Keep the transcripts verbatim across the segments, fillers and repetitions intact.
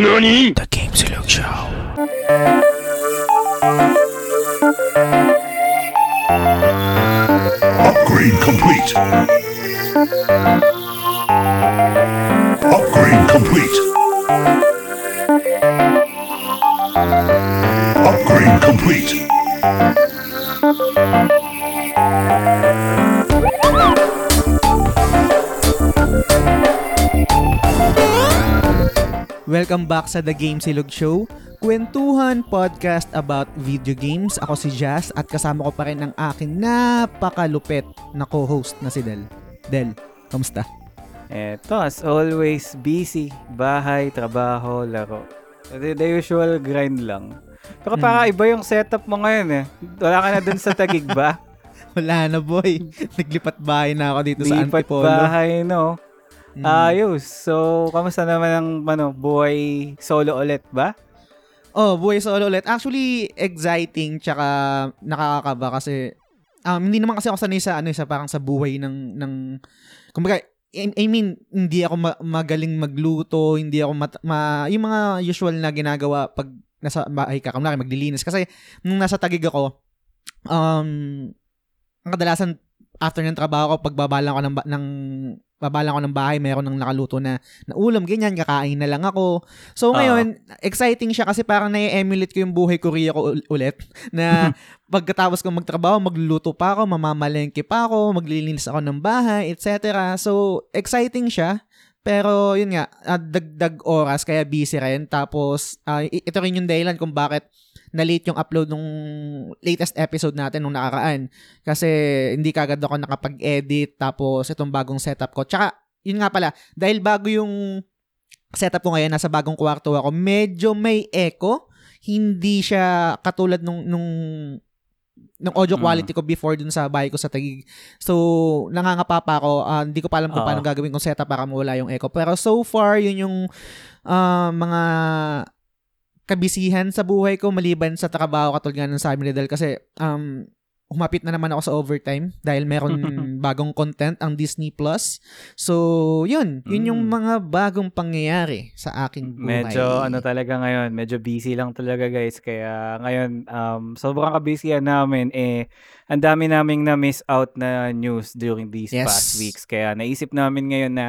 Nani? The Gamesilog Show. Upgrade complete. Upgrade complete. Upgrade complete. Welcome back sa The Gamesilog Show, kwentuhan podcast about video games. Ako si Jazz at kasama ko pa rin ang aking napakalupit na co-host na si Del. Del, kamusta? Eto, as always, busy. Bahay, trabaho, laro. The, the usual grind lang. Pero hmm. para iba yung setup mo ngayon eh. Wala ka na dun sa Tagig ba? Wala na boy. Naglipat bahay na ako dito Lipat sa Antipolo. Lipat bahay no. Mm. Ayos. So, kamusta naman ang ano, buhay solo ulit ba? Oh, buhay solo ulit. Actually, exciting tsaka nakakakaba kasi um, hindi naman kasi ako sanay sa ano, sa parang sa buhay ng ng kumbaga, I mean, hindi ako ma- magaling magluto, hindi ako mat- ma- yung mga usual na ginagawa pag nasa bahay ka, kumbaga maglilinis kasi nung nasa Tagig ako, um ang kadalasan after ng trabaho ko, pagbabalan ko ng ba- ng babalan ko ng bahay, mayroon ng nakaluto na, na ulam, ganyan, kakain na lang ako. So, ngayon, uh, exciting siya kasi parang nai-emulate ko yung buhay Korea ko ul- ulit na pagkatapos kong magtrabaho, magluluto pa ako, mamamalengke pa ako, maglilinis ako ng bahay, et cetera. So, exciting siya. Pero, yun nga, uh, dagdag oras, kaya busy rin. Tapos, uh, ito rin yung dahilan kung bakit na-late yung upload nung latest episode natin nung nakaraan. Kasi hindi kagad ako nakapag-edit tapos itong bagong setup ko. Tsaka, yun nga pala, dahil bago yung setup ko ngayon, nasa bagong kwarto ako, medyo may echo. Hindi siya katulad nung nung, nung audio quality ko before dun sa bahay ko sa Tagig. So, nangangapa pa ako. Uh, hindi ko pa alam kung paano gagawin kong setup para mawala yung echo. Pero so far, yun yung uh, mga kabisihan sa buhay ko maliban sa trabaho katulad nga ng sabi ni Del kasi um, humapit na naman ako sa overtime dahil meron bagong content ang Disney Plus. So, yun. Yun mm. yung mga bagong pangyayari sa aking buhay. Medyo ano talaga ngayon, medyo busy lang talaga guys. Kaya ngayon, um, sobrang kabisihan namin eh, ang dami naming na-miss out na news during these yes. past weeks. Kaya naisip namin ngayon na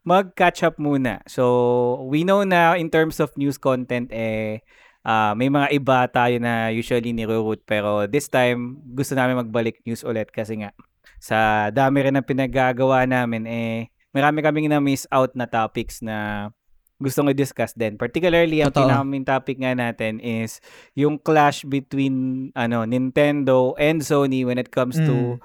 mag-catch up muna. So, we know na in terms of news content, eh, uh, may mga iba tayo na usually niroroute. Pero this time, gusto namin magbalik news ulit kasi nga, sa dami rin ang pinagagawa namin, eh, marami kaming na-miss out na topics na gusto nyo discuss din. Particularly, ang pinaming topic nga natin is yung clash between ano Nintendo and Sony when it comes mm. to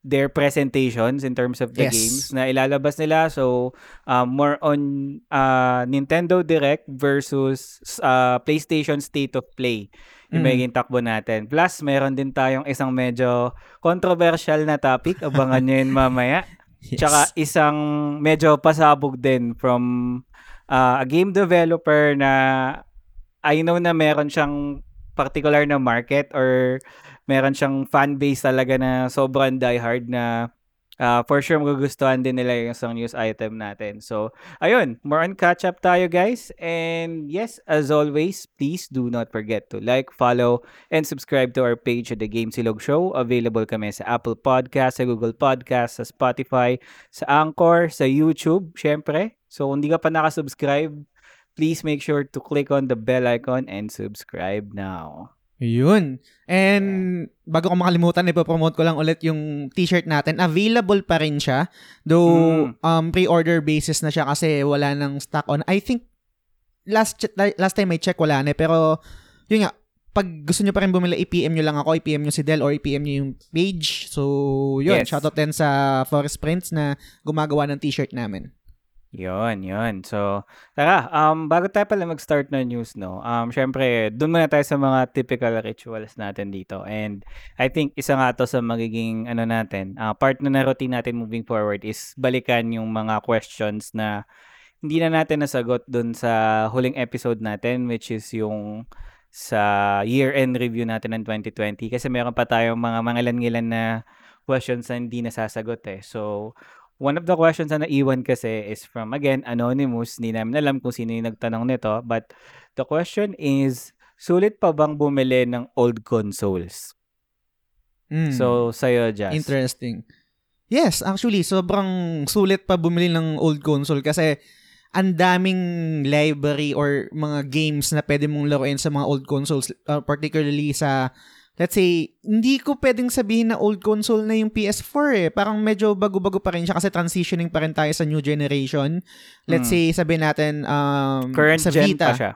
their presentations in terms of the yes. games na ilalabas nila. So, uh, more on uh, Nintendo Direct versus uh, PlayStation State of Play. Yung mm. magiging takbo natin. Plus, meron din tayong isang medyo controversial na topic. Abangan nyo yun mamaya. Yes. Tsaka isang medyo pasabog din from uh, a game developer na I know na meron siyang particular na market or meron siyang fan base talaga na sobrang diehard na uh, for sure magugustuhan din nila yung isang news item natin. So, ayun, more on catch up tayo guys. And yes, as always, please do not forget to like, follow, and subscribe to our page at The Gamesilog Show. Available kami sa Apple Podcasts, sa Google Podcasts, sa Spotify, sa Anchor, sa YouTube, syempre. So, kung di ka pa nakasubscribe, please make sure to click on the bell icon and subscribe now. Yun. And bago ko makalimutan, ipopromote ko lang ulit yung t-shirt natin. Available pa rin siya. Though, mm. um, pre-order basis na siya kasi wala nang stock on. I think, last last time I check, wala na. Pero, yun nga, pag gusto nyo pa rin bumili, i-P M nyo lang ako, i-P M nyo si Del, or i-P M nyo yung page. So, yun. Yes. Shoutout din sa Forest Prints na gumagawa ng t-shirt namin. Yon, yon. So, tara, um, bago tayo pala mag-start na news, no? Um, syempre, dun muna tayo sa mga typical rituals natin dito. And I think isa nga to sa magiging, ano natin, uh, part na na routine natin moving forward is balikan yung mga questions na hindi na natin nasagot dun sa huling episode natin, which is yung sa year-end review natin ng twenty twenty. Kasi meron pa tayong mga mangilan-ngilan na questions na hindi nasasagot eh. So, One of the questions na naiwan kasi is from, again, anonymous. Hindi namin alam kung sino yung nagtanong nito. But the question is, sulit pa bang bumili ng old consoles? Mm. So, sa'yo, Jazz. Interesting. Yes, actually, sobrang sulit pa bumili ng old console kasi ang daming library or mga games na pwede mong laruin sa mga old consoles, uh, particularly sa... Let's say, hindi ko pwedeng sabihin na old console na yung P S four eh. Parang medyo bago-bago pa rin siya kasi transitioning pa rin tayo sa new generation. Let's mm. say, sabihin natin, um, current sa gen Vita. Pa siya.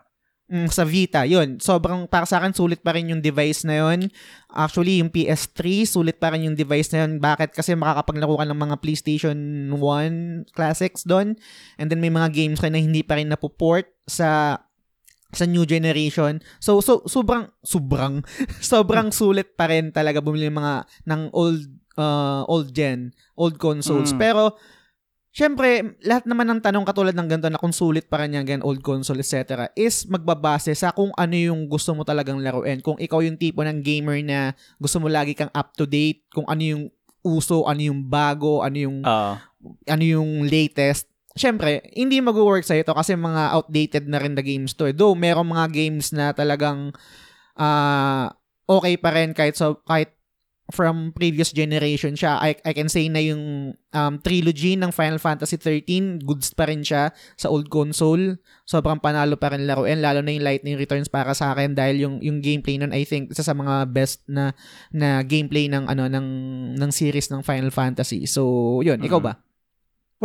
Mm, sa Vita, yun. Sobrang, para sa akin, sulit pa rin yung device na yun. Actually, yung P S three, sulit pa rin yung device na yun. Bakit? Kasi makakapaglaro ka ng mga PlayStation one classics doon. And then may mga games kayo na hindi pa rin napuport sa... sa new generation. So, so sobrang, sobrang, sobrang sulit pa rin talaga bumili mga, ng old, uh, old gen, old consoles. Mm. Pero, syempre, lahat naman ng tanong katulad ng ganito na kung sulit pa rin yung ganyan, old console, et cetera is magbabase sa kung ano yung gusto mo talagang laruin. Kung ikaw yung tipo ng gamer na gusto mo lagi kang up-to-date, kung ano yung uso, ano yung bago, ano yung, uh. ano yung latest. Siyempre, hindi mag-work sa'yo ito kasi mga outdated na rin na games to eh. Though, merong mga games na talagang uh, okay pa rin kahit, so, kahit from previous generation siya. I, I can say na yung um, trilogy ng Final Fantasy thirteen, goods pa rin siya sa old console. Sobrang panalo pa rin laruin, lalo na yung Lightning Returns para sa akin dahil yung, yung gameplay nun, I think, isa sa mga best na, na gameplay ng, ano, ng, ng series ng Final Fantasy. So, yun. Mm-hmm. Ikaw ba?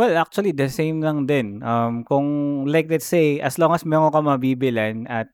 Well, actually, the same lang din. Um, kung, like, let's say, as long as meron ka mabibilan at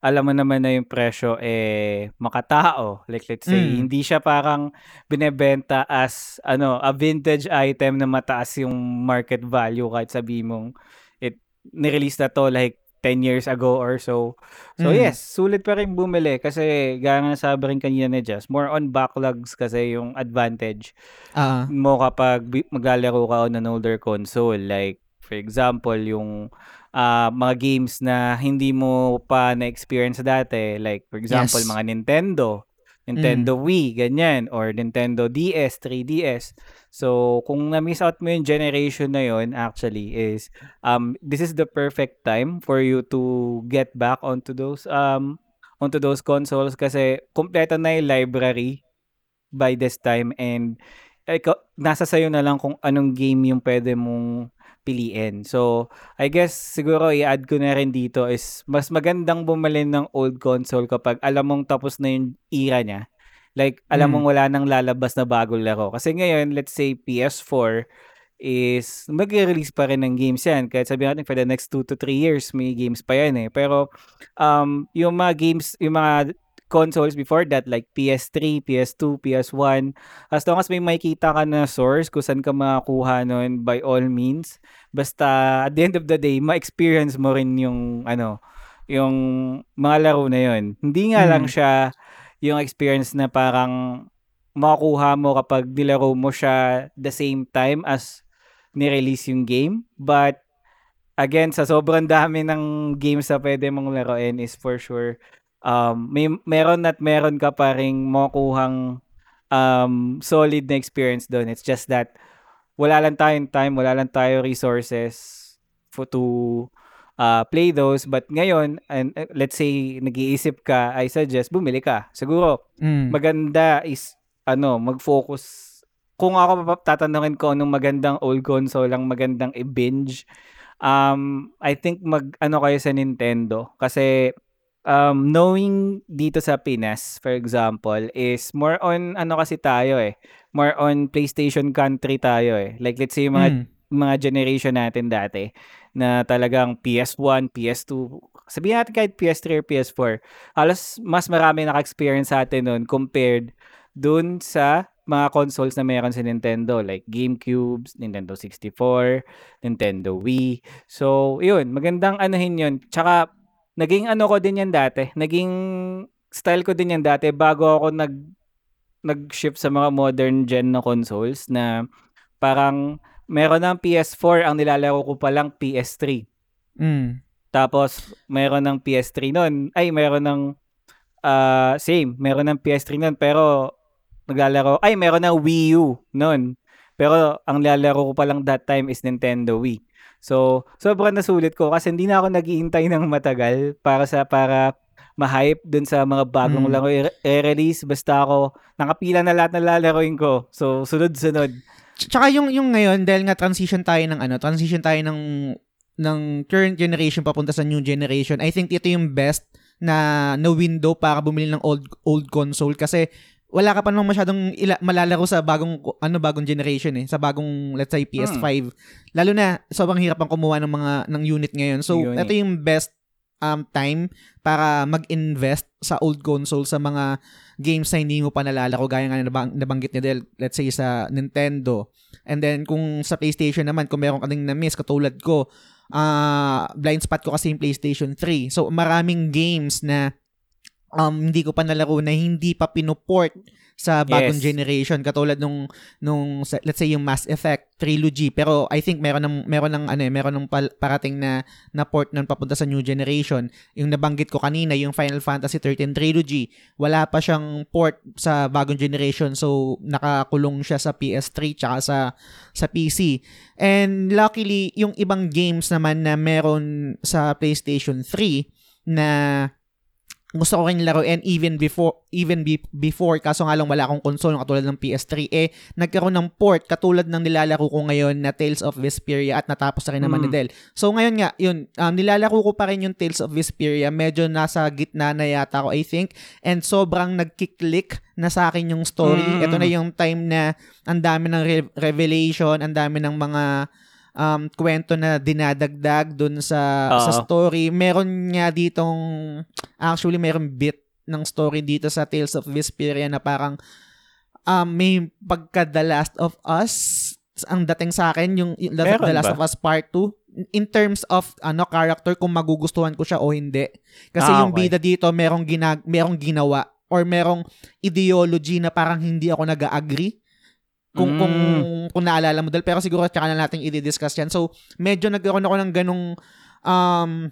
alam mo naman na yung presyo, eh, makatao. Like, let's say, mm. hindi siya parang binebenta as, ano, a vintage item na mataas yung market value kahit sabi mong it, nirelease na to, like, ten years ago or so. So, mm. yes, sulit pa rin bumili kasi, gaya nga nasabi rin kanina ni Jess, more on backlogs kasi yung advantage uh-huh. mo kapag maglalaro ka on an older console. Like, for example, yung uh, mga games na hindi mo pa na-experience dati. Like, for example, yes. mga Nintendo. Nintendo mm. Wii, ganyan. Or Nintendo D S, three D S. So, kung na-miss out mo yung generation na yun, actually, is um, this is the perfect time for you to get back onto those um onto those consoles kasi kumpleto na yung library by this time and ikaw, nasa sayo na lang kung anong game yung pwede mong piliin. So, I guess siguro i-add ko na rin dito is mas magandang bumili ng old console kapag alam mong tapos na yung era niya. Like, alam mm. mong wala nang lalabas na bagong laro. Kasi ngayon, let's say P S four is mag-release pa rin ng games yan. Kahit sabihin natin for the next two to three years, may games pa yan eh. Pero, um, yung mga games, yung mga consoles before that, like P S three, P S two, P S one, as long as may makikita ka na source kung saan ka makakuha nun, by all means, basta at the end of the day, ma-experience mo rin yung, ano, yung mga laro na yun. Hindi nga hmm. lang siya yung experience na parang makukuha mo kapag nilaro mo siya the same time as nirelease yung game. But, again, sa sobrang dami ng games na pwede mong laruin is for sure, um, may, meron at meron ka pa rin makukuhang um, solid na experience doon. It's just that, wala lang tayong time, wala lang tayo resources for to... Uh, play those, but ngayon, and uh, let's say nag-iisip ka, I suggest bumili ka. Siguro mm. maganda is ano, mag-focus. Kung ako tatanungin ko anong magandang old console lang magandang i-binge, um I think mag ano kayo sa Nintendo kasi um knowing dito sa Pinas, for example, is more on ano kasi tayo eh. More on PlayStation country tayo eh. Like let's say mga mm. mga generation natin dati na talagang P S one, P S two, sabihin natin kahit P S three or P S four, halos mas marami naka-experience sa atin nun compared dun sa mga consoles na meron sa Nintendo like GameCubes, Nintendo sixty-four, Nintendo Wii. So, yun, magandang anuhin yun. Tsaka, naging ano ko din yan dati. Naging style ko din yan dati bago ako nag, nag-shift sa mga modern gen na consoles na parang meron ng P S four, ang nilalaro ko pa lang P S three. Mm. Tapos, meron ng P S three nun. Ay, meron ng, uh, same, meron ng P S three nun, pero naglalaro, ay, meron ng Wii U nun. Pero ang lalaro ko pa lang that time is Nintendo Wii. So, sobrang nasulit ko kasi hindi na ako naghihintay ng matagal para sa para ma-hype dun sa mga bagong mm. laro i-release. Basta ako nakapila na lahat ng lalaroin ko. So, sunod-sunod. Tsaka yung yung ngayon dahil nga transition tayo ng ano, transition tayo ng ng current generation papunta sa new generation. I think ito yung best na na window para bumili ng old old console kasi wala ka pa namang masyadong ila- malalaro sa bagong ano bagong generation eh, sa bagong let's say P S five. Hmm. Lalo na sobrang hirap ang kumuha ng mga ng unit ngayon. So unit. Ito yung best um time para mag-invest sa old console sa mga games na hindi mo pa nalalaro gaya nga nabang, nabanggit niya dahil let's say sa Nintendo. And then kung sa PlayStation naman kung meron kang na-miss katulad ko, uh, blind spot ko kasi yung PlayStation three. So maraming games na um hindi ko pa nalaro na hindi pa pinuport sa bagong yes. generation katulad nung nung let's say yung Mass Effect trilogy pero I think meron ng meron ng ano eh meron ng parating na na port nun papunta sa new generation. Yung nabanggit ko kanina yung Final Fantasy thirteen trilogy wala pa siyang port sa bagong generation so nakakulong siya sa P S three tsaka sa sa P C. And luckily yung ibang games naman na meron sa PlayStation three na gusto ko rin laruin even before even be, before kaso nga lang wala akong console katulad ng P S three eh nagkaroon ng port katulad ng nilalaro ko ngayon na Tales of Vesperia at natapos na rin naman mm. ni Del. So ngayon nga yun um, nilalaro ko pa rin yung Tales of Vesperia medyo nasa gitna na yata ako I think and sobrang nagkiklik na sa akin yung story. Mm. Ito na yung time na ang dami ng re- revelation, ang dami ng mga um kwento na dinadagdag doon sa Uh-oh. sa story. Meron nga ditong actually meron bit ng story dito sa Tales of Vesperia na parang um may pagka The Last of Us ang dating sa akin yung, yung The, The Last ba? of Us Part two in terms of ano character kung magugustuhan ko siya o hindi. Kasi ah, okay. yung bida dito merong ginag merong ginawa or merong ideology na parang hindi ako nag-agree. Kung, mm. kung kung naalala mo dahil pero siguro tsaka na natin i-discuss yan. So, medyo nagkaroon ako ng ganong um,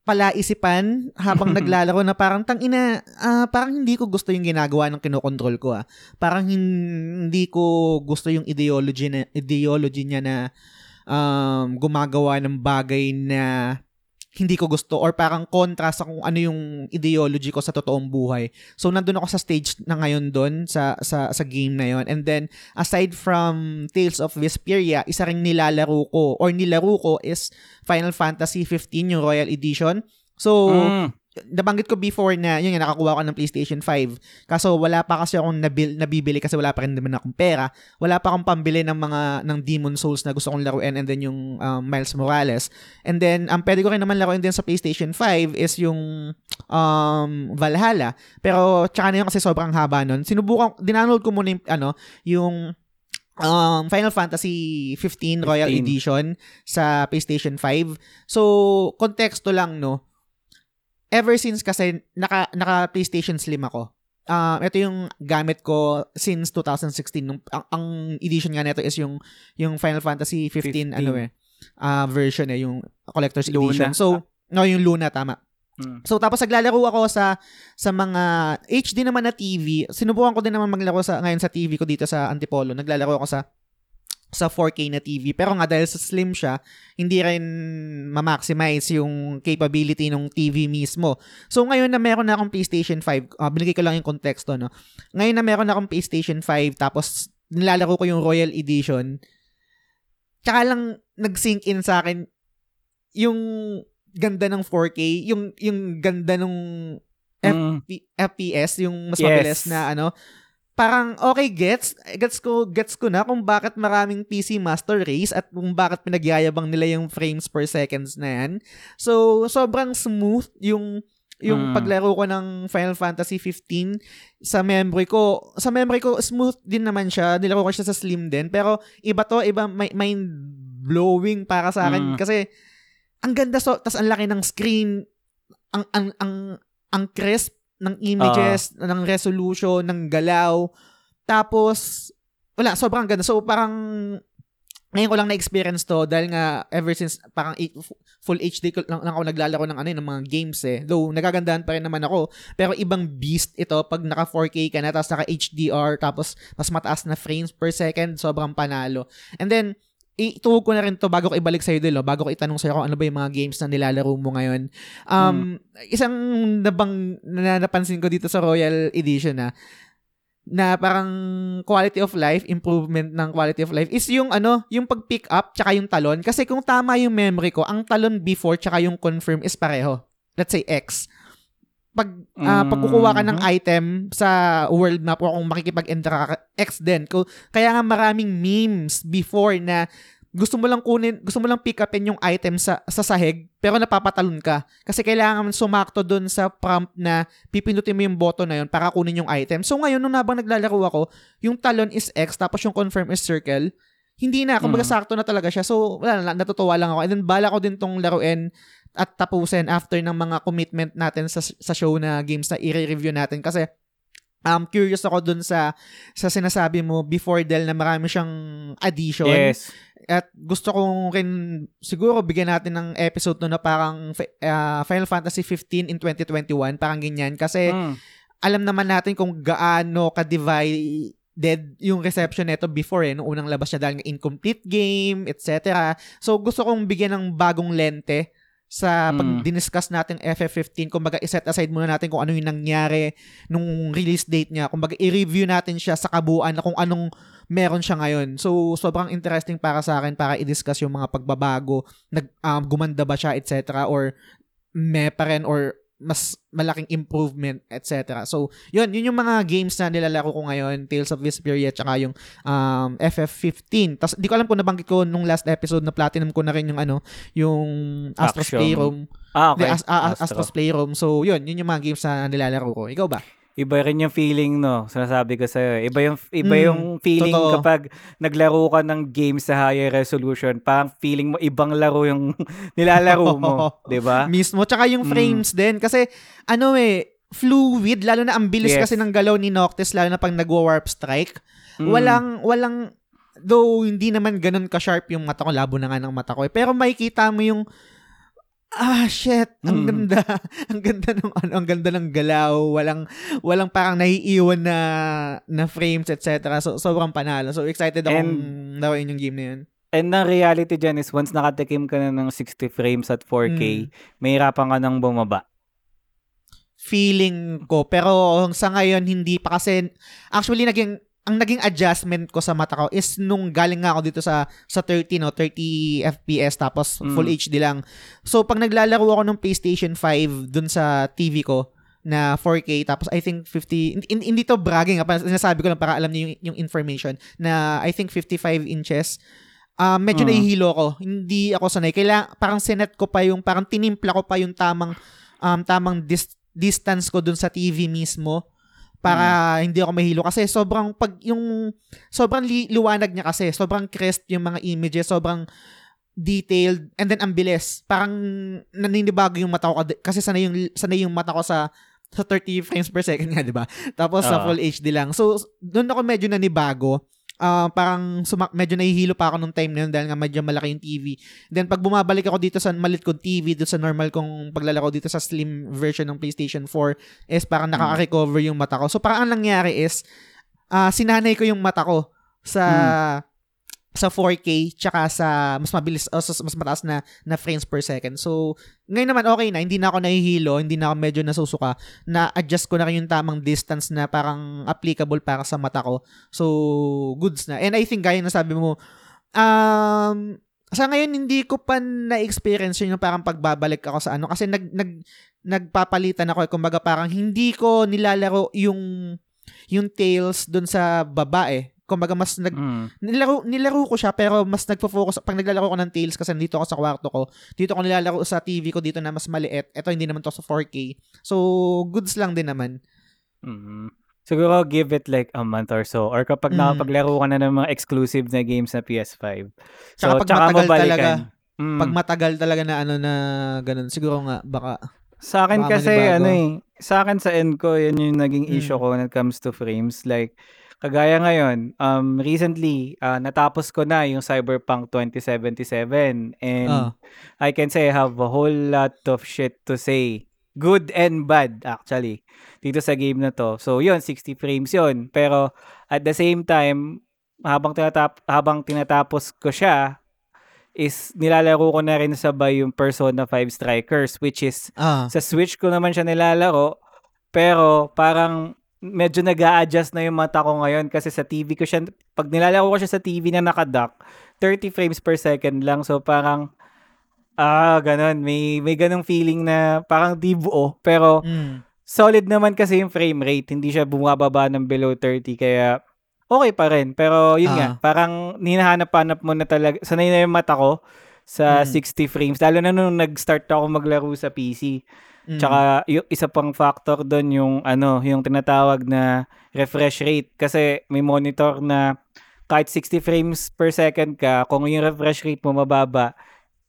palaisipan habang naglalaro na parang tangina, uh, parang hindi ko gusto yung ginagawa ng kinokontrol ko. Ah. Parang hindi ko gusto yung ideology, na, ideology niya na um, gumagawa ng bagay na hindi ko gusto or parang kontra sa kung ano yung ideology ko sa totoong buhay. So, nandun ako sa stage na ngayon dun sa, sa, sa game na yon. And then, aside from Tales of Vesperia, isa rin nilalaro ko or nilaro ko is Final Fantasy fifteen, yung Royal Edition. So, mm. nabanggit ko before na yun, nakakuha ko ng PlayStation five. Kaso, wala pa kasi akong nabil, nabibili kasi wala pa rin naman akong pera. Wala pa akong pambili ng mga ng Demon Souls na gusto kong laruin and then yung um, Miles Morales. And then, ang pwede ko rin naman laruin din sa PlayStation five is yung um, Valhalla. Pero, tsaka na yun kasi sobrang haba nun. Sinubukan, dinownload ko muna yung, ano, yung Um, Final Fantasy fifteen Royal fifteen. Edition sa PlayStation five. So, konteksto lang, no? Ever since kasi naka, naka PlayStation Slim ako. Um, uh, ito yung gamit ko since twenty sixteen. Nung, ang, ang edition nga nito is yung, yung Final Fantasy fifteen, fifteen. ano eh, uh, version eh, yung collector's Luna. edition. So, no, yung Luna, tama. So, tapos naglalaro ako sa sa mga H D naman na T V. Sinubukan ko din naman maglaro sa ngayon sa T V ko dito sa Antipolo. Naglalaro ako sa sa four K na T V. Pero nga dahil sa slim siya, hindi rin ma-maximize yung capability ng T V mismo. So, ngayon na meron na akong PlayStation five, uh, binigay ko lang yung konteksto, no? Ngayon na meron na akong PlayStation five, tapos nilalaro ko yung Royal Edition. Tsaka lang nag-sync in sa akin yung ganda ng four K, yung yung ganda ng F- mm. F P S, yung mas yes. mabilis na ano. Parang okay gets, gets ko gets ko na kung bakit maraming P C Master Race at kung bakit pinagyayabang nila yung frames per seconds na yan. So sobrang smooth yung yung mm. paglaro ko ng Final Fantasy fifteen sa memory ko. Sa memory ko smooth din naman siya, nilaro ko siya sa slim din pero iba to, iba mind blowing para sa akin mm. kasi ang ganda so, tas ang laki ng screen, ang ang ang ang crisp ng images, uh, ng resolution, ng galaw. Tapos wala, sobrang ganda. So parang ngayon ko lang na-experience to dahil nga ever since parang full H D lang, lang ako naglalaro ng ano ng mga games eh. Though nagagandahan pa rin naman ako, pero ibang beast ito pag naka four K ka na tapos naka H D R tapos mas mataas na frames per second, sobrang panalo. And then ituwag ko na rin to bago ko ibalik sa'yo dilo, bago ko itanong sa'yo kung ano ba yung mga games na nilalaro mo ngayon. Um, hmm. Isang nabang napansin ko dito sa Royal Edition na na parang quality of life, improvement ng quality of life is yung ano, yung pag-pick up tsaka yung talon. Kasi kung tama yung memory ko, ang talon before tsaka yung confirm is pareho. Let's say X. Pag, uh, mm. pagkukuha ka ng item sa world map o kung makikipag-enter ka, X din. Kaya nga maraming memes before na gusto mo lang kunin, gusto mo lang pick upin yung item sa, sa sahig pero napapatalon ka. Kasi kailangan sumakto dun sa prompt na pipindutin mo yung button na yun para kunin yung item. So ngayon, nung habang naglalaro ako, yung talon is X tapos yung confirm is circle. Hindi na, kumbaga mm. sakto na talaga siya. So wala na, natutuwa lang ako. And then bala ko din tong laruin at tapusin after ng mga commitment natin sa, sa show na games na i-review natin. Kasi Um, curious ako dun sa sa sinasabi mo before Del na marami siyang addition. Yes. At gusto kong rin siguro bigyan natin ng episode no na parang uh, Final Fantasy fifteen in twenty twenty-one, parang ganyan. Kasi mm. alam naman natin kung gaano ka-divided yung reception nito before eh, nung unang labas niya dahil ng incomplete game, et cetera. So gusto kong bigyan ng bagong lente sa pag diniscuss natin F F fifteen, kumbaga i-set aside muna natin kung ano yung nangyari nung release date niya, kumbaga i-review natin siya sa kabuuan na kung anong meron siya ngayon. So sobrang interesting para sa akin para i-discuss yung mga pagbabago, nag um, gumanda ba siya, et cetera or may pa rin or mas malaking improvement, et cetera. So yun, yun yung mga games na nilalaro ko ngayon, Tales of Vesperia tsaka yung um, F F fifteen. Tapos di ko alam kung nabanggit ko nung last episode na platinum ko na rin yung ano, yung Astro's Playroom. Ah, okay. As- a- Astro. Astro's Playroom. So yun, yun yung mga games na nilalaro ko. Ikaw ba? Iba rin yung feeling, no? Sinasabi ko sa'yo. Iba yung, iba yung mm, feeling totoo. Kapag naglaro ka ng game sa higher resolution. Parang feeling mo, ibang laro yung nilalaro mo. Diba? Mismo. Tsaka yung frames mm. din. Kasi, ano eh, fluid. Lalo na ang bilis yes. kasi ng galaw ni Noctis, lalo na pag nagwa-warp strike. Mm. Walang, walang, though hindi naman ganun ka-sharp yung mata ko. Labo na nga ng mata ko. Eh. Pero makikita mo yung ah shit, ang mm. ganda. Ang ganda ng ano, ang ganda ng galaw, walang walang parang naiiwan na na frames, et cetera. So sobrang panalo. So excited ako laruin yung game na yun. And ang reality dyan is once nakatikim ka na ng sixty frames at four K, mm. mahirapan ka nang bumaba. Feeling ko, pero sa ngayon hindi pa kasi actually naging ang naging adjustment ko sa mata ko is nung galing nga ako dito sa sa thirteen o no? thirty F P S tapos mm. full H D lang. So pag naglalaro ako ng PlayStation five dun sa T V ko na four K tapos I think fifty hindi to bragging, sinasabi ko lang para alam niyo yung, yung information na I think fifty-five inches. Uh, medyo mm. nahihilo ko. Hindi ako sanay. Kailangan parang sinet ko pa yung parang tinimpla ko pa yung tamang um, tamang dis- distance ko dun sa T V mismo. Para hindi ako mahilo kasi sobrang pag yung sobrang li, liwanag niya kasi sobrang crisp yung mga images, sobrang detailed and then ang bilis, parang naninibago yung mata ko kasi sanay yung sanay yung mata ko sa sa thirty frames per second nga, di ba? Tapos uh. sa full H D lang, so doon ako medyo nanibago. Uh, parang sumak- medyo nahihilo pa ako nung time na yun dahil nga medyo malaki yung T V. Then pag bumabalik ako dito sa malit kong T V, dito sa normal kong paglalaro dito sa slim version ng PlayStation four, is parang nakaka-recover yung mata ko. So parang ang nangyari is, uh, sinanay ko yung mata ko sa hmm. sa four K tsaka sa mas mabilis, uh, mas mataas na, na frames per second. So ngayon naman okay na, hindi na ako nahihilo, hindi na ako medyo nasusuka, na-adjust ko na rin yung tamang distance na parang applicable para sa mata ko. So, goods na. And I think, gaya na sabi mo, um, sa ngayon, hindi ko pa na-experience yun yung parang pagbabalik ako sa ano, kasi nag, nag, nagpapalitan ako, kumbaga parang hindi ko nilalaro yung, yung Tales dun sa baba eh. Kumbaga mas nag mm. nilaro nilaro ko siya pero mas nagfo-focus pag naglalaro ko ng Tales kasi nandito ako sa kwarto ko. Dito ko nilalaro sa T V ko dito na mas maliit. Ito hindi naman to sa four K. So goods lang din naman. Mm. Siguro give it like a month or so or kapag mm. nakapaglaro ka na ng mga exclusive na games na P S five. So tsaka pag tsaka matagal talaga. Mm. Pag matagal talaga na ano na ganun siguro nga baka sa akin baka kasi manibago. Ano eh sa akin sa end ko yun yung naging mm. issue ko when it comes to frames like Kagaya ngayon, um, recently, uh, natapos ko na yung Cyberpunk twenty seventy-seven and uh. I can say I have a whole lot of shit to say. Good and bad, actually, dito sa game na to. So, yun, sixty frames yun. Pero, at the same time, habang, tinatap- habang tinatapos ko siya, is nilalaro ko na rin sabay yung Persona five Strikers, which is, uh. sa Switch ko naman siya nilalaro, pero parang medyo nag-a-adjust na yung mata ko ngayon kasi sa T V ko siya, pag nilalaro ko siya sa T V na nakadock, thirty frames per second lang. So parang, ah, ganun. May, may ganung feeling na parang di buo. Pero mm. solid naman kasi yung frame rate. Hindi siya bumababa ng below thirty. Kaya okay pa rin. Pero yun uh. nga, parang hinahanap-hanap mo na talaga. Sanay na yung mata ko sa mm. sixty frames. Lalo na nung nag-start ako maglaro sa P C. Mm. Tsaka yung isa pang factor doon yung ano, yung tinatawag na refresh rate kasi may monitor na kahit sixty frames per second ka, kung yung refresh rate mo mababa,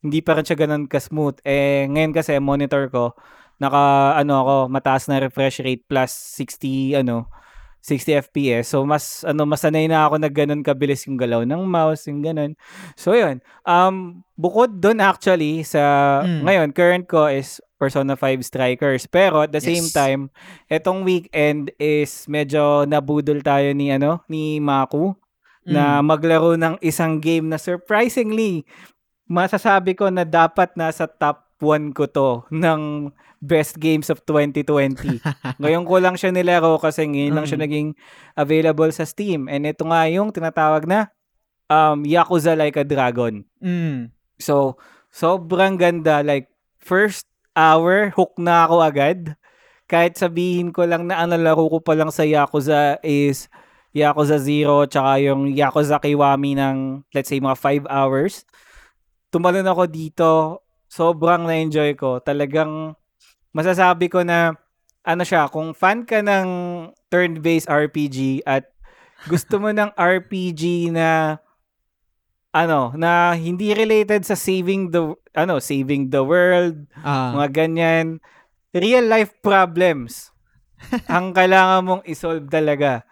hindi pa rin siya ganun ka-smooth. Eh ngayon kasi monitor ko naka ano ako, mataas na refresh rate plus sixty ano, sixty F P S. So mas ano, masanay na ako na ganun kabilis yung galaw ng mouse, yung ganun. So yun. Um bukod doon actually sa mm. ngayon current ko is Persona five Strikers. Pero at the yes. same time, etong weekend is medyo nabudol tayo ni ano, ni Maku mm. na maglaro ng isang game na surprisingly masasabi ko na dapat nasa top one ko to ng best games of twenty twenty. Ngayon ko lang siya nilaro kasi ngayon mm. lang siya naging available sa Steam. And ito nga yung tinatawag na um, Yakuza Like a Dragon. Mm. So, sobrang ganda. Like, first hour, hook na ako agad. Kahit sabihin ko lang na ang nalaro ko pa lang sa Yakuza is Yakuza Zero tsaka yung Yakuza Kiwami ng let's say mga five hours. Tumalon ako dito. Sobrang na-enjoy ko. Talagang masasabi ko na ano siya, kung fan ka ng turn-based R P G at gusto mo ng R P G na ano, na hindi related sa saving the ano, saving the world, uh, mga ganyan, real life problems. Ang kailangan mong i-solve talaga.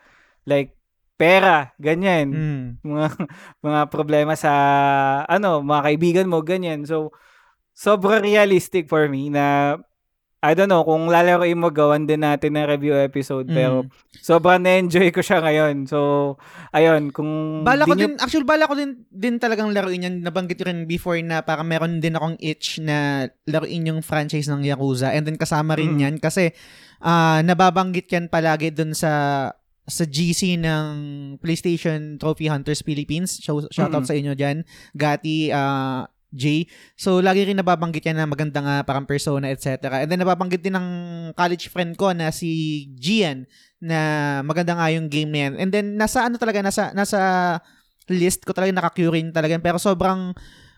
Like pera, ganyan. Mm. Mga mga problema sa ano, mga kaibigan mo, ganyan. So sobrang realistic for me na I don't know kung lalaroin mo, gawan din natin ng review episode mm. pero sobrang na-enjoy ko siya ngayon. So ayun, kung bala ko din nyo... actually bala ko din din talagang laruin yan. Nabanggit ko rin before na para meron din akong itch na laruin yung franchise ng Yakuza and then kasama rin mm. yan kasi uh, nababanggit yan palagi dun sa sa G C ng PlayStation Trophy Hunters Philippines. Shout out mm. sa inyo diyan, Gati, uh, J. So, lagi rin nababanggit yan na maganda nga parang Persona, et cetera. And then, nababanggit din ng college friend ko na si Gian na maganda nga yung game na yan. And then, nasa ano talaga, nasa, nasa list ko talaga, nakakurin talaga. Pero sobrang,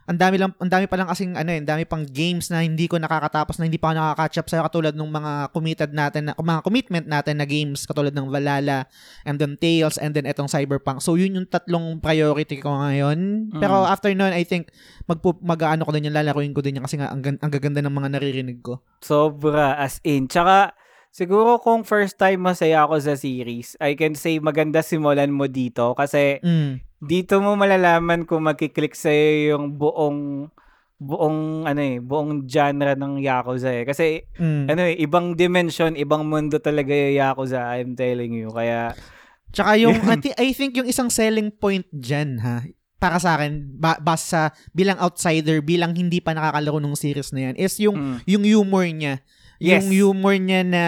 ang dami, lang, ang dami pa lang kasing, ano eh, ang dami pang games na hindi ko nakakatapos, na hindi pa ako nakaka-catch up sa'yo, katulad ng mga committed natin, na, mga commitment natin na games, katulad ng Valhalla, and then Tales, and then etong Cyberpunk. So, yun yung tatlong priority ko ngayon. Mm. Pero after nun, I think, magpo- mag-ano ko din yung lalaroin ko din yung kasi nga, ang, ang gaganda ng mga naririnig ko. Sobra, as in. Tsaka, siguro kung first time masaya ako sa series, I can say maganda simulan mo dito kasi... Mm. Dito mo malalaman kung magki-click sa'yo yung buong buong ano eh, buong genre ng Yakuza eh. Kasi mm. ano eh, ibang dimension, ibang mundo talaga yung Yakuza, I'm telling you. Kaya tsaka yung I think yung isang selling point diyan ha para sa akin ba- basta bilang outsider, bilang hindi pa nakakalaro ng series na yan is yung mm. yung humor niya. Yes. Yung humor niya na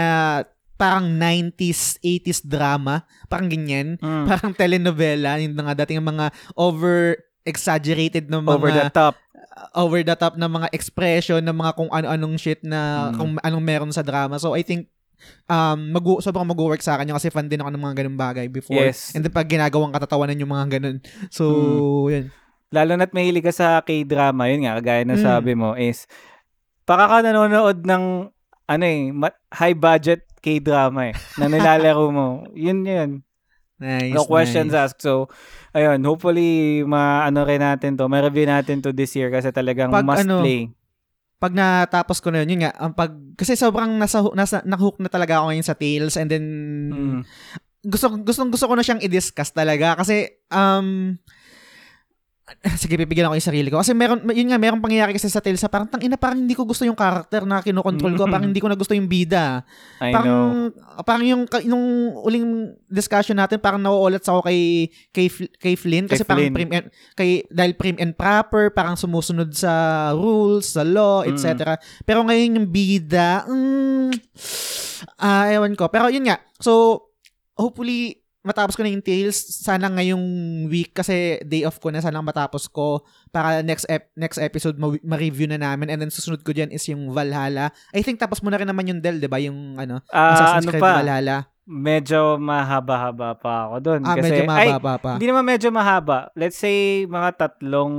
parang nineties, eighties drama. Parang ganyan. Mm. Parang telenovela. Yung mga dating mga over-exaggerated na mga... Over the top. Uh, over the top na mga expression, na mga kung ano-anong shit na mm. kung anong meron sa drama. So, I think um mag sobrang mag-work sa akin yun kasi fan din ako ng mga ganun bagay before. Yes. And then pag ginagawang katatawanan yung mga ganun. So, mm. yun. Lalo na't mahilig ka sa K-drama. Yun nga, kagaya na mm. sabi mo is para ka nanonood ng ano eh, high-budget K-drama eh, na nilalaro mo. Yun, yun. Nice, no questions nice. asked. So, ayun, hopefully, ma-ano rin natin to, ma-review natin to this year kasi talagang pag, must ano, play. Pag natapos ko na yun, yun nga, ang pag, kasi sobrang nasa, nasa, nahook na talaga ako ngayon sa Tales and then, mm. gusto, gusto, gusto ko na siyang i-discuss talaga kasi, um, sige, pipigilan ko yung sarili ko. Kasi meron, yun nga, meron pangyayari kasi sa Tales, parang tangina, parang hindi ko gusto yung character na kinokontrol ko, parang hindi ko na gusto yung bida. I parang, know. Parang yung, nung uling discussion natin, parang nauulat sa ako kay, kay, kay Flynn, kasi kay parang Flynn. Prim and, kay, dahil prim and proper, parang sumusunod sa rules, sa law, et cetera. Mm. Pero ngayon yung bida, mm, ah, ewan ko. Pero yun nga, so, hopefully, matapos ko na yung Tales, sana ngayong week kasi day off ko na, sana matapos ko para next ep- next episode ma- ma-review na namin, and then susunod ko dyan is yung Valhalla. I think tapos mo na rin naman yung Del, diba? Yung ano, uh, Assassin's ano Creed pa? Valhalla. Medyo mahaba-haba pa ako dun. Ah, kasi, medyo mahaba ay, pa. Hindi naman medyo mahaba. Let's say mga tatlong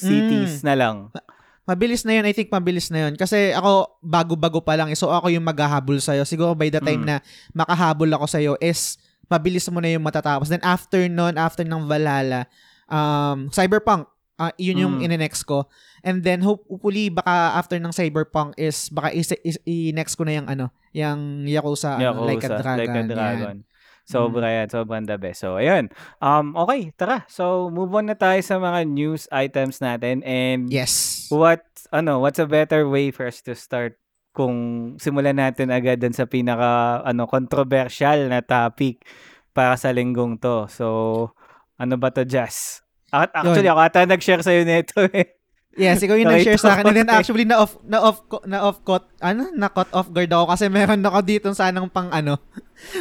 cities mm. na lang. Mabilis na yun. I think mabilis na yun. Kasi ako, bago-bago pa lang. So ako yung maghahabol sa'yo. Siguro by the time mm. na makahabol ako sa'yo is mabilis mo na yung matatapos. Then after nun, after ng Valhalla, um, Cyberpunk, uh, yun yung mm. in-next ko. And then hopefully, baka after ng Cyberpunk is, baka is- is- i-next ko na yung ano, yung Yakuza, Yakuza ano, like a Dragon. Like a Dragon. Yan. Sobra yan. Sobrang the best. So, ayun. Um, okay, tara. So, move on na tayo sa mga news items natin. And yes. What, ano, what's a better way for us to start kung simulan natin agad dun sa pinaka ano controversial na topic para sa linggong to. So, ano ba to, Jazz? At actually yun. Ako ata nag-share sa iyo nito eh. Yes, ikaw yung nag-share sa akin. And then actually na off na off na off cut, ano, na cut off guard ako kasi meron ako dito sanang pang ano,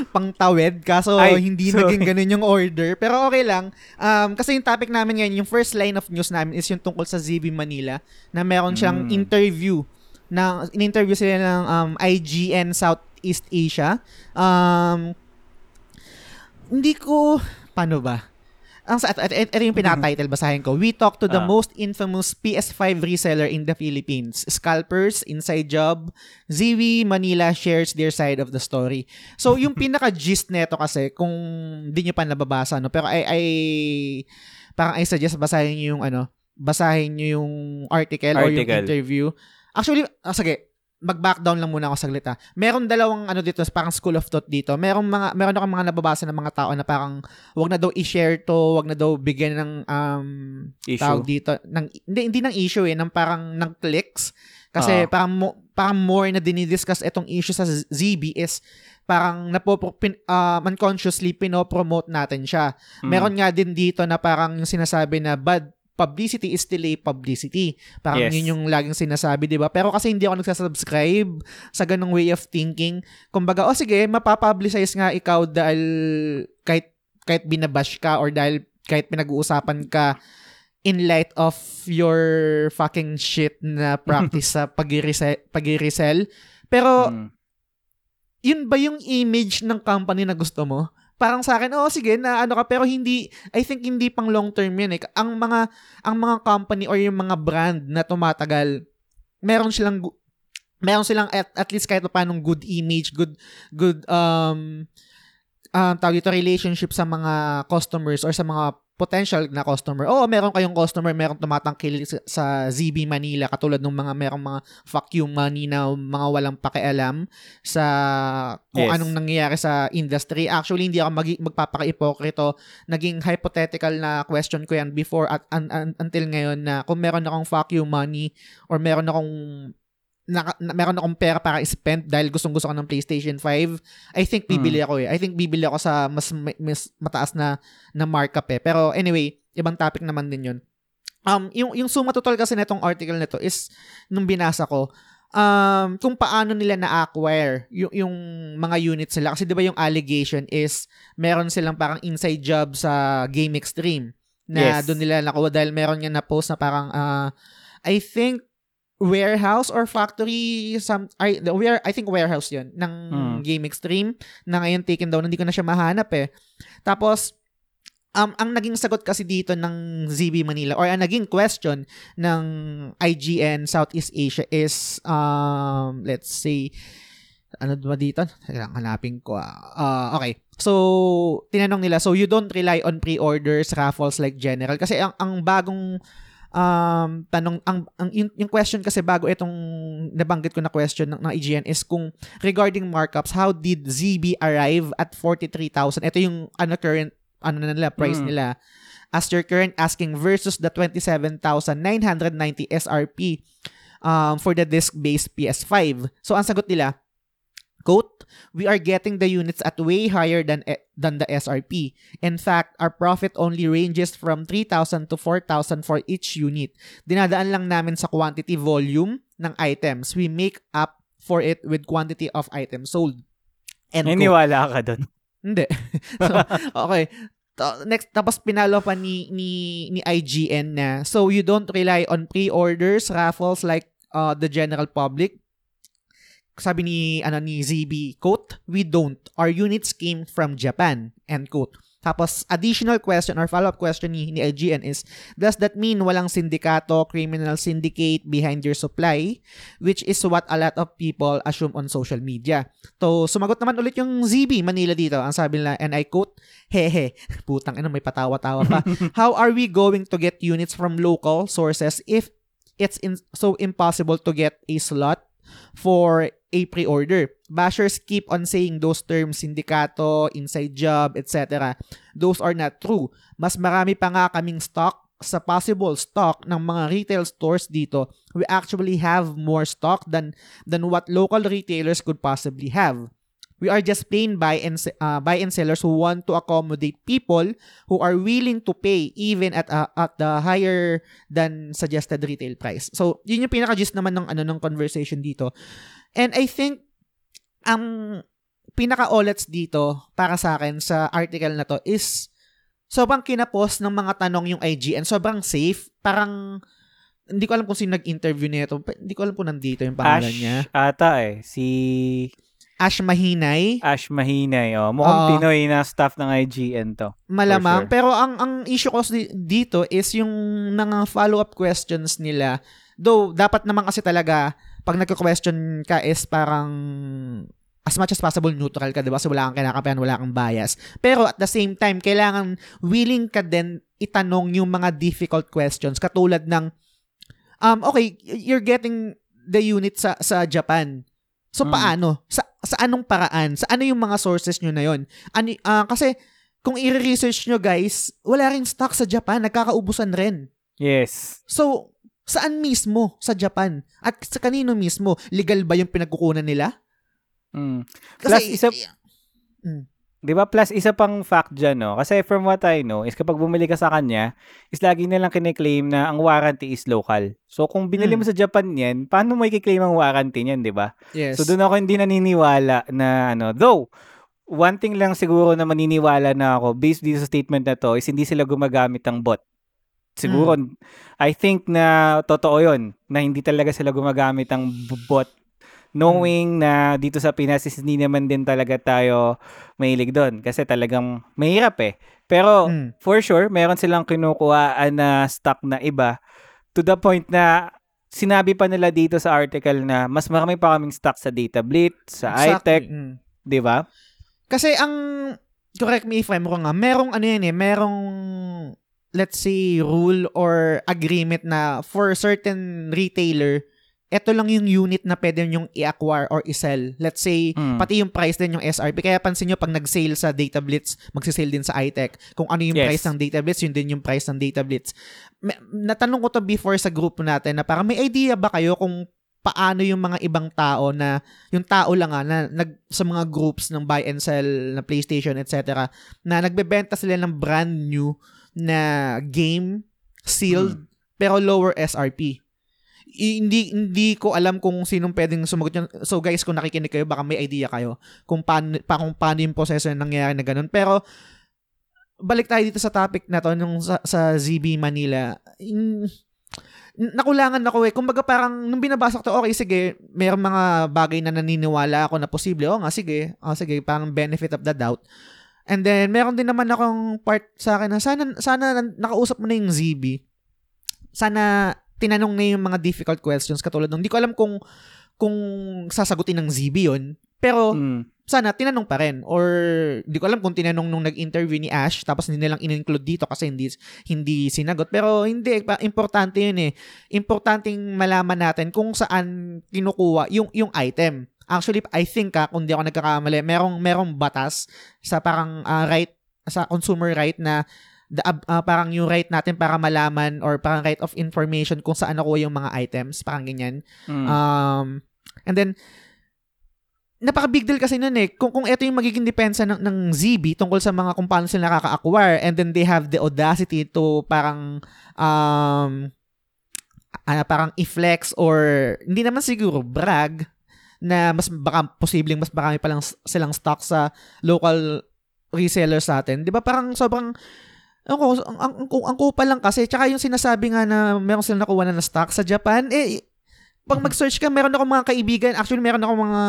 pang tawid kaso Ay, hindi sorry. naging ganun yung order. Pero okay lang. Um, kasi yung topic namin ngayon, yung first line of news namin is yung tungkol sa Zeebee Manila na meron siyang mm. interview na in-interview sila ng um, I G N Southeast Asia. Um, hindi ko, paano ba? Ang sa ito yung pinatitle, basahin ko. We talk to the uh. most infamous P S five reseller in the Philippines. Scalpers, Inside Job, Zeebee Manila shares their side of the story. So, yung pinaka-gist neto kasi, kung hindi nyo pa nababasa, no? Pero I, I, parang I suggest basahin nyo yung ano, basahin nyo yung article, article. or yung interview. Actually, ah, sige, mag-back down lang muna ako saglit ha. Meron dalawang ano dito, parang school of thought dito. Meron mga meron akong mga nababasa ng mga tao na parang wag na daw i-share to, wag na daw bigyan ng um issue. Tawag dito ng hindi hindi ng issue eh, ng parang ng clicks kasi uh-huh. parang mo, parang more na dinidiscuss itong issue sa Zeebee is parang napopro, pin, uh, unconsciously pinopromote natin siya. Mm. Meron nga din dito na parang yung sinasabi na bad publicity is delay publicity. Parang yes. yun yung laging sinasabi, di ba? Pero kasi hindi ako nagsasubscribe sa ganung way of thinking. Kumbaga, oh sige, mapapublicize nga ikaw dahil kahit, kahit binabash ka or dahil kahit pinag-uusapan ka in light of your fucking shit na practice sa pag-resell. pag-resell. Pero, hmm. yun ba yung image ng company na gusto mo? Parang sa akin, oh sige, na ano ka, pero hindi, I think hindi pang long term yun eh. Ang mga, ang mga company or yung mga brand na tumatagal, meron silang, meron silang at, at least kahit paanong good image, good, good, um, um, tawag dito, relationship sa mga customers or sa mga potential na customer. Oo, meron kayong customer, meron tumatangkilik sa, sa Zeebee Manila, katulad ng mga merong mga fuck you money na mga walang pakialam sa kung yes. anong nangyayari sa industry. Actually, hindi ako mag- magpapaka-ipokrito. Naging hypothetical na question ko yan before at un- un- until ngayon na kung meron akong fuck you money or meron akong na, na, meron akong pera para i-spend dahil gustong-gusto ko ng PlayStation five, I think bibili ako eh. I think bibili ako sa mas, mas mataas na, na markup eh. Pero anyway, ibang topic naman din yun. Um, yung, yung sumatutol kasi na itong article na ito is, nung binasa ko, um, kung paano nila na-acquire yung, yung mga units sila. Kasi di ba yung allegation is, meron silang parang inside job sa Game Extreme na yes. doon nila nakuha dahil meron nga na-post na parang, uh, I think, warehouse or factory some I, where, I think warehouse yun ng hmm. Game Extreme na ngayon taken down, hindi ko na siya mahanap eh. Tapos um, ang naging sagot kasi dito ng Zeebee Manila or ang naging question ng I G N Southeast Asia is um, let's say ano ba dito? Hanapin ko ah. Uh, okay. So tinanong nila, so you don't rely on pre-orders, raffles like general kasi ang, ang bagong um, tanong, ang, ang, yung question kasi bago itong nabanggit ko na question ng, ng I G N is kung regarding markups, how did Zeebee arrive at forty-three thousand? Ito yung ano, current ano na nila, price mm. nila as their current asking versus the twenty-seven thousand nine hundred ninety S R P um, for the disc-based P S five. So, ang sagot nila, quote, we are getting the units at way higher than than the S R P. In fact, our profit only ranges from three thousand to four thousand for each unit. Dinadaan lang namin sa quantity volume ng items. We make up for it with quantity of items sold. End quote. Niniwala ka dun? Hindi. So, okay. Next, tapos pinalo pa ni, ni, ni I G N na, so you don't rely on pre-orders, raffles like uh, the general public. Sabi ni ano ni Zeebee, quote, we don't. Our units came from Japan, end quote. Tapos, additional question or follow-up question ni, ni I G N is, does that mean walang sindikato, criminal syndicate behind your supply? Which is what a lot of people assume on social media. So, sumagot naman ulit yung Zeebee Manila dito. Ang sabi nila, and I quote, hehe, putang ina, may patawa-tawa pa. How are we going to get units from local sources if it's in- so impossible to get a slot for a pre-order? Bashers keep on saying those terms, sindikato, inside job, et cetera. Those are not true. Mas marami pa nga kaming stock sa possible stock ng mga retail stores dito. We actually have more stock than than what local retailers could possibly have. We are just plain buy and uh, buy and sellers who want to accommodate people who are willing to pay even at uh, at the higher than suggested retail price. So, yun yung pinaka-gist naman ng ano ng conversation dito. And I think ang um, pinaka-olets dito para sa akin sa article na to is sobrang kinapos ng mga tanong yung I G N, sobrang safe, parang hindi ko alam kung sino nag-interview nito. Hindi ko alam kung nandito yung pangalan Ash, niya. Ata eh si Ash Mahinay. Ash Mahinay, oh. Mukhang uh, Pinoy na staff ng I G N to. Malamang. Sure. Pero ang ang issue ko dito is yung mga follow-up questions nila. Though, dapat naman kasi talaga, pag nagka-question ka is parang as much as possible neutral ka, diba? So, wala kang kinakapihan, wala kang bias. Pero at the same time, kailangan willing ka din itanong yung mga difficult questions. Katulad ng, um, okay, you're getting the unit sa, sa Japan. So, hmm. paano? Sa sa anong paraan? Sa ano yung mga sources nyo na yun? Ano, uh, kasi, kung i-research nyo, guys, wala rin stock sa Japan. Nagkakaubusan rin. Yes. So, saan mismo sa Japan? At sa kanino mismo? Legal ba yung pinagkukunan nila? Mm. Kasi, plus, isa... Mm. Diba? Plus, isa pang fact dyan, no? Kasi from what I know, is kapag bumili ka sa kanya, is lagi nilang kiniklaim na ang warranty is local. So, kung binili mo mm. sa Japan yan, paano mo ikiklaim ang warranty niyan, diba? Yes. So, doon ako hindi naniniwala na, ano, though, one thing lang siguro na maniniwala na ako, based dito sa statement na to, is hindi sila gumagamit ng bot. Siguro, mm. I think na totoo yun, na hindi talaga sila gumagamit ng bot. Knowing na dito sa Pinas is hindi naman din talaga tayo mahilig doon kasi talagang mahirap eh. Pero mm. for sure, meron silang kinukuhaan na stock na iba to the point na sinabi pa nila dito sa article na mas marami pa kaming stock sa Data Blitz, sa exactly. iTech, mm. di ba? Kasi ang, correct me if I'm wrong nga, merong ano yan eh, merong let's say rule or agreement na for certain retailer, ito lang yung unit na pwede nyong i-acquire or i-sell. Let's say, mm. pati yung price din yung S R P. Kaya pansin nyo, pag nag-sale sa Data Blitz, magsisale din sa iTech. Kung ano yung yes. price ng Data Blitz, yun din yung price ng Data Blitz. May, natanong ko to before sa group natin na parang may idea ba kayo kung paano yung mga ibang tao na, yung tao lang nga, na, nag, sa mga groups ng buy and sell, na PlayStation, et cetera, na nagbebenta sila ng brand new na game, sealed, mm. pero lower S R P. hindi hindi ko alam kung sinong pwedeng sumagot yun. So guys, kung nakikinig kayo, baka may idea kayo kung paano, pa, kung paano yung proseso na nangyayari na ganun. Pero, balik tayo dito sa topic na to, nung sa, sa Zeebee Manila. In, nakulangan ako eh. Kumbaga parang, nung binabasa ko to, okay, sige, may mga bagay na naniniwala ako na posible. O nga, sige. O sige, parang benefit of the doubt. And then, meron din naman akong part sa akin na sana, sana nakausap mo na yung Zeebee. Sana, tinanong na yung mga difficult questions katulad nung, hindi ko alam kung kung sasagutin ng Zeebee yun, pero mm. sana tinanong pa rin, or di ko alam kung tinanong nung nag-interview ni Ash tapos hindi nilang in-include dito kasi hindi hindi sinagot, pero hindi, importante yun eh. Importanteng malaman natin kung saan kinukuha yung yung item. Actually, I think ah, kung di ako nagkakamali, merong merong batas sa parang uh, right sa consumer right na the, uh, parang yung right natin para malaman or parang right of information kung saan nakuha yung mga items, parang ganyan. Mm. Um and then napaka-big deal kasi nun eh. Kung, kung ito yung magiging depensa ng, ng Zeebee tungkol sa mga kung paano sila nakaka-acquire, and then they have the audacity to parang um, uh, parang i-flex or hindi naman siguro brag na mas baka posibleng mas marami palang silang stock sa local resellers natin. Di ba parang sobrang ang ang, ang, ang kupa lang kasi. Tsaka yung sinasabi nga na meron silang nakuha na na stock sa Japan, eh pag mag-search ka, meron ako mga kaibigan, actually meron ako mga,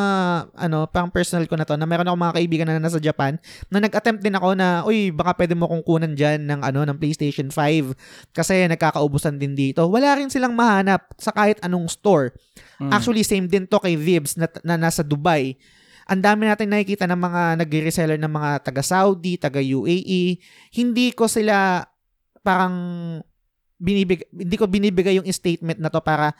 ano, pang personal ko na to, na meron ako mga kaibigan na nasa Japan, na nag-attempt din ako na, uy, baka pwede mo kong kunan dyan ng, ano, ng PlayStation five kasi nagkakaubusan din dito. Wala rin silang mahanap sa kahit anong store. Mm. Actually, same din to kay Vibs na, na nasa Dubai. Ang dami natin nakikita ng mga nag-reseller ng mga taga-Saudi, taga-U A E. Hindi ko sila parang binibig, hindi ko binibigay yung statement na to para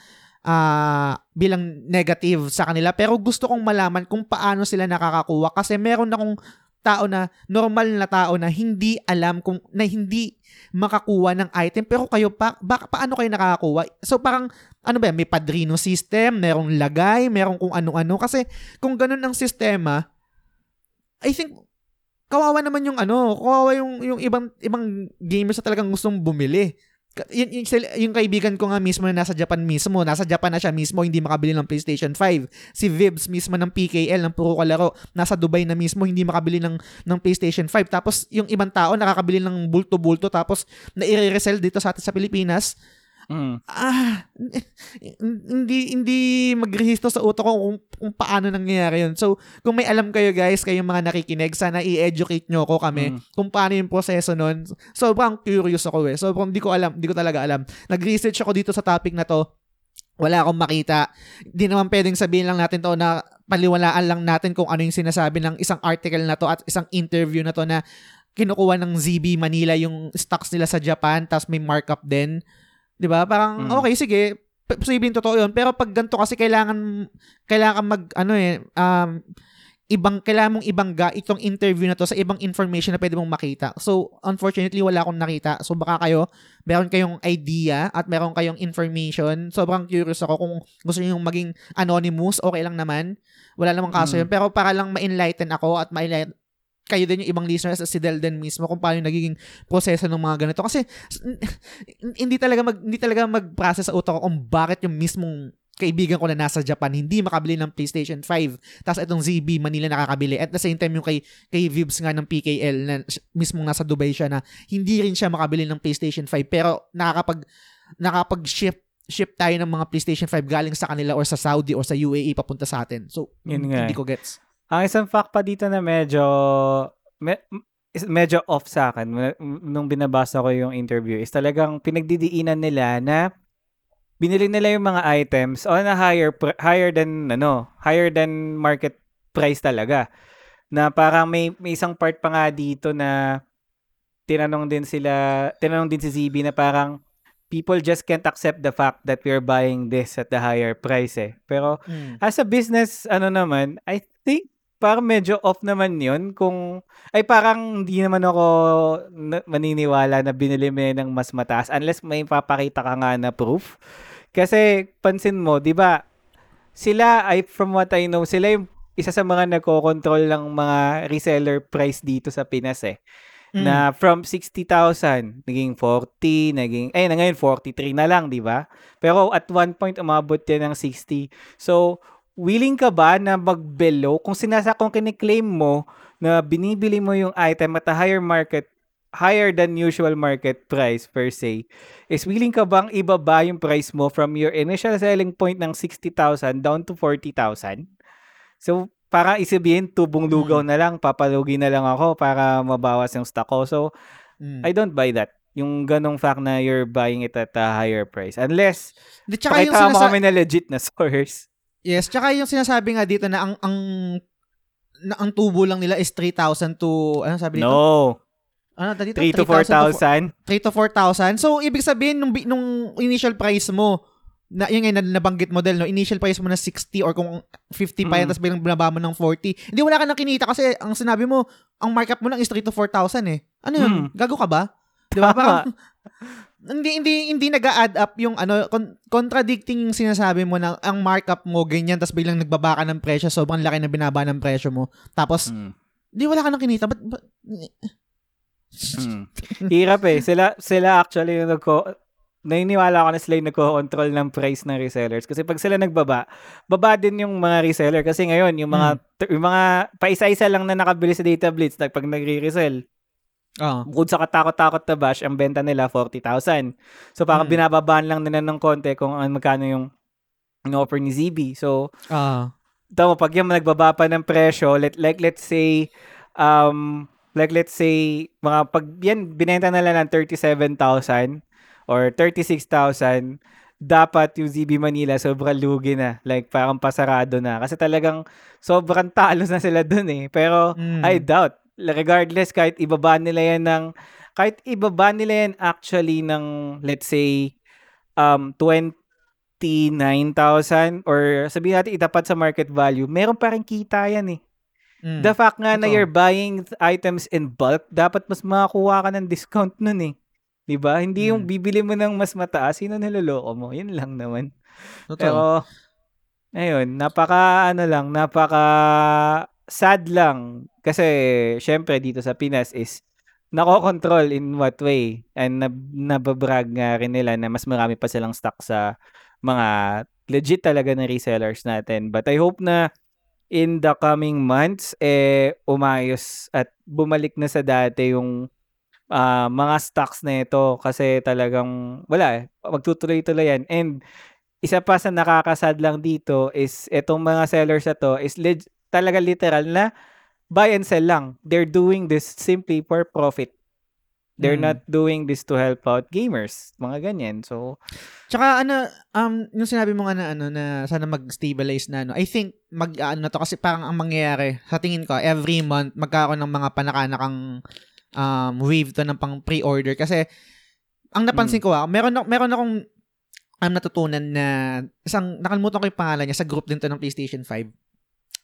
Uh, bilang negative sa kanila, pero gusto kong malaman kung paano sila nakakakuha kasi meron akong tao na normal na tao na hindi alam kung na hindi makakuha ng item, pero kayo pa, baka, paano kayo nakakakuha? So parang ano ba yan? May padrino system, merong lagay, merong kung ano-ano, kasi kung ganun ang sistema, I think kawawa naman yung ano, kawawa yung yung ibang ibang gamers na talagang gustong bumili. Yung, yung, yung kaibigan ko nga mismo na nasa Japan mismo, nasa Japan na siya mismo, hindi makabili ng PlayStation five. Si Vibs mismo ng P K L, ng puro kalaro, nasa Dubai na mismo, hindi makabili ng, ng PlayStation five. Tapos yung ibang tao nakakabili ng bulto-bulto tapos nai-resell dito sa atin sa Pilipinas. Mm. Ah, hindi hindi magrehisto sa utak ko kung, kung paano nangyayari yun. So, kung may alam kayo guys, kayong mga nakikinig, sana i-educate nyo ko kami mm. kung paano yung proseso nun. Sobrang curious ako eh. Sobrang di ko alam, di ko talaga alam. Nag-research ako dito sa topic na to. Wala akong makita. Di naman pwedeng sabihin lang natin to na paliwalaan lang natin kung ano yung sinasabi ng isang article na to at isang interview na to na kinukuha ng Zeebee Manila yung stocks nila sa Japan tapos may markup din. Diba? Parang, okay, sige, posibleng totoo yun. Pero pag ganito kasi, kailangan, kailangan mag, ano eh, um, ibang, kailangan mong ibangga itong interview na to sa ibang information na pwede mong makita. So, unfortunately, wala akong nakita. So, baka kayo, meron kayong idea at meron kayong information. Sobrang curious ako kung gusto nyo yung maging anonymous, okay lang naman. Wala namang kaso mm. yun. Pero para lang ma-enlighten ako at ma-enlighten kayo din yung ibang listeners at si Delden mismo kung paano yung nagiging proseso ng mga ganito. Kasi hindi talaga mag, hindi talaga mag-process sa utak ko kung bakit yung mismong kaibigan ko na nasa Japan hindi makabili ng PlayStation five tapos itong Zeebee Manila nakakabili. At the same time yung kay, kay Vibs nga ng P K L na mismong nasa Dubai siya na hindi rin siya makabili ng PlayStation five pero nakakapag, nakakapag-ship ship tayo ng mga PlayStation five galing sa kanila or sa Saudi or sa U A E papunta sa atin. So, hindi ko gets. Ang isang fact pa dito na medyo me, medyo off sa akin nung binabasa ko yung interview is talagang pinagdidiinan nila na binili nila yung mga items on a higher higher than ano, higher than market price talaga. Na parang may, may isang part pa nga dito na tinanong din sila, tinanong din si Zeebee na parang people just can't accept the fact that we're buying this at the higher price eh. Pero mm. as a business, ano naman, I think parang medyo off naman yun kung, ay parang hindi naman ako maniniwala na binili mo ng mas mataas unless may papakita ka nga na proof. Kasi pansin mo, di ba, sila, ay, from what I know, sila yung isa sa mga nagko-control ng mga reseller price dito sa Pinas eh. Mm. Na from sixty thousand, naging forty, naging, ay ngayon forty-three na lang, di ba? Pero at one point, umabot yan ng sixty. So, willing ka ba na mag-below kung sinasa kung kiniklaim mo na binibili mo yung item at a higher market, higher than usual market price per se, is willing ka bang ibaba yung price mo from your initial selling point ng sixty thousand down to forty thousand? So, parang isabihin, tubong lugaw na lang, papalugi na lang ako para mabawas yung stock ko. So, mm. I don't buy that. Yung ganong fact na you're buying it at a higher price. Unless, pakita mo sinasa- kami na legit na source. Yes, tsaka yung sinasabi nga dito na ang ang na, ang tubo lang nila is three thousand to, ano sabi dito? No. Ano, dito? three to four thousand three to four thousand So, ibig sabihin, nung, nung initial price mo, na yun nga, nabanggit mo, Del, no? Initial price mo na sixty or kung fifty pa yan, mm. tapos bilang binaba mo ng forty Hindi, wala ka nang kinita kasi ang sinabi mo, ang markup mo lang is three to four thousand eh. Ano yun? Mm. Gago ka ba? Di ba? Parang, hindi, hindi, hindi nag-a-add up yung ano, con- contradicting yung sinasabi mo na ang markup mo, ganyan, tapos bilang nagbaba ka ng presyo, sobrang laki na binaba ng presyo mo. Tapos, mm. di, wala ka nang kinita. But, but, mm. hirap eh. Sila, sila actually yung nagko... Naniniwala ako na sila yung nagko-control ng price ng resellers. Kasi pag sila nagbaba, baba din yung mga reseller. Kasi ngayon, yung mga, mm. yung mga paisa-isa lang na nakabili sa Data Blitz na pag nagre-resell, oh. bukod sa katakot-takot na bash, ang benta nila forty thousand So, parang mm. binababaan lang nila ng konti kung magkano yung in-offer ni Zeebee. So, oh. tama, pag yung nagbaba pa ng presyo, let, like let's say, um, like let's say, mga pag yan, binenta nila ng thirty-seven thousand or thirty-six thousand dapat yung Zeebee Manila sobrang lugi na. Like, parang pasarado na. Kasi talagang sobrang talos na sila dun eh. Pero, mm. I doubt. Regardless, kahit ibaba nila yan ng, kahit ibaba nila yan actually ng, let's say, um, twenty-nine thousand or sabihin natin itapat sa market value, meron parang kita yan eh. Mm. The fact nga Ito. na you're buying items in bulk, dapat mas makakuha ka ng discount nun eh. Diba? Hindi yung bibili mo ng mas mataas, yun ang niloloko mo. Yun lang naman. Totoo. Pero, ayun, napaka, ano lang, napaka sad lang. Kasi, syempre, dito sa Pinas is, nakokontrol in what way? And nab- nababrag nga rin nila na mas marami pa silang stock sa mga legit talaga na resellers natin. But I hope na in the coming months, eh, umayos at bumalik na sa dati yung Uh, mga stocks na ito kasi talagang wala eh. Magtutuloy-tuloy yan. And isa pa sa nakakasad lang dito is itong mga sellers na to is leg- talaga literal na buy and sell lang. They're doing this simply for profit. They're mm. not doing this to help out gamers. Mga ganyan. So, tsaka ano, um, yung sinabi mo nga na, ano, na sana mag-stabilize na. Ano, I think mag, ano na to kasi parang ang mangyayari sa tingin ko every month magkakaroon ng mga panakanakang um wave to ng pang pre-order kasi ang napansin mm. ko ah meron meron akong um, natutunan na isang nakalimutan ko yung pangalan niya sa group din to ng PlayStation five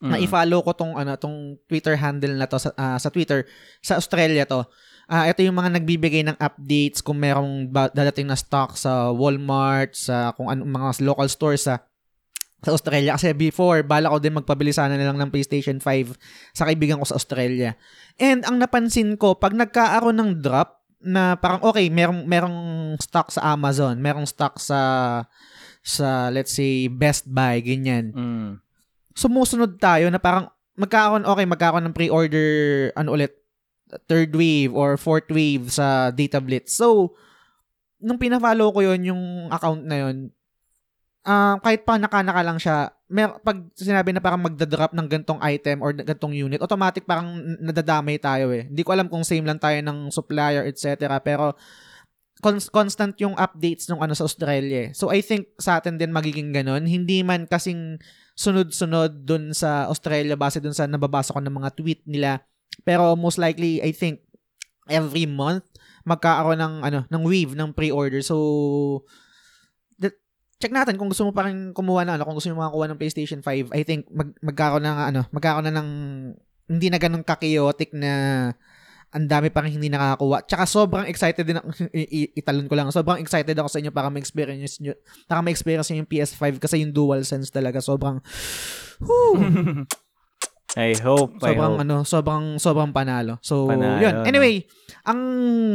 mm. na i-follow ko tong ano tong Twitter handle na to sa, uh, sa Twitter sa Australia to ah uh, ito yung mga nagbibigay ng updates kung merong ba- dadating na stock sa Walmart sa kung anong mga local stores sa sa Australia kasi before bala ko din magpabili sana na lang ng PlayStation five sa kaibigan ko sa Australia. And ang napansin ko pag nagkaaroon ng drop na parang okay, merong merong stock sa Amazon, merong stock sa sa let's say Best Buy ganyan. Mm. Sumusunod tayo na parang magkakaroon okay, magkakaroon ng pre-order ano ulit third wave or fourth wave sa Data Blitz. So nung pina-follow ko 'yon yung account na 'yon Uh, kahit pa naka-naka lang siya, may, pag sinabi na parang magdadrop ng gantong item or gantong unit, automatic parang nadadamay tayo eh. Hindi ko alam kung same lang tayo ng supplier, et cetera. Pero cons- constant yung updates ng ano sa Australia eh. So I think sa atin din magiging ganun. Hindi man kasing sunod-sunod dun sa Australia base dun sa nababasa ko ng mga tweet nila. Pero most likely, I think, every month, magkakaroon ng, ano, ng wave ng pre-order. So check natin kung gusto mo pa rin kumuha na ano, kung gusto mo makakuha ng PlayStation five, I think mag- magkakaroon na ano, magkakaroon na ng hindi na ganun ka-chaotic na ang dami pa rin hindi nakakuha. Tsaka sobrang excited din ako, italon ko lang, sobrang excited ako sa inyo para ma-experience nyo, para ma-experience nyo yung P S five kasi yung DualSense talaga sobrang whoo, I hope, I sobrang hope. ano, sobrang sobrang panalo. So, panalo, yun. Anyway, ang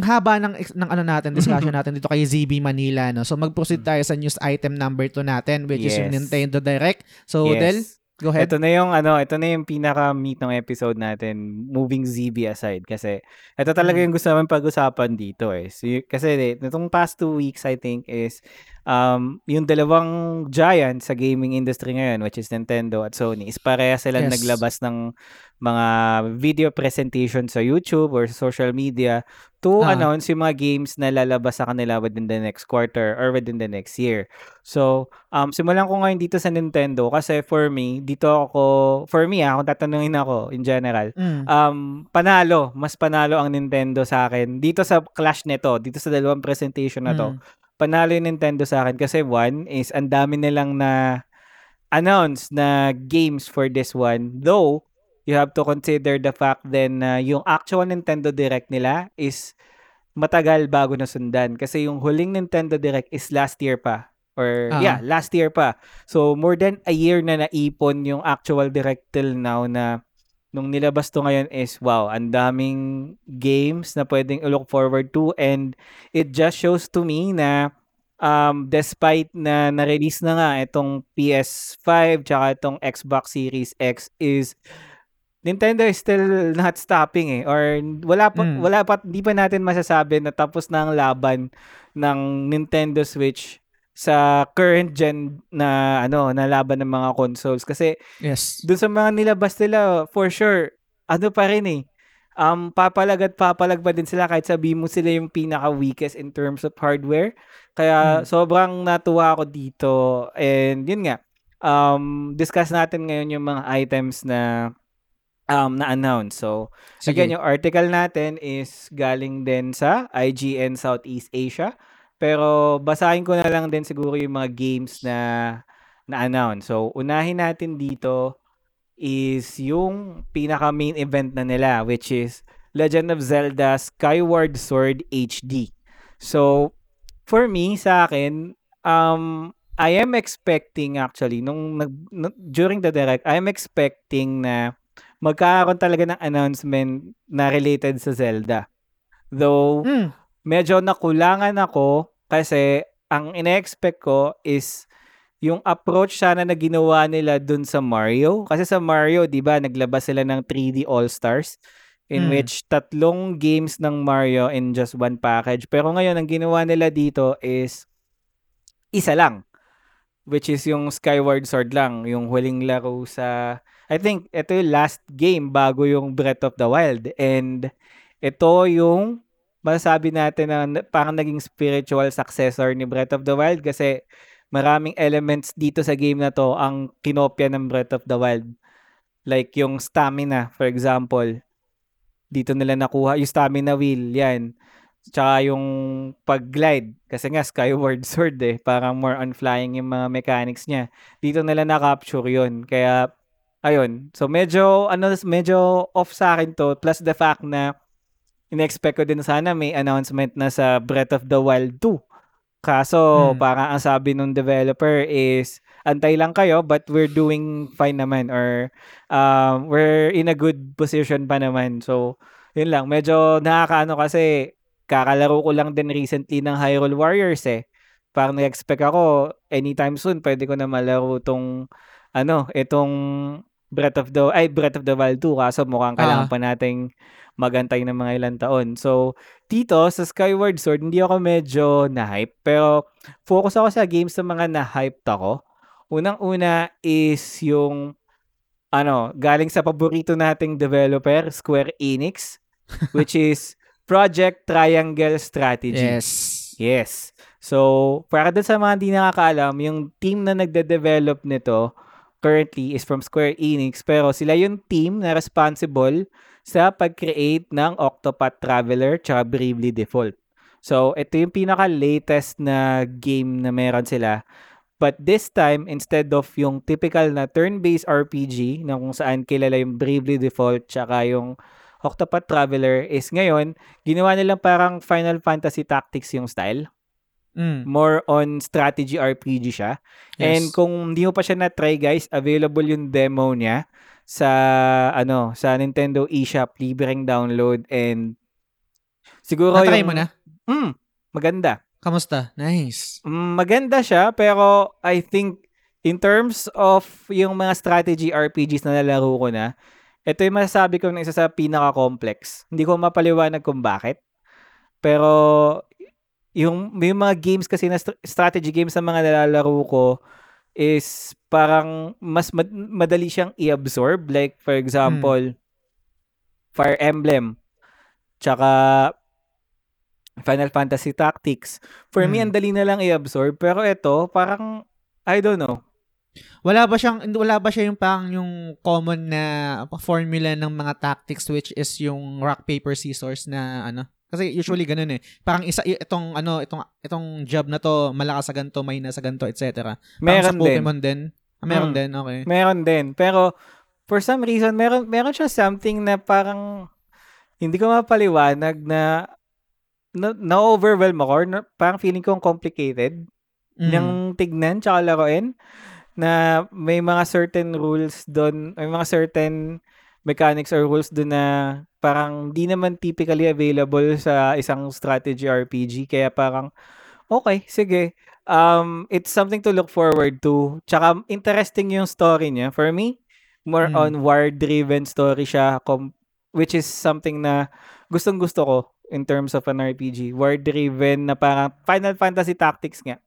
haba ng ng ano natin, discussion natin dito kay Zeebee Manila, no. So, mag-proceed tayo sa news item number two natin, which yes. is yung Nintendo Direct. So, yes. Del, go ahead. Ito na yung ano, ito na yung pinaka-meat ng episode natin, moving Zeebee aside kasi ito talaga yung gusto namin pag-usapan dito eh. So, kasi nitong past two weeks I think is um yung dalawang giant sa gaming industry ngayon which is Nintendo at Sony is pareha silang yes. naglabas ng mga video presentation sa YouTube or sa social media to ah. announce yung mga games na lalabas sa kanila within the next quarter or within the next year. So, um, simulan ko ngayon dito sa Nintendo kasi for me, dito ako, for me ah, kung tatanungin ako in general, mm. um, panalo, mas panalo ang Nintendo sa akin dito sa clash nito, dito sa dalawang presentation na to. Mm. Panalo yung Nintendo sa akin kasi one is ang dami nilang na announce na games for this one. Though, you have to consider the fact then na uh, yung actual Nintendo Direct nila is matagal bago nasundan. Kasi yung huling Nintendo Direct is last year pa. Or, uh-huh. yeah, last year pa. So, more than a year na naipon yung actual Direct till now na nung nilabas to ngayon is, wow, ang daming games na pwedeng look forward to. And it just shows to me na Um, despite na na-release na nga itong P S five tsaka itong Xbox Series X is Nintendo is still not stopping eh or wala pa mm. wala pa hindi pa natin masasabi na tapos na ang laban ng Nintendo Switch sa current gen na ano na laban ng mga consoles kasi yes. Doon sa mga nilabas nila for sure ano pa rin eh Um, papalag at papalag pa din sila kahit sabihin mo sila yung pinaka-weakest in terms of hardware. Kaya mm. sobrang natuwa ako dito. And yun nga, um, discuss natin ngayon yung mga items na um, na-announce. So, sige. Again, yung article natin is galing din sa I G N Southeast Asia. Pero basahin ko na lang din siguro yung mga games na na-announce. So, unahin natin dito is yung pinaka-main event na nila, which is Legend of Zelda Skyward Sword H D. So, for me, sa akin, um, I am expecting actually, nung, nung during the direct, I am expecting na magkakaroon talaga ng announcement na related sa Zelda. Though, mm. medyo nakulangan ako kasi ang ina-expect ko is yung approach sana na ginawa nila dun sa Mario. Kasi sa Mario, di ba, naglabas sila ng three D All-Stars in mm. which tatlong games ng Mario in just one package. Pero ngayon, ang ginawa nila dito is isa lang, which is yung Skyward Sword lang, yung huling laro sa, I think, ito yung last game bago yung Breath of the Wild. And ito yung masasabi natin na parang naging spiritual successor ni Breath of the Wild kasi maraming elements dito sa game na to ang kinopya ng Breath of the Wild. Like yung stamina, for example. Dito nila nakuha yung stamina wheel, yan. Tsaka yung pag-glide. Kasi nga, Skyward Sword eh. Parang more on flying yung mga mechanics niya. Dito nila na-capture yun. Kaya, ayun. So, medyo, ano, medyo off sa akin to. Plus the fact na, in-expect ko din sana may announcement na sa Breath of the Wild two. Kaso, hmm. parang ang sabi nung developer is, antay lang kayo, but we're doing fine naman. Or, uh, we're in a good position pa naman. So, yun lang. Medyo nakakaano kasi, kakalaro ko lang din recently ng Hyrule Warriors eh. Parang nag-expect ako, anytime soon, pwede ko na malaro itong, ano, itong Breath of the, ay, Breath of the Wild two. Kaso, mukhang kailangan uh-huh. pa nating magantay ng mga ilang taon. So, dito, sa Skyward Sword, hindi ako medyo na-hype. Pero, focus ako sa games na mga na-hyped ako. Unang-una is yung, ano, galing sa paborito nating developer, Square Enix, which is Project Triangle Strategy. Yes. Yes. So, para dun sa mga hindi nakakaalam, yung team na nagde-develop nito currently is from Square Enix. Pero sila yung team na responsible sa pag-create ng Octopath Traveler tsaka Bravely Default. So, ito yung pinaka-latest na game na meron sila. But this time, instead of yung typical na turn-based R P G na kung saan kilala yung Bravely Default tsaka yung Octopath Traveler is ngayon, ginawa nilang parang Final Fantasy Tactics yung style. Mm. More on strategy R P G siya. Yes. And kung hindi mo pa siya na-try guys, available yung demo niya sa ano sa Nintendo eShop, libreng download and siguro na-try yung mo na? Mm, maganda. Kamusta? Nice. Mm, maganda siya pero I think in terms of yung mga strategy R P Gs na nalaro ko na, ito yung masasabi ko na isa sa pinaka-complex. Hindi ko mapaliwanag kung bakit. Pero yung may mga games kasi na strategy games sa mga nalalaro ko is parang mas mad- madali siyang i-absorb. Like, for example, hmm. Fire Emblem, tsaka Final Fantasy Tactics. For hmm. me, ang dali na lang i-absorb. Pero ito, parang, I don't know. Wala ba siyang, wala ba siya yung pang yung common na formula ng mga tactics which is yung rock, paper, scissors na ano? Kasi usually ganun eh. Parang isa itong ano, itong itong job na to, malakas sa ganito, mahina sa ganito, et cetera. Meron sa Pokemon din. din. Ah, meron hmm. din, okay. Meron din. Pero for some reason, meron meron siya something na parang hindi ko mapaliwanag na na-overwhelm na ako or na, parang feeling kong complicated mm. ng tignan tsaka laruin na may mga certain rules doon, may mga certain mechanics or rules doon na parang di naman typically available sa isang strategy R P G, kaya parang okay, sige, um, it's something to look forward to. Tsaka interesting yung story niya. For me, more mm. on war-driven story siya, com- which is something na gustong gusto ko in terms of an R P G. War-driven na parang Final Fantasy Tactics nga.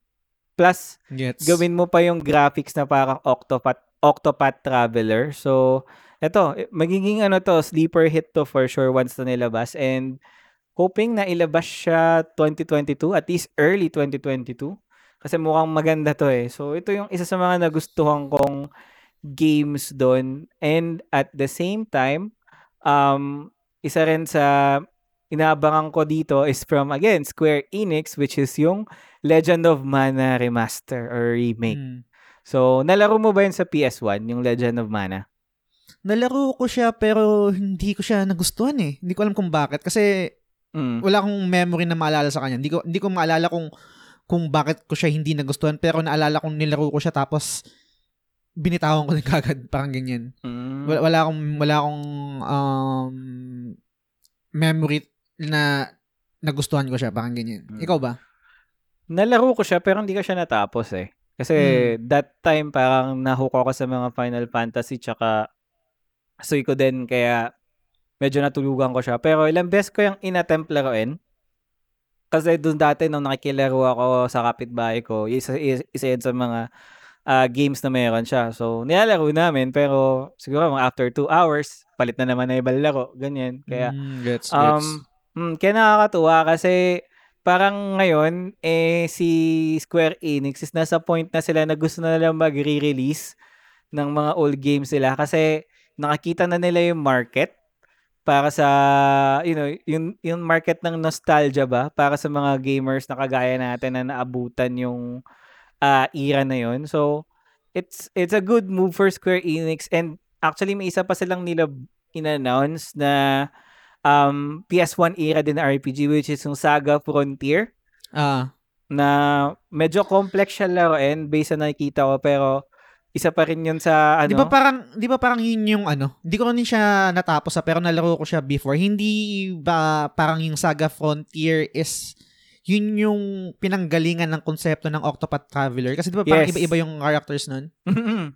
Plus, Gets. gawin mo pa yung graphics na parang Octopath, Octopath Traveler. So, eto, magiging ano to, sleeper hit to for sure once na nilabas. And hoping na ilabas siya twenty twenty-two, at least early twenty twenty-two. Kasi mukhang maganda to eh. So, ito yung isa sa mga nagustuhan kong games doon. And at the same time, um, isa rin sa inaabangan ko dito is from, again, Square Enix, which is yung Legend of Mana Remaster or Remake. Hmm. So, nalaro mo ba yun sa P S one, yung Legend of Mana? Nalaro ko siya, pero hindi ko siya nagustuhan eh. Hindi ko alam kung bakit. Kasi, hmm. wala akong memory na maalala sa kanya. Hindi ko, hindi ko maalala kung, kung bakit ko siya hindi nagustuhan, pero naalala kong nilaro ko siya, tapos binitawan ko na kagad, parang ganyan. Hmm. Wala, wala akong, wala akong um, memory na nagustuhan ko siya, parang ganyan. Hmm. Ikaw ba? Nalaro ko siya pero hindi ko siya natapos eh. Kasi hmm. that time parang nahook ako sa mga Final Fantasy tsaka Suikoden, kaya medyo natulugan ko siya. Pero ilang beses ko yung inattempt laruin. Kasi doon dati nung nakikilaro ako sa kapitbahay ko, isa, isa, isa yun sa mga uh, games na meron siya. So nilalaro namin pero siguro mga after two hours, palit na naman na ibang laro. Ganyan. Kaya, hmm, gets, um, gets. Mm, kaya nakakatuwa kasi parang ngayon, eh, si Square Enix is nasa point na sila na gusto na lang mag-re-release ng mga old games nila kasi nakakita na nila yung market para sa, you know, yung, yung market ng nostalgia ba para sa mga gamers na kagaya natin na naabutan yung uh, era na yun. So, it's, it's a good move for Square Enix, and actually may isa pa silang nila in-announce na um P S one era din na R P G, which is yung Saga Frontier. Ah. Na medyo complex siya laruin based na nakikita ko, pero isa pa rin yun sa ano. Di ba parang di ba parang yun yung ano? Hindi ko rin siya natapos ah, pero nalaro ko siya before. Hindi ba parang yung Saga Frontier is yun yung pinanggalingan ng konsepto ng Octopath Traveler? Kasi di ba parang yes. iba-iba yung characters nun? Mm.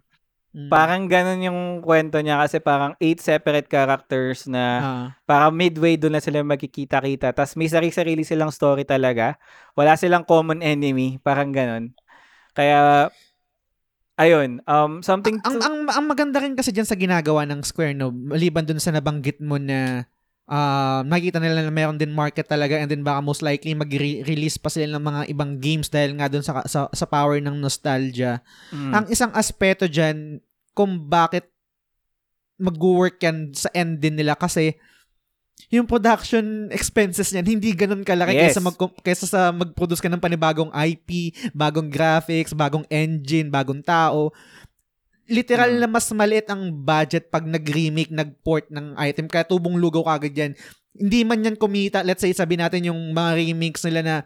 Parang ganun yung kwento niya kasi parang eight separate characters na uh. parang midway doon na sila magkikita-kita. Tapos may sarili-sarili silang story talaga. Wala silang common enemy. Parang ganun. Kaya, ayun. Um, something ang, to... ang, ang, ang maganda rin kasi dyan sa ginagawa ng Square, no? Maliban doon sa nabanggit mo na uh, nakita nila na mayroon din market talaga, and then baka most likely mag-release pa sila ng mga ibang games dahil nga doon sa, sa, sa power ng nostalgia. Mm. Ang isang aspeto dyan kung bakit mag-work yan sa end din nila kasi yung production expenses niyan hindi ganun kalaki yes. kaysa, mag, kaysa sa mag-produce ka ng panibagong I P, bagong graphics, bagong engine, bagong tao. Literal mm. na mas maliit ang budget pag nag-remake, nag-port ng item. Kaya tubong lugaw kagad yan. Hindi man yan kumita. Let's say, sabi natin yung mga remakes nila na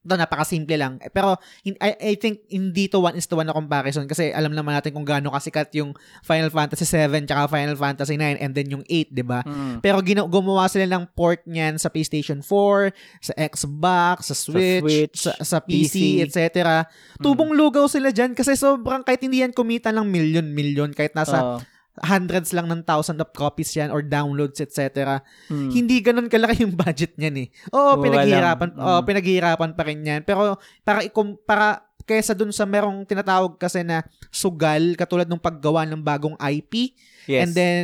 ito, napakasimple lang. Pero I, I think hindi to one is to one na comparison kasi alam naman natin kung gaano kasikat yung Final Fantasy seven tsaka Final Fantasy nine and then yung eight, diba? Mm. Pero gina- gumawa sila ng port niyan sa PlayStation four, sa Xbox, sa Switch, sa, Switch, sa, sa P C, P C, et cetera. Mm. Tubong lugaw sila dyan kasi sobrang kahit hindi yan kumita ng million-million, kahit nasa... Uh. hundreds lang ng thousand of copies yan or downloads, et cetera. Mm. Hindi ganun kalaki yung budget niyan eh. Oo, pinaghihirapan, mm. oh, pinaghihirapan pa rin yan. Pero para, para kesa dun sa merong tinatawag kasi na sugal, katulad ng paggawa ng bagong I P, yes. and then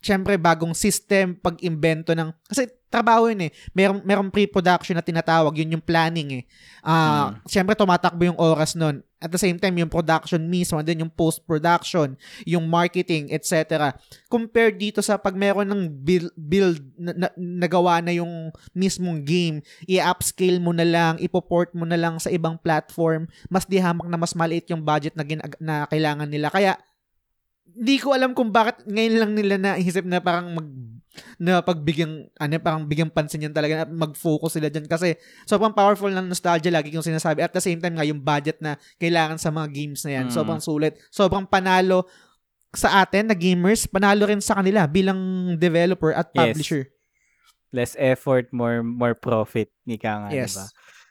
syempre bagong system, pag-invento ng, kasi trabaho yun eh, merong, merong pre-production na tinatawag, yun yung planning eh. Uh, mm. Syempre tumatakbo yung oras nun. At the same time, yung production mismo, and then yung post-production, yung marketing, et cetera. Compared dito sa pag meron ng build, build na, na, nagawa na yung mismong game, i-upscale mo na lang, ipoport mo na lang sa ibang platform, mas di hamak na mas maliit yung budget na, gin, na kailangan nila. Kaya, di ko alam kung bakit ngayon lang nila naisip na parang mag na pagbigyan ano parang bigyan pansin yan talaga, mag-focus sila diyan kasi sobrang powerful ng nostalgia, lagi kong sinasabi, at the same time nga yung budget na kailangan sa mga games na yan, mm. sobrang sulit, sobrang panalo sa atin na gamers, panalo rin sa kanila bilang developer at publisher. Yes. Less effort, more more profit, ika nga, yes. Diba?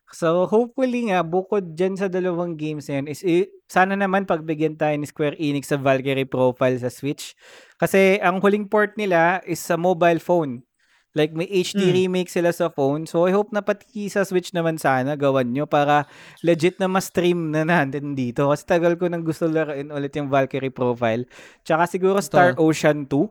So, hopefully nga, bukod dyan sa dalawang games na yun, is, i- sana naman pagbigyan tayo ni Square Enix sa Valkyrie Profile sa Switch. Kasi, ang huling port nila is sa mobile phone. Like, may H D mm. remake sila sa phone. So, I hope na pati sa Switch naman sana, gawan nyo para legit na ma-stream na natin dito. Kasi tagal ko nang gusto laruin ulit yung Valkyrie Profile. Tsaka siguro Star Ito. Ocean two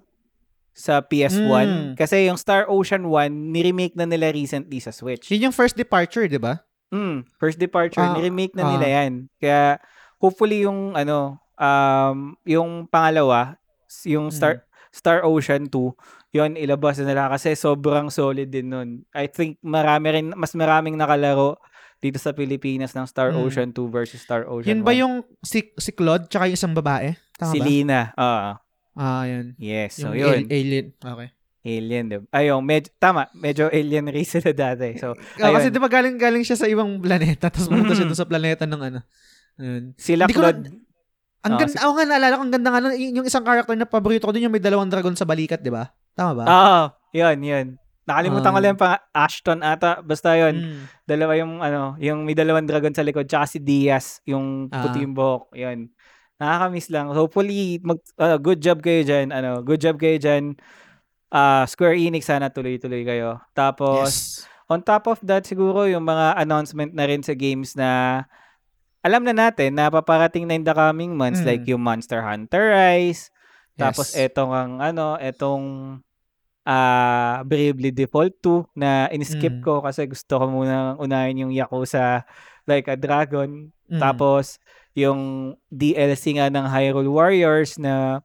sa P S one. Mm. Kasi yung Star Ocean one, niremake na nila recently sa Switch. Yun yung first departure, di ba? Mm, first departure, ah, ni-remake na nila ah. yan. Kaya hopefully yung ano, um yung pangalawa, yung Star mm. Star Ocean two, yon ilabas na nila kasi sobrang solid din nun. I think marami rin, mas maraming nakalaro dito sa Pilipinas ng Star mm. Ocean two versus Star Ocean yun one. Yun ba yung si si Claude tsaka yung isang babae? Tama si ba? Lina. Uh, ah, yun. Yes, yung so yun. Alien. Okay. Alien, diba? Ayun, medyo, tama, medyo alien race sila dati. So, oh, kasi diba galing-galing siya sa ibang planeta, tapos pumunta mm-hmm. siya doon sa planeta ng ano. Ayun. Sila Claude. Ang oh, ganda, si- oh, nga, naalala ko, ang ganda nga, yung isang character na paborito ko din, yung may dalawang dragon sa balikat, di ba? Tama ba? Oo, oh, yun, yun. Nakalimutan uh, ko lang pang Ashton ata, basta yun. Mm. Dalawa yung, ano, yung may dalawang dragon sa likod, tsaka si Diaz, yung puting uh, buhok, yun. Nakakamiss lang. Hopefully, mag, uh, good job kayo dyan, ano, good job kayo dyan. Uh, Square Enix, sana tuloy-tuloy kayo. Tapos, yes. On top of that, siguro yung mga announcement na rin sa games na alam na natin na paparating na in the coming months, mm. like yung Monster Hunter Rise, yes. Tapos etong ang ano, etong uh, Bravely Default two na in-skip mm. ko kasi gusto ko muna unahin yung Yakuza Like a Dragon. Mm. Tapos, yung D L C nga ng Hyrule Warriors na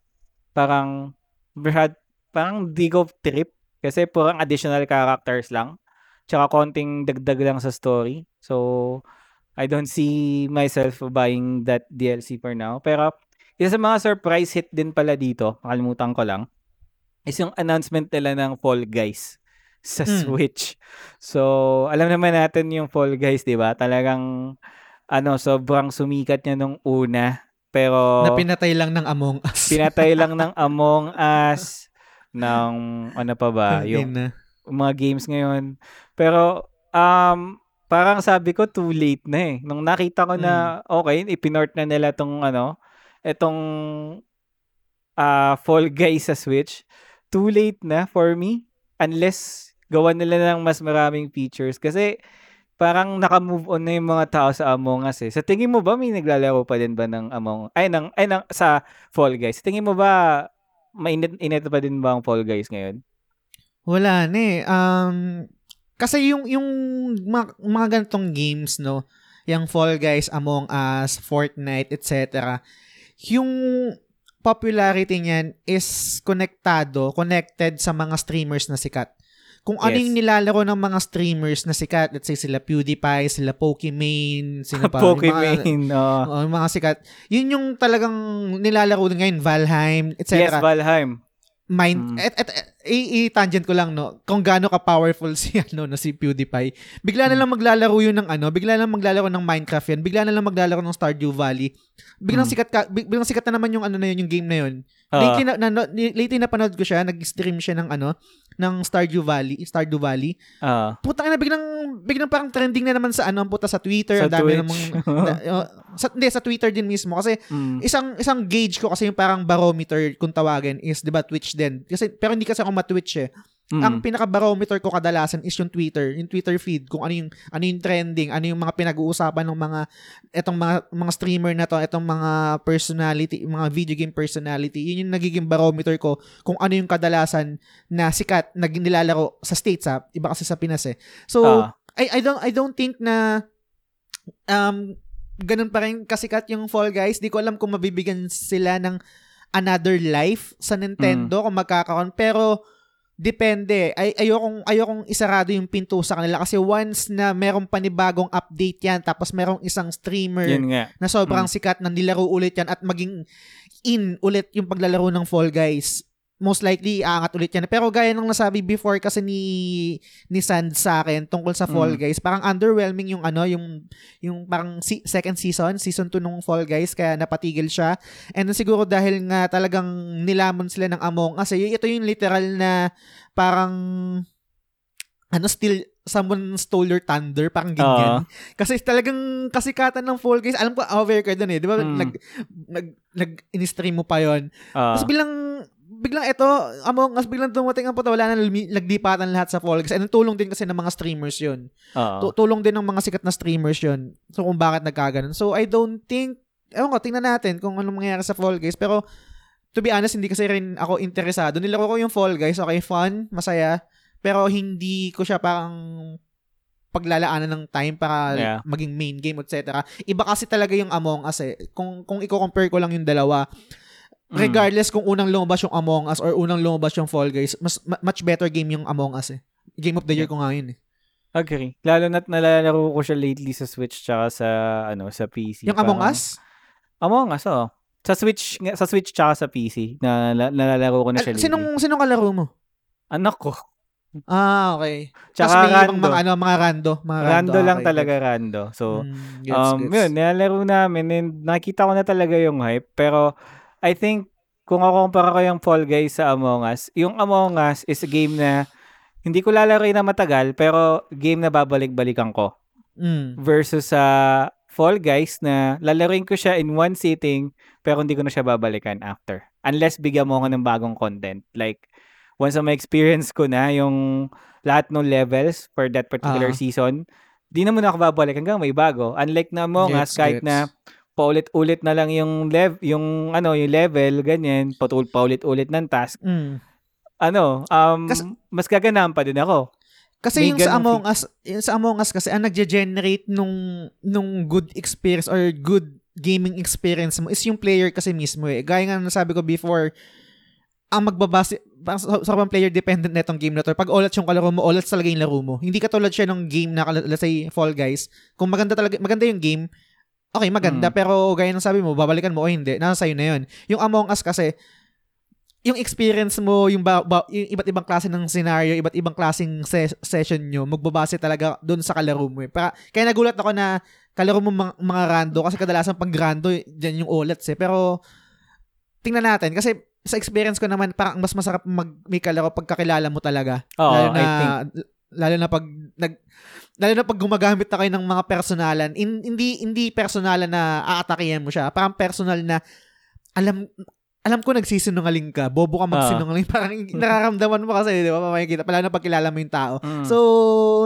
parang brad parang di ko trip kasi parang additional characters lang tsaka konting dagdag lang sa story. So, I don't see myself buying that D L C for now. Pero, isa sa mga surprise hit din pala dito, makalimutan ko lang, is yung announcement nila ng Fall Guys sa mm. Switch. So, alam naman natin yung Fall Guys, di ba? Talagang, ano, sobrang sumikat niya nung una. Pero, na pinatay lang ng Among Us. Pinatay lang ng Among Us. ng ano pa ba yung mga games ngayon, pero um parang sabi ko too late na eh nung nakita ko na mm. okay, ipinort na nila tong ano etong uh, Fall Guys sa Switch. Too late na for me unless gawan nila ng mas maraming features kasi parang naka-move on na yung mga tao sa Among Us eh. Sa tingin mo ba may naglalaro pa din ba ng Among ay ng ay ng sa Fall Guys? Sa tingin mo ba mainit pa din ba ang Fall Guys ngayon? Wala na eh. Um, kasi yung, yung mga, mga ganitong games, no? Yung Fall Guys, Among Us, Fortnite, et cetera. Yung popularity niyan is konektado, connected sa mga streamers na sikat. Kung yes. ano yung nilalaro ng mga streamers na sikat, let's say sila PewDiePie, sila Pokimane, sino pa? Pokimane, yung mga, oh. Oh, mga sikat. Yun yung talagang nilalaro din ngayon, Valheim, et cetera. Yes, Valheim. Mind, mm. et, et, et, i-tangent ko lang, no, kung gaano ka-powerful si, ano, no, si PewDiePie. Bigla na lang maglalaro yun ng, ano, bigla na lang maglalaro ng Minecraft yan, bigla na lang maglalaro ng Stardew Valley. Biglang mm. sikat ka, biglang sikat na naman yung, ano na yun, yung game na yun. Uh. Lately, na, na, lately napanood ko siya, nag-stream siya ng, ano, ng Stardew Valley, Stardew Valley. Uh, Putang ina, biglang biglang parang trending na naman sa ano, puta sa Twitter, sa dami namang uh, sa hindi, sa Twitter din mismo kasi mm. isang isang gauge ko kasi yung parang barometer kung tawagin is 'di ba Twitch din. Kasi pero hindi kasi ako ma-Twitch eh. Mm. Ang pinaka-barometer ko kadalasan is yung Twitter, yung Twitter feed, kung ano yung, ano yung trending, ano yung mga pinag-uusapan ng mga, etong mga, mga streamer na to, etong mga personality, mga video game personality, yun yung nagiging barometer ko kung ano yung kadalasan na sikat na nilalaro sa States, ha? Iba kasi sa Pinas eh. So, uh. I, I don't, I don't think na, um, ganun pa rin kasikat yung Fall Guys. Di ko alam kung mabibigyan sila ng another life sa Nintendo mm. kung magkakaroon. Pero, depende. Ay, ayokong, ayokong isarado yung pinto sa kanila kasi once na merong panibagong update yan tapos merong isang streamer na sobrang mm. sikat na nilaro ulit yan at maging in ulit yung paglalaro ng Fall Guys, most likely aangat ulit yan. Pero gaya ng nasabi before kasi ni ni Sand sa akin tungkol sa Fall mm. Guys, parang underwhelming yung ano, yung yung parang si- second season, season two ng Fall Guys, kaya napatigil siya. And siguro dahil nga talagang nilamon sila ng Among Us. Y- ito yung literal na parang ano, still someone stole your thunder, parang ganyan. Uh, kasi talagang kasikatan ng Fall Guys. Alam ko, aware kayo dun eh. Di ba? Mm. Nag, nag, nag, in-stream mo pa yun. Uh, Tapos bilang, biglang ito, Among Us, biglang dumating ang puto, wala na, nagdipatan lahat sa Fall Guys. And tulong din kasi ng mga streamers yun. Uh, tulong din ng mga sikat na streamers yun. So, kung bakit nagkaganon. So, I don't think, ewan ko, tingnan natin kung anong mangyayari sa Fall Guys. Pero, to be honest, hindi kasi rin ako interesado. Nilaro ko yung Fall Guys. Okay, fun, masaya. Pero hindi ko siya parang paglalaanan ng time para yeah. maging main game, et cetera. Iba kasi talaga yung Among Us eh. Kung, kung i-compare ko lang yung dalawa, mm. regardless kung unang lumabas yung Among Us or unang lumabas yung Fall Guys, mas ma- much better game yung Among Us eh. Game of the year yeah. ko nga yun eh. Agree. Lalo na't nalalaro ko siya lately sa Switch tsaka sa, ano, sa P C. Yung parang, Among Us? Among Us, oo. Oh. Sa Switch, sa Switch tsaka sa P C. Na, nalalaro ko na siya lately. Sinong, sinong kalaro mo? Anak ko. Ah, okay. Tsaka may rando. Mga, ano, mga rando. Mga rando, rando lang okay. talaga rando. So, mm, gets, um, gets. yun, nilalaro namin and nakita ko na talaga yung hype. Pero, I think, kung ako kumpara ko yung Fall Guys sa Among Us, yung Among Us is a game na hindi ko lalaroin na matagal, pero game na babalik-balikan ko. Mm. Versus sa uh, Fall Guys na lalaroin ko siya in one sitting, pero hindi ko na siya babalikan after. Unless bigyan mo ko ng bagong content. Like, once na ma-experience ko na yung lahat ng levels for that particular uh-huh. season, di na muna ako babalik hanggang may bago. Unlike na Among Us, kahit gets. na paulit-ulit na lang yung level, yung ano, yung level ganyan, patul paulit-ulit ng task. Mm. Ano, um kasi, mas gaganahan pa din ako. Kasi may yung sa Among Us, yung sa Among Us kasi ang nagje-generate nung nung good experience or good gaming experience mo is yung player kasi mismo eh. Gaya nga nasabi ko before, ang magbabase sobrang player dependent na itong game na to. Pag all-outs yung kalaro mo, all-outs talaga yung laro mo. Hindi katulad siya ng game na, let's say, Fall Guys. Kung maganda talaga, maganda yung game, okay, maganda, mm. pero gaya ng sabi mo, babalikan mo o hindi, nasa sa'yo na yun. Yung Among Us kasi, yung experience mo, yung, ba- ba- yung iba't ibang klase ng scenario, iba't ibang klaseng ses- session nyo, magbabase talaga doon sa kalaro mo. Eh. Para, kaya nagulat ako na kalaro mo mga, mga rando, kasi kadalasan pag rando, dyan yung all-outs eh. Pero, tingnan natin, kasi sa experience ko naman, parang mas masarap mag may kalaro pagkakilala mo talaga. Oo, lalo na, I think. Lalo na pag nag lalo na pag gumagamit na kayo ng mga personalan. In, hindi hindi personalan na aatakihin mo siya. Parang personal na alam alam ko nagsisinungaling ka. Bobo ka magsinungaling. Uh. Parang nararamdaman mo kasi, di ba? Makikita pala na pagkilala mo yung tao. Mm. So,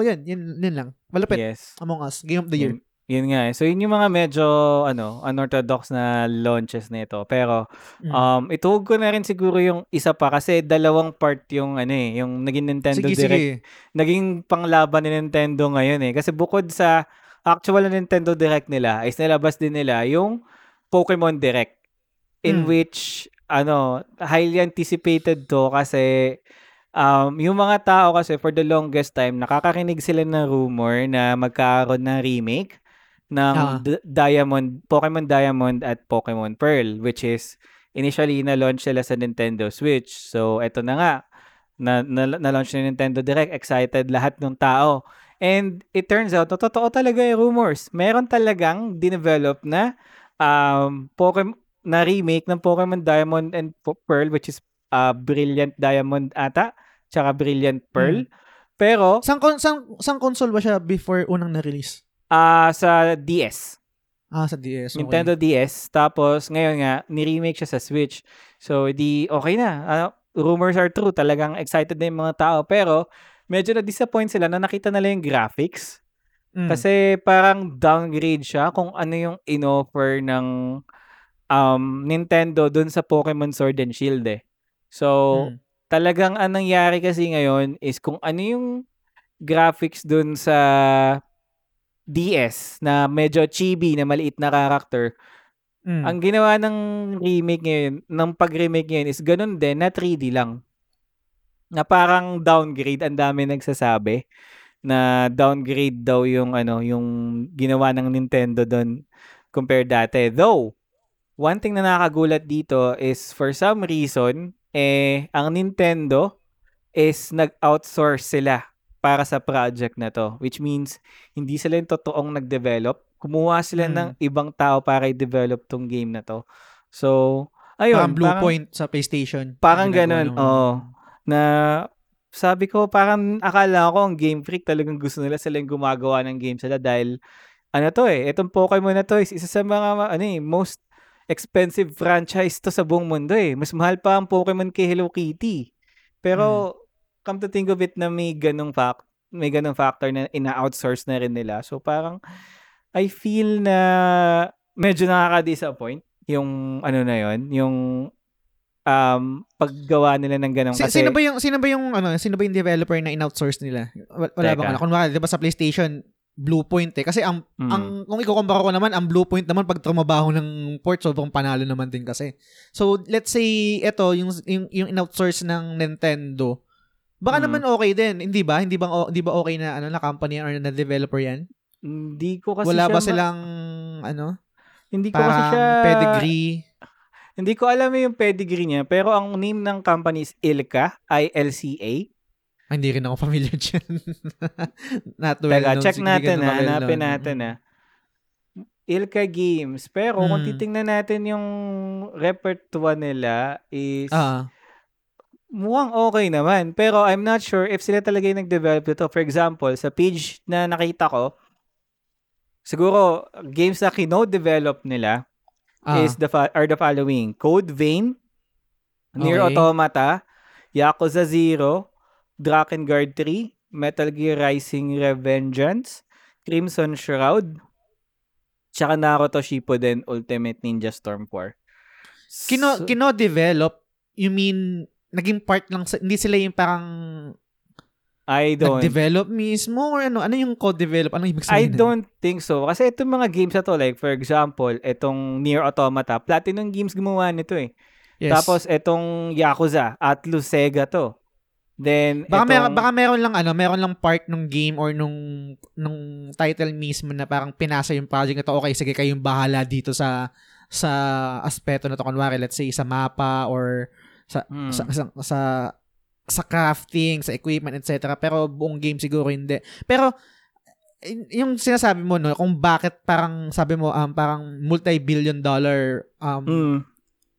yun, yun, yun lang. Malupit. Yes. Among Us. Game of the Year. Yun, yun nga eh. So, yun yung mga medyo, ano, unorthodox na launches na ito. Pero, um, ituog ko na rin siguro yung isa pa kasi dalawang part yung, ano eh, yung naging Nintendo sige, Direct. Sige. Naging panglaban ni Nintendo ngayon eh. Kasi bukod sa actual na Nintendo Direct nila, is nilabas din nila yung Pokemon Direct. In mm. which, ano, highly anticipated to kasi Um, yung mga tao kasi for the longest time, nakakarinig sila ng rumor na magkaroon ng remake ng uh-huh. D- Diamond, Pokemon Diamond at Pokemon Pearl, which is initially na-launch sila sa Nintendo Switch. So, eto na nga, na, na, na-launch na Nintendo Direct, excited lahat ng tao. And it turns out, no, totoo talaga yung rumors. Meron talagang dinevelop na um, Pokemon, na remake ng Pokemon Diamond and po- Pearl, which is uh, Brilliant Diamond ata. Tsaka Brilliant Pearl. Hmm. Pero Sang kon sang sang console ba siya before unang na-release? Ah uh, sa D S. Ah sa D S. Okay. Nintendo D S. Tapos ngayon nga ni-remake siya sa Switch. So di okay na. Ano, rumors are true, talagang excited na yung mga tao. Pero medyo na-disappoint sila na nakita nila yung graphics. Mm. Kasi parang downgrade siya kung ano yung in-offer ng um, Nintendo dun sa Pokemon Sword and Shield eh. So, mm. talagang anong nangyari kasi ngayon is kung ano yung graphics dun sa D S na medyo chibi na maliit na character. Mm. Ang ginawa ng remake ngayon, ng pag-remake ngayon is ganun din na three D lang. Na parang downgrade, ang dami nagsasabi na downgrade daw yung ano, yung ginawa ng Nintendo doon compared dati. Though, one thing na nakagulat dito is for some reason, eh ang Nintendo is nag-outsource sila para sa project na to, which means hindi sila yung totoong nag-develop. Kumuha sila hmm. ng ibang tao para i-develop tong game na to. So, ayun, parang Bluepoint sa PlayStation. Parang ganoon. Oh. Na sabi ko, parang akala ko ang Game Freak talagang gusto nila sila yung gumagawa ng game sila dahil ano to eh, itong Pokemon na to is isa sa mga ano eh, most expensive franchise to sa buong mundo eh. Mas mahal pa ang Pokemon kay Hello Kitty. Pero hmm. come to think of it na may ganung fact, may ganung factor na ina-outsource na rin nila. So parang I feel na medyo nakaka-disappoint yung ano na yon, yung um paggawa nila ng ganun kasi. Sino ba yung sino ba yung ano, sino ba yung developer na in-outsource nila? Wala Teka. Bang ano, kunwari 'di ba sa PlayStation Bluepoint eh kasi ang mm. ang kung iko-compare ko naman, ang Bluepoint naman pag trumabaho ng port sobrang panalo naman din kasi. So let's say ito yung yung, yung in-outsource ng Nintendo. Baka mm. naman okay din, hindi ba? Hindi ba hindi ba okay na ano na company or na developer yan? Hindi ko kasi wala ba silang ma- ano? Hindi ko kasi siya pedigree. Hindi ko alam yung pedigree niya, pero ang name ng company is I L C A, I L C A. Ay, hindi rin ako familiar dyan. Not well Taka, known. Check Sige, natin na, hanapin natin na. I L C A Games, pero hmm. kung titingnan natin yung repertoire nila is uh-huh. mukhang okay naman, pero I'm not sure if sila talaga yung nag-develop ito. For example, sa page na nakita ko, siguro games na kino-develop nila, Ah. is the fa- are the following: Code Vein, Nier okay. Automata, Yakuza Zero, Drakengard three, Metal Gear Rising: Revengeance, Crimson Shroud, tsaka Naruto Shippuden Ultimate Ninja Storm four. Kino so, kino develop, you mean naging part lang sa, hindi sila yung parang I don't develop mismo or ano ano yung co-develop, ano ibig sabihin? I don't think so kasi itong mga games na to, like for example itong Nier Automata, Platinum Games gumawa nito eh. Yes. Tapos itong Yakuza, Atlus Sega to. Then baka itong... mer- baka meron lang ano, meron lang part ng game or nung nung title mismo na parang pinasa yung project na to, okay sige kayong bahala dito sa sa aspeto na to, kunwari let's say sa mapa or sa hmm. sa sa, sa sa crafting, sa equipment, et cetera. Pero buong game siguro hindi. Pero yung sinasabi mo, no, kung bakit parang, sabi mo, um, parang multi-billion dollar um, mm.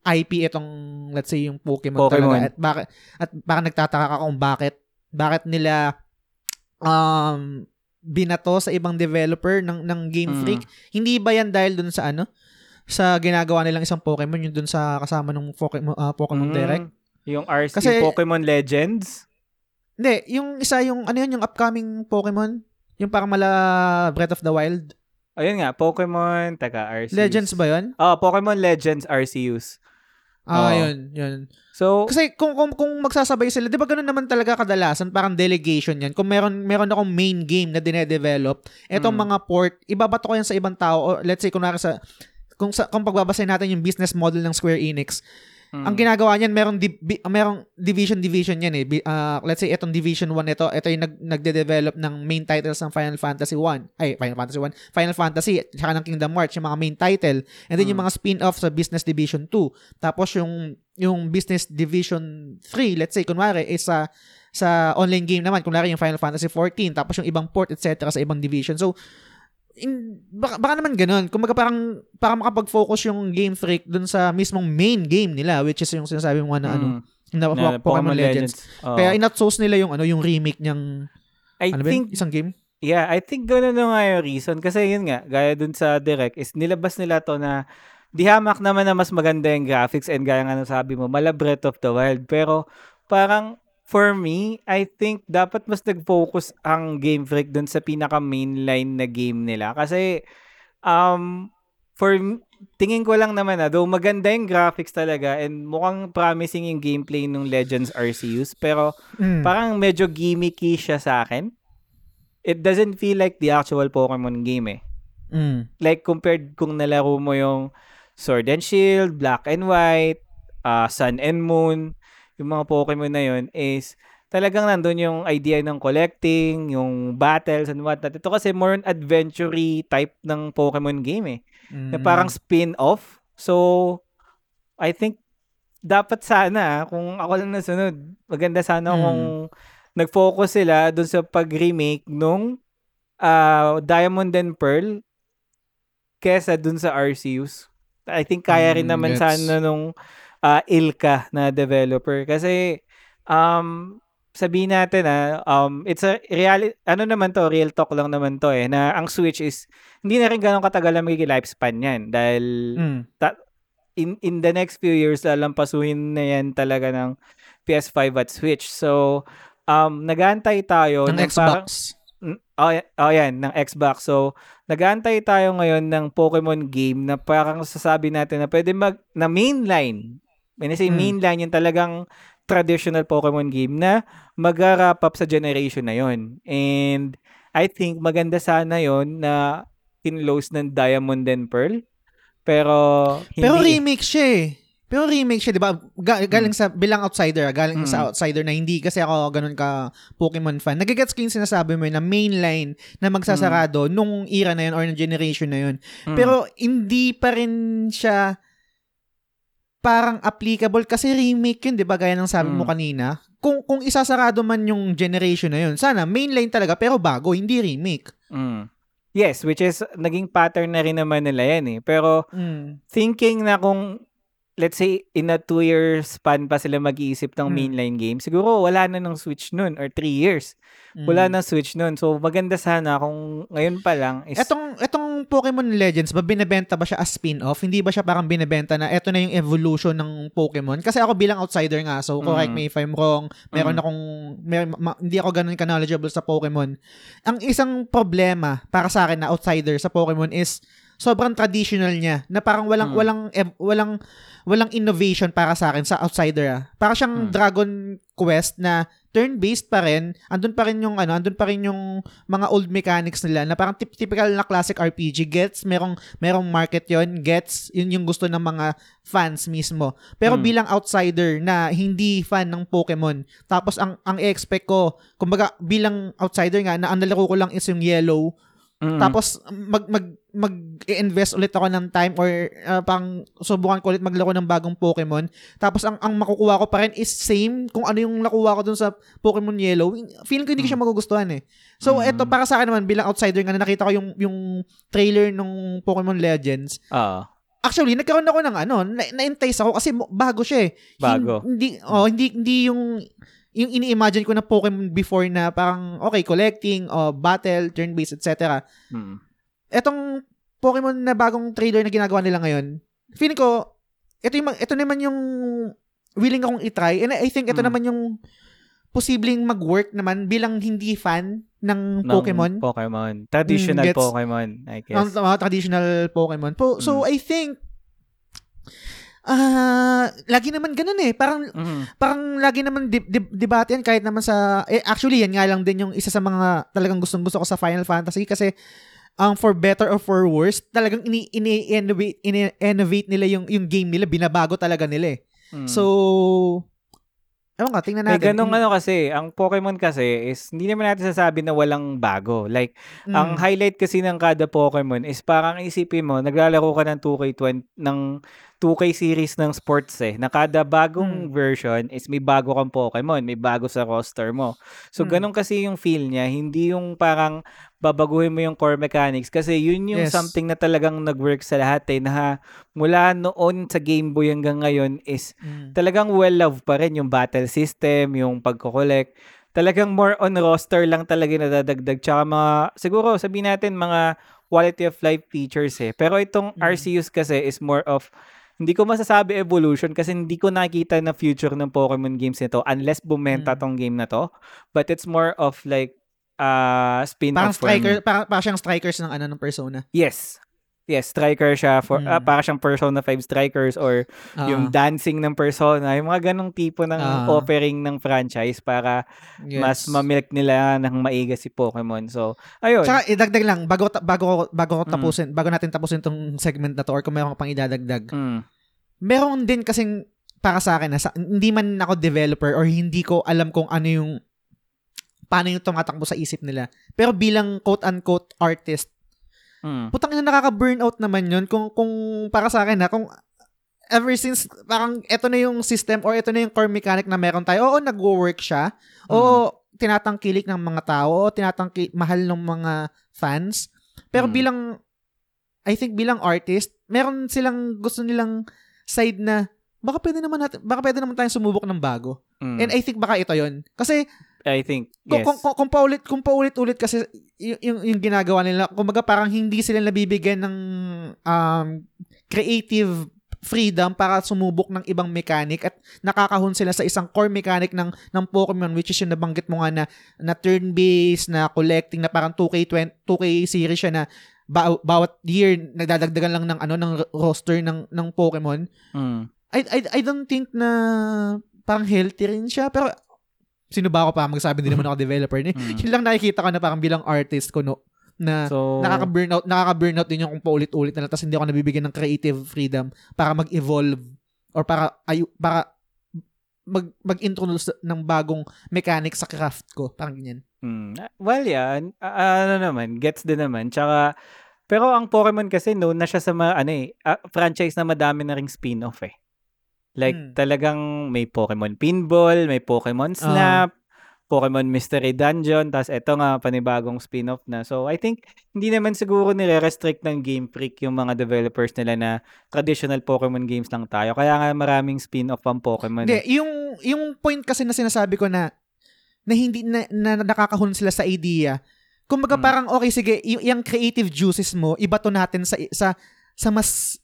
I P itong, let's say, yung Pokemon, Pokemon. Talaga. At, bak- at parang nagtataka ka kung bakit, bakit nila um, binato sa ibang developer ng, ng Game Freak. Mm. Hindi ba yan dahil dun sa ano? Sa ginagawa nilang isang Pokemon, yung dun sa kasama ng Pokemon, uh, Pokemon mm. Direct? Yung R C, kasi, yung Pokemon Legends? Hindi, yung isa, yung ano yun, yung upcoming Pokemon? Yung parang mala Breath of the Wild? Ayun nga, Pokemon, taka, R C Us. Legends ba yun? Oo, oh, Pokemon Legends, R C Us. Ah, oh. yun, yun. So, kasi kung, kung, kung magsasabay sila, di ba ganun naman talaga kadalasan, parang delegation yan. Kung meron, meron akong main game na dinedevelop, etong hmm. mga port, ibabato ko yan sa ibang tao, or let's say, kunwari sa, kung, sa, kung pagbabasahin natin yung business model ng Square Enix, Mm. ang ginagawa niyan, merong div- merong division division yan eh. Uh, let's say etong division one ito, ito yung nag- nagde-develop ng main titles ng Final Fantasy one. Ay, Final Fantasy one. Final Fantasy at saka ng Kingdom Hearts, yung mga main title. And then mm. yung mga spin-off sa Business Division two. Tapos yung yung Business Division three, let's say kunwari is sa sa online game naman, kunwari yung Final Fantasy fourteen, tapos yung ibang port et cetera sa ibang division. So In, baka, baka naman ganun. Kumbaga parang para makapag-focus yung Game Freak dun sa mismong main game nila, which is yung sinasabi mo na mm. ano, na, na Pokemon, Pokemon Legends. Legends. Oh. Kaya in-outsource nila yung ano, yung remake niyang I ano think, ba, isang game. Yeah, I think ganun na nga yung reason kasi yun nga, gaya dun sa Direct is nilabas nila to na Di hamak naman na mas maganda yung graphics and gaya nga nasabi mo, mala Breath of the Wild. Pero parang for me, I think dapat mas nag-focus ang Game Freak dun sa pinaka-mainline na game nila. Kasi um, for tingin ko lang naman, ah, though maganda yung graphics talaga and mukhang promising yung gameplay ng Legends R C Us, pero mm. parang medyo gimmicky siya sa akin. It doesn't feel like the actual Pokemon game eh. Mm. Like compared kung nalaro mo yung Sword and Shield, Black and White, uh, Sun and Moon, yung mga Pokemon na yun is talagang nandun yung idea ng collecting, yung battles and whatnot. Ito kasi more an adventure-y type ng Pokemon game eh. Mm. Na parang spin-off. So, I think, dapat sana, kung ako lang nasunod, maganda sana mm. kung nag-focus sila dun sa pag-remake nung uh, Diamond and Pearl kesa dun sa R C Us. I think kaya rin mm, naman gets. sana nung uh, Ilka na developer. Kasi, um, sabihin natin ah, um, it's a real, ano naman to, real talk lang naman to eh, na ang Switch is, hindi na rin ganun katagal ang magiging lifespan yan. Dahil, mm. ta- in, in the next few years, lalampasuhin na yan talaga ng P S five at Switch. So, um, nag-aantay tayo. Ng Xbox. Parang, oh, oh yan, ng Xbox. So, nag-aantay tayo ngayon ng Pokemon game na parang sasabi natin na pwede mag, na mainline. When I say mm. mainline, yung talagang traditional Pokemon game na mag-wrap up sa generation na yon. And I think maganda sana yon na in-lose ng Diamond and Pearl. Pero hindi. Pero remake siya eh. Pero remake siya, di ba? G- galing sa, bilang outsider, galing mm. sa outsider na hindi kasi ako ganun ka Pokemon fan. Nagigets ko yung sinasabi mo yun na mainline na magsasarado mm. nung era na yun or ng generation na yun. Mm. Pero hindi pa rin siya parang applicable kasi remake yun, di ba? Gaya ng sabi mo mm. kanina. Kung kung isasarado man yung generation na yun, sana mainline talaga pero bago, hindi remake. Mm. Yes, which is naging pattern na rin naman nila yan eh. Pero mm. thinking na kung let's say in a two-year span pa sila mag-iisip ng mm. mainline game, siguro wala na ng Switch nun or three years. Mm. Wala na Switch nun. So maganda sana kung ngayon pa lang is... Etong, etong Pokemon Legends, ba binibenta ba siya as spin-off? Hindi ba siya parang binibenta na eto na yung evolution ng Pokemon? Kasi ako bilang outsider nga, so correct mm. me if I'm wrong, meron mm. akong, mer, ma, hindi ako ganun knowledgeable sa Pokemon. Ang isang problema para sa akin na outsider sa Pokemon is sobrang traditional niya na parang walang, mm. walang, ev, walang, walang innovation para sa akin sa outsider. Ah. Para siyang mm. Dragon Quest na turn-based pa rin, andun pa rin yung ano, andun pa rin yung mga old mechanics nila na parang typical na classic R P G. Gets, merong merong market yon, gets, yun yung gusto ng mga fans mismo. Pero hmm. bilang outsider na hindi fan ng Pokemon, tapos ang ang i-expect ko, kumbaga bilang outsider nga na ang nalaro ko lang is yung Yellow. Mm-hmm. Tapos mag mag mag-invest ulit ako ng time or uh, pang subukan ko ulit maglaro ng bagong Pokemon. Tapos ang ang makukuha ko pa rin is same kung ano yung nakuha ko dun sa Pokemon Yellow. Feeling ko hindi ko siya magugustuhan eh. So mm-hmm. eto para sa akin naman bilang outsider nga na nakita ko yung yung trailer ng Pokemon Legends. Ah. Uh. Actually, nagkaroon ako ng ano, na- na-entice ako kasi bago siya eh. Bago. Hindi oh, hindi hindi yung yung ini-imagine ko na Pokemon before na parang, okay, collecting, o battle, turn-based, et cetera. Hmm. Etong Pokemon na bagong trailer na ginagawa nila ngayon, feeling ko, ito, yung, ito naman yung willing akong itry, and I think ito hmm. naman yung posibleng mag-work naman bilang hindi fan ng Pokemon. Ng Pokemon. Traditional mm, Pokemon, I guess. Ng, uh, traditional Pokemon. Po, hmm. So, I think, Ah, uh, lagi naman ganun eh. Parang mm. parang lagi naman dib- dib- debate yan kahit naman sa eh, actually yan nga lang din yung isa sa mga talagang gustong-gusto ko sa Final Fantasy kasi ang um, for better or for worse, talagang ini ini-innovate ini-innovate nila yung yung game nila, binabago talaga nila eh. Mm. So ewan ka, tingnan natin. May ganung ano kasi, ang Pokemon kasi is, hindi naman natin sasabi na walang bago. Like, mm. ang highlight kasi ng kada Pokemon is parang isipin mo, naglalaro ka ng two K twenty, ng two K series ng sports eh, na kada bagong mm. version is may bago kang Pokemon, may bago sa roster mo. So, mm. ganun kasi yung feel niya, hindi yung parang babaguhin mo yung core mechanics kasi yun yung yes. something na talagang nag-work sa lahat eh, na mula noon sa Game Boy hanggang ngayon is mm. talagang well-loved pa rin yung battle system, yung pagko-collect. Talagang more on roster lang talaga nadadagdag. Tsaka mga, siguro sabihin natin mga quality of life features eh. Pero itong mm. R C Us kasi is more of, hindi ko masasabi evolution kasi hindi ko nakita na future ng Pokemon games nito unless bumenta mm. tong game na to. But it's more of like uh, spin-off. Parang striker, para, para siyang strikers ng ano ng Persona. Yes. Yes, striker siya. For, mm. ah, para siyang Persona five Strikers or uh-huh. yung dancing ng Persona. Yung mga ganong tipo ng uh-huh. offering ng franchise para yes. mas mamilk nila ng maiga si Pokemon. So, ayun. Tsaka, idagdag lang, bago, bago, bago, tapusin, mm. bago natin tapusin itong segment na to or kung meron pang idadagdag. Mm. Meron din kasing para sa akin, na sa, hindi man ako developer or hindi ko alam kung ano yung, paano yung tumatakbo sa isip nila. Pero bilang quote-unquote artist, Mm. putang ina, nakaka-burnout naman yun kung kung para sa akin ha, kung ever since parang eto na yung system or eto na yung core mechanic na meron tayo. Oo, nagwo-work siya. Oo, mm. tinatangkilik ng mga tao, oo, tinatangkilik mahal ng mga fans. Pero mm. bilang I think bilang artist, meron silang gusto nilang side na baka pwede naman natin, baka pwede naman tayong sumubok ng bago. Mm. And I think baka ito yun. Kasi I think, yes. Kung, kung, kung paulit, kung paulit-ulit kasi yung, yung, yung ginagawa nila, kumbaga parang hindi sila nabibigyan ng um, creative freedom para sumubok ng ibang mechanic at nakakahon sila sa isang core mechanic ng, ng Pokemon, which is yung nabanggit mo nga na, na turn-based, na collecting, na parang two K twenty, two K series siya na ba- bawat year nagdadagdagan lang ng, ano, ng roster ng, ng Pokemon. Mm. I, I, I don't think na parang healthy rin siya, pero sino ba ako pa magsasabi, din naman ako developer ni. Mm. Yun lang nakikita ko na parang bilang artist ko no, na so, nakaka-burnout, nakaka-burnout din yung kung paulit-ulit na lang tapos hindi ako nabibigyan ng creative freedom para mag-evolve or para ay, para mag mag-introduce ng bagong mechanics sa craft ko, parang ganyan. Mm. Well, yan, yeah, ano naman, gets din naman. Tsaka pero ang Pokemon kasi known na siya sa mga ano eh, uh, franchise na madami na ring spin-off eh. Like, hmm. talagang may Pokemon Pinball, may Pokemon Snap, uh-huh. Pokemon Mystery Dungeon, tas eto nga, panibagong spin-off na. So, I think, hindi naman siguro nire-restrict ng Game Freak yung mga developers nila na traditional Pokemon games lang tayo. Kaya nga, maraming spin-off ang Pokemon. Hindi, eh. yung, yung point kasi na sinasabi ko na, na hindi, na, na nakakahon sila sa idea. Kumbaga, hmm. parang, okay, sige, y- yung creative juices mo, ibato natin sa, sa, sa mas,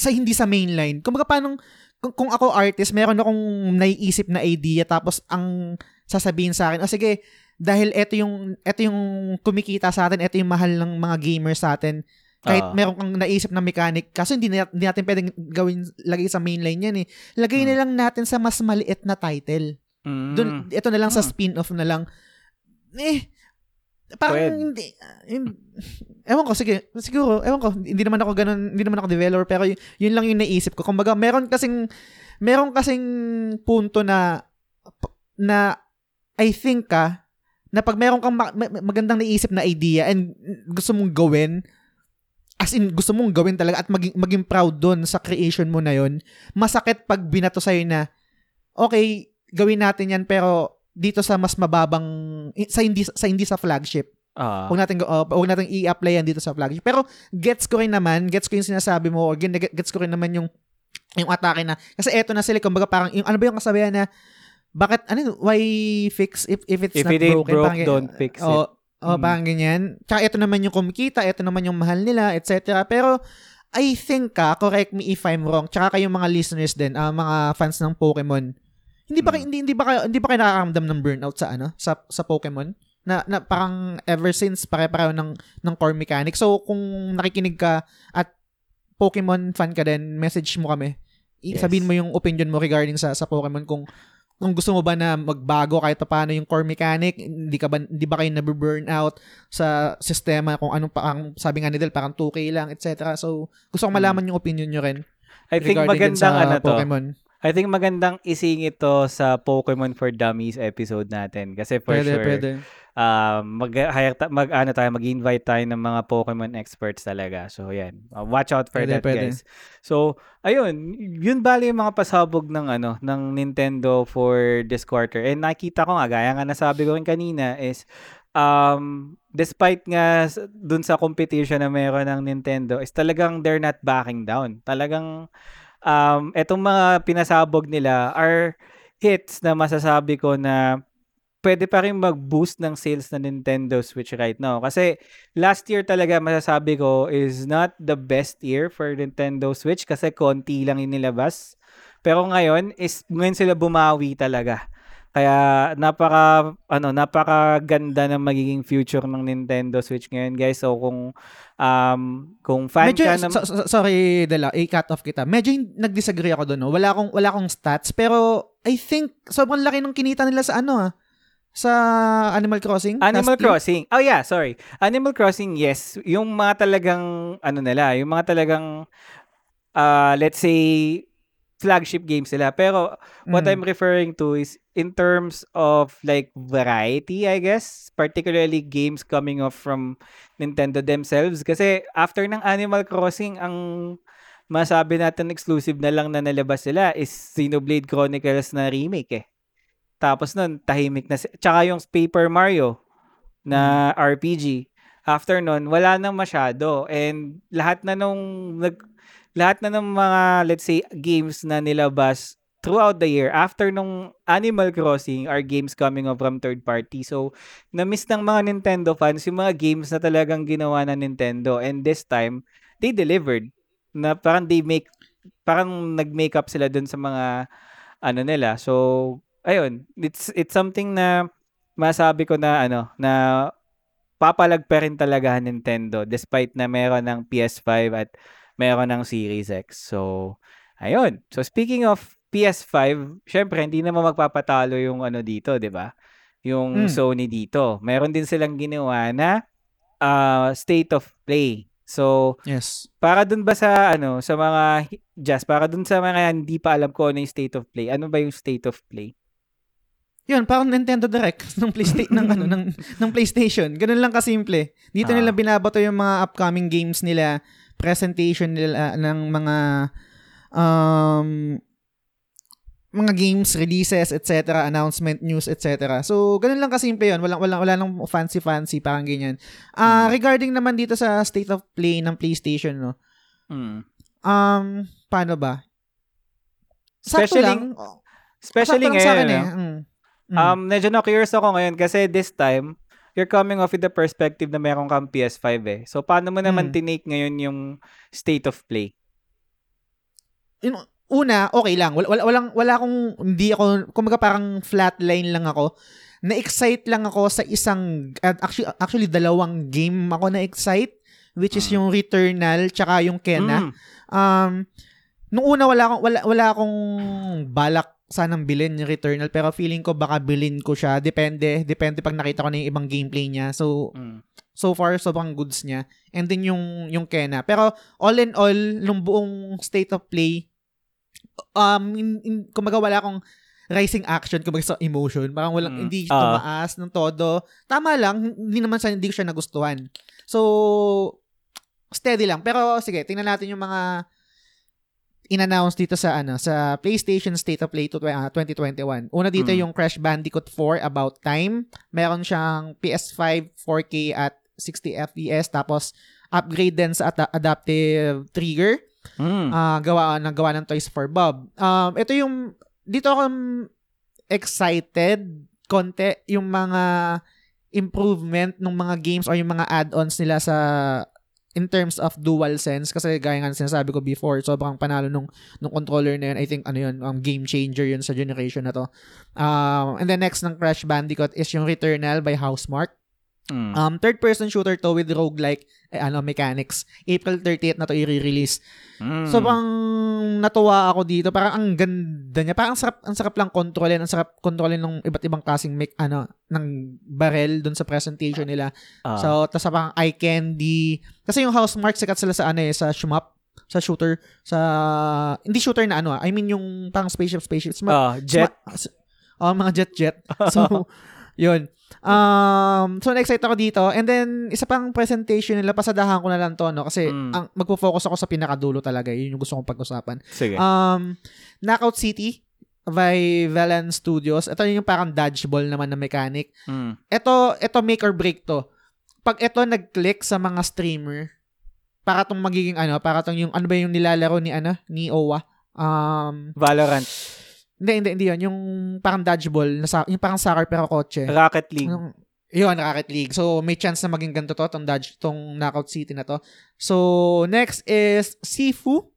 sa hindi sa mainline. Kumbaga paano kung, kung ako artist, meron akong naiisip na idea tapos ang sasabihin sa akin, "O oh, sige, dahil ito yung ito yung kumikita sa atin, ito yung mahal ng mga gamers sa atin." Kahit uh, meron kang naisip na mechanic, kasi hindi, na, hindi natin pwedeng gawin lagay sa mainline 'yan eh. Lagay uh, na lang natin sa mas maliit na title. Uh, Doon ito na lang uh, sa spin-off na lang. Eh parang hindi, hindi, ewan ko, sige, siguro, ewan ko, hindi naman ako ganun, hindi naman ako developer, pero yun, yun lang yung naisip ko. Kumbaga, meron kasing, meron kasing punto na, na, I think ka, na pag meron kang ma- magandang naisip na idea and gusto mong gawin, as in, gusto mong gawin talaga at maging, maging proud dun sa creation mo na yun, masakit pag binato sa'yo na, okay, gawin natin yan, pero, dito sa mas mababang sa hindi sa hindi sa flagship. Uh, huwag natin uh, huwag natin i-apply yan dito sa flagship. Pero gets ko rin naman, gets ko yung sinasabi mo, again, gets ko rin naman yung yung atake na kasi eto na sila, kumbaga parang yung ano ba yung kasabihan na bakit ano why fix if if it's if not it broken, broke, parang, don't fix it. Oh, oh hmm. parang ganyan. Tsaka eto naman yung kumikita, eto naman yung mahal nila, et cetera. Pero I think ka, correct me if I'm wrong. Tsaka kayong mga listeners din, uh, mga fans ng Pokemon. Hindi ba kayo, hindi hindi ba kayo, hindi ba kayo nakakaramdam ng burnout sa ano sa sa Pokemon na, na parang ever since pare-pareho ng ng core mechanics. So kung nakikinig ka at Pokemon fan ka din, message mo kami. Yes. Sabihin mo yung opinion mo regarding sa sa Pokemon, kung kung gusto mo ba na magbago kahit paano yung core mechanic, hindi ka ba hindi ba kayo nabu-burnout sa sistema kung anong parang sabi nga ni Del parang two K lang, et cetera. So gusto ko malaman yung opinion niyo rin. I think magandang ano to. Pokemon. I think magandang isingit ito sa Pokemon for Dummies episode natin. Kasi for pwede, sure, pwede. Uh, mag, mag, ano tayo, mag-invite tayo ng mga Pokemon experts talaga. So, yan. Uh, watch out for pwede, that, pwede. guys. So, ayun. Yun bali yung mga pasabog ng, ano, ng Nintendo for this quarter. And nakita ko nga, gaya nga nasabi ko rin kanina, is um, despite nga dun sa competition na meron ng Nintendo, is talagang they're not backing down. Talagang Um, etong mga pinasabog nila are hits na masasabi ko na pwede pa rin mag-boost ng sales ng Nintendo Switch right now. Kasi last year talaga masasabi ko is not the best year for Nintendo Switch kasi konti lang inilabas. Pero ngayon is ngayon sila bumawi talaga. Kaya napaka ano napakaganda ng magiging future ng Nintendo Switch ngayon, guys. So kung um kung fan medyo, ka ng so, so, sorry Dela, i-cut off kita. Medyo nagdisagree ako doon, no? Wala akong wala akong stats pero I think sobrang laki ng kinita nila sa ano ah. Sa Animal Crossing? Animal Crossing. Oh yeah, sorry. Animal Crossing, yes. Yung mga talagang, ano nila, yung mga talagang, uh, let's say, flagship games nila. Pero, what mm. I'm referring to is, in terms of, like, variety, I guess, particularly games coming off from Nintendo themselves. Kasi, after ng Animal Crossing, ang masabi natin exclusive na lang na nalabas sila is Xenoblade Chronicles na remake eh. Tapos nun, tahimik na. Tsaka yung Paper Mario na hmm. R P G. After nun, wala nang masyado. And lahat na nung, nag, lahat na nung mga, let's say, games na nilabas throughout the year, after nung Animal Crossing, are games coming up from third party. So, na-miss ng mga Nintendo fans yung mga games na talagang ginawa ng Nintendo. And this time, they delivered. Na parang they make, parang nag-make up sila dun sa mga, ano nila. So, ayun, it's it's something na masabi ko na ano na papalagperin talaga Nintendo despite na meron ng P S five at meron ng Series X. So ayun. So speaking of P S five, syempre hindi naman magpapatalo yung ano dito, 'di ba? Yung hmm. Sony dito. Meron din silang ginawa na uh, State of Play. So, yes. Para dun ba sa, ano, sa mga, just para dun sa mga hindi pa alam ko ano yung State of Play, ano ba yung State of Play? Yun, parang Nintendo Direct ng PlayStation ng ano ng ng PlayStation. Ganun lang kasimple. Dito ah. nila binabato yung mga upcoming games nila, presentation nila uh, ng mga um mga games, releases, et cetera, announcement news, et cetera. So, ganun lang kasimple yun. Walang, walang, wala nang fancy-fancy, parang ganyan. Uh, hmm. Regarding naman dito sa State of Play ng PlayStation, no? Hmm. Um, paano ba? Sakto especially, lang. Especially ngayon, sa akin, no? eh. Mm. Mm. Um, medyo na-curious ako ngayon kasi this time, you're coming off with the perspective na meron kang P S five, eh. So, paano mo naman hmm. tinake ngayon yung State of Play? You know, una, okay lang. Wala, wala, walang, wala akong, hindi ako, kumbaga parang flatline lang ako. Na-excite lang ako sa isang, actually, actually dalawang game ako na-excite, which is yung Returnal, tsaka yung Kena. Mm. Um, nung una, wala akong, wala, wala akong balak sanang bilhin yung Returnal, pero feeling ko baka bilhin ko siya. Depende, depende pag nakita ko na yung ibang gameplay niya. So, mm. so far, sobrang goods niya. And then yung, yung Kena. Pero, all in all, nung buong State of Play, um in, in, kumbaga wala akong rising action kumbaga sa emotion parang walang mm. hindi tumaas uh. ng todo, tama lang, hindi naman siya, hindi ko siya nagustuhan, so steady lang. Pero sige, tingnan natin yung mga in-announce dito sa ano sa PlayStation State of Play twenty twenty-one. Una dito mm. yung Crash Bandicoot four About Time. Meron siyang P S five four K at sixty F P S, tapos upgrade din sa ad- adaptive trigger. Mm. Uh, gawa, nagawa ng Toys for Bob. Um, ito yung, dito ako excited konti yung mga improvement ng mga games o yung mga add-ons nila sa in terms of DualSense, kasi gaya nga sinasabi ko before, sobrang panalo nung, nung controller na yun. I think ano yun, um, game changer yun sa generation na to. Um, and then next ng Crash Bandicoot is yung Returnal by Housemarque. Mm. Um, third-person shooter to with roguelike eh, ano, mechanics. April thirtieth na to i-release. Mm. So, pang natuwa ako dito. Parang ang ganda niya. Parang ang sarap, ang sarap lang kontrolin. Ang sarap kontrolin ng iba't ibang klaseng make, ano, ng barrel dun sa presentation nila. Uh. So, tas parang eye candy. Kasi yung Housemarque, sikat sila sa ano eh, sa shmup, sa shooter, sa, hindi shooter na ano ah. I mean, yung parang spaceship, spaceship. Sm- uh, jet. Sm- oh, mga jet-jet. So, yun. Um, so, na-excite ako dito. And then, isa pang presentation nila, pasadahan ko na lang to, no? Kasi, mm. ang, magpo-focus ako sa pinakadulo talaga. Yun yung gusto kong pag-usapan. Sige. Um, Knockout City by Velen Studios. Ito yung parang dodgeball naman na mechanic. Mm. Ito, ito make or break to. Pag ito nag-click sa mga streamer, para tong magiging ano, para tong yung, ano ba yung nilalaro ni, ano, ni Owa? Um, Valorant. Hindi, hindi, hindi yun. Yung parang dodgeball, yung parang soccer pero kotse. Rocket League. Yung, yun, Rocket League. So, may chance na maging ganito to, tong, dodge, tong Knockout City na to. So, next is Sifu.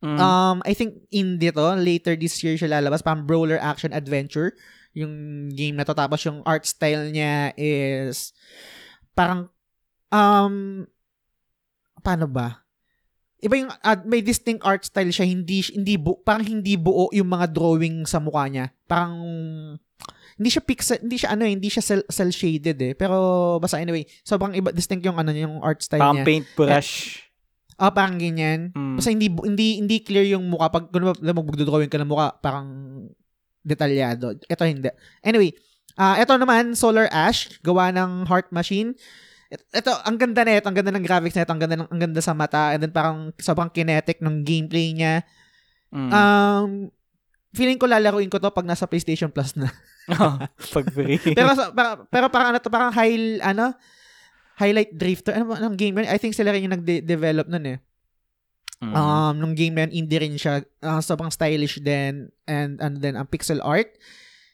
Mm. Um, I think indie to. Later this year siya lalabas. Parang brawler action adventure. Yung game na to. Tapos yung art style niya is parang um paano ba? Iba yung uh, may distinct art style siya, hindi hindi bu- parang hindi buo yung mga drawing sa mukha niya. Parang hindi siya pixel, hindi siya ano, hindi siya cel, cel shaded eh. Pero basta anyway, sobrang iba distinct yung ano yung art style parang niya. Parang paintbrush. Ah, oh, parang ganyan. Mm. Basta hindi hindi hindi clear yung mukha pag kuno magdo-drawing ka ng mukha, parang detalyado. Ito hindi. Anyway, ah uh, ito naman Solar Ash, gawa ng Heart Machine. Ito, ang ganda na ito, ang ganda ng graphics na ito, ang ganda, ng, ang ganda sa mata, and then parang sobrang kinetic ng gameplay niya. Mm. Um, feeling ko lalaruin ko to pag nasa PlayStation Plus na. Oh, pag-free. pero, pero, pero parang ano to, parang high, ano, highlight drifter, ano, anong game yun? I think sila rin yung nag-develop nun eh. Mm. Um, nung game na yun, indie rin siya, uh, sobrang stylish din, and, and then, ang um, pixel art.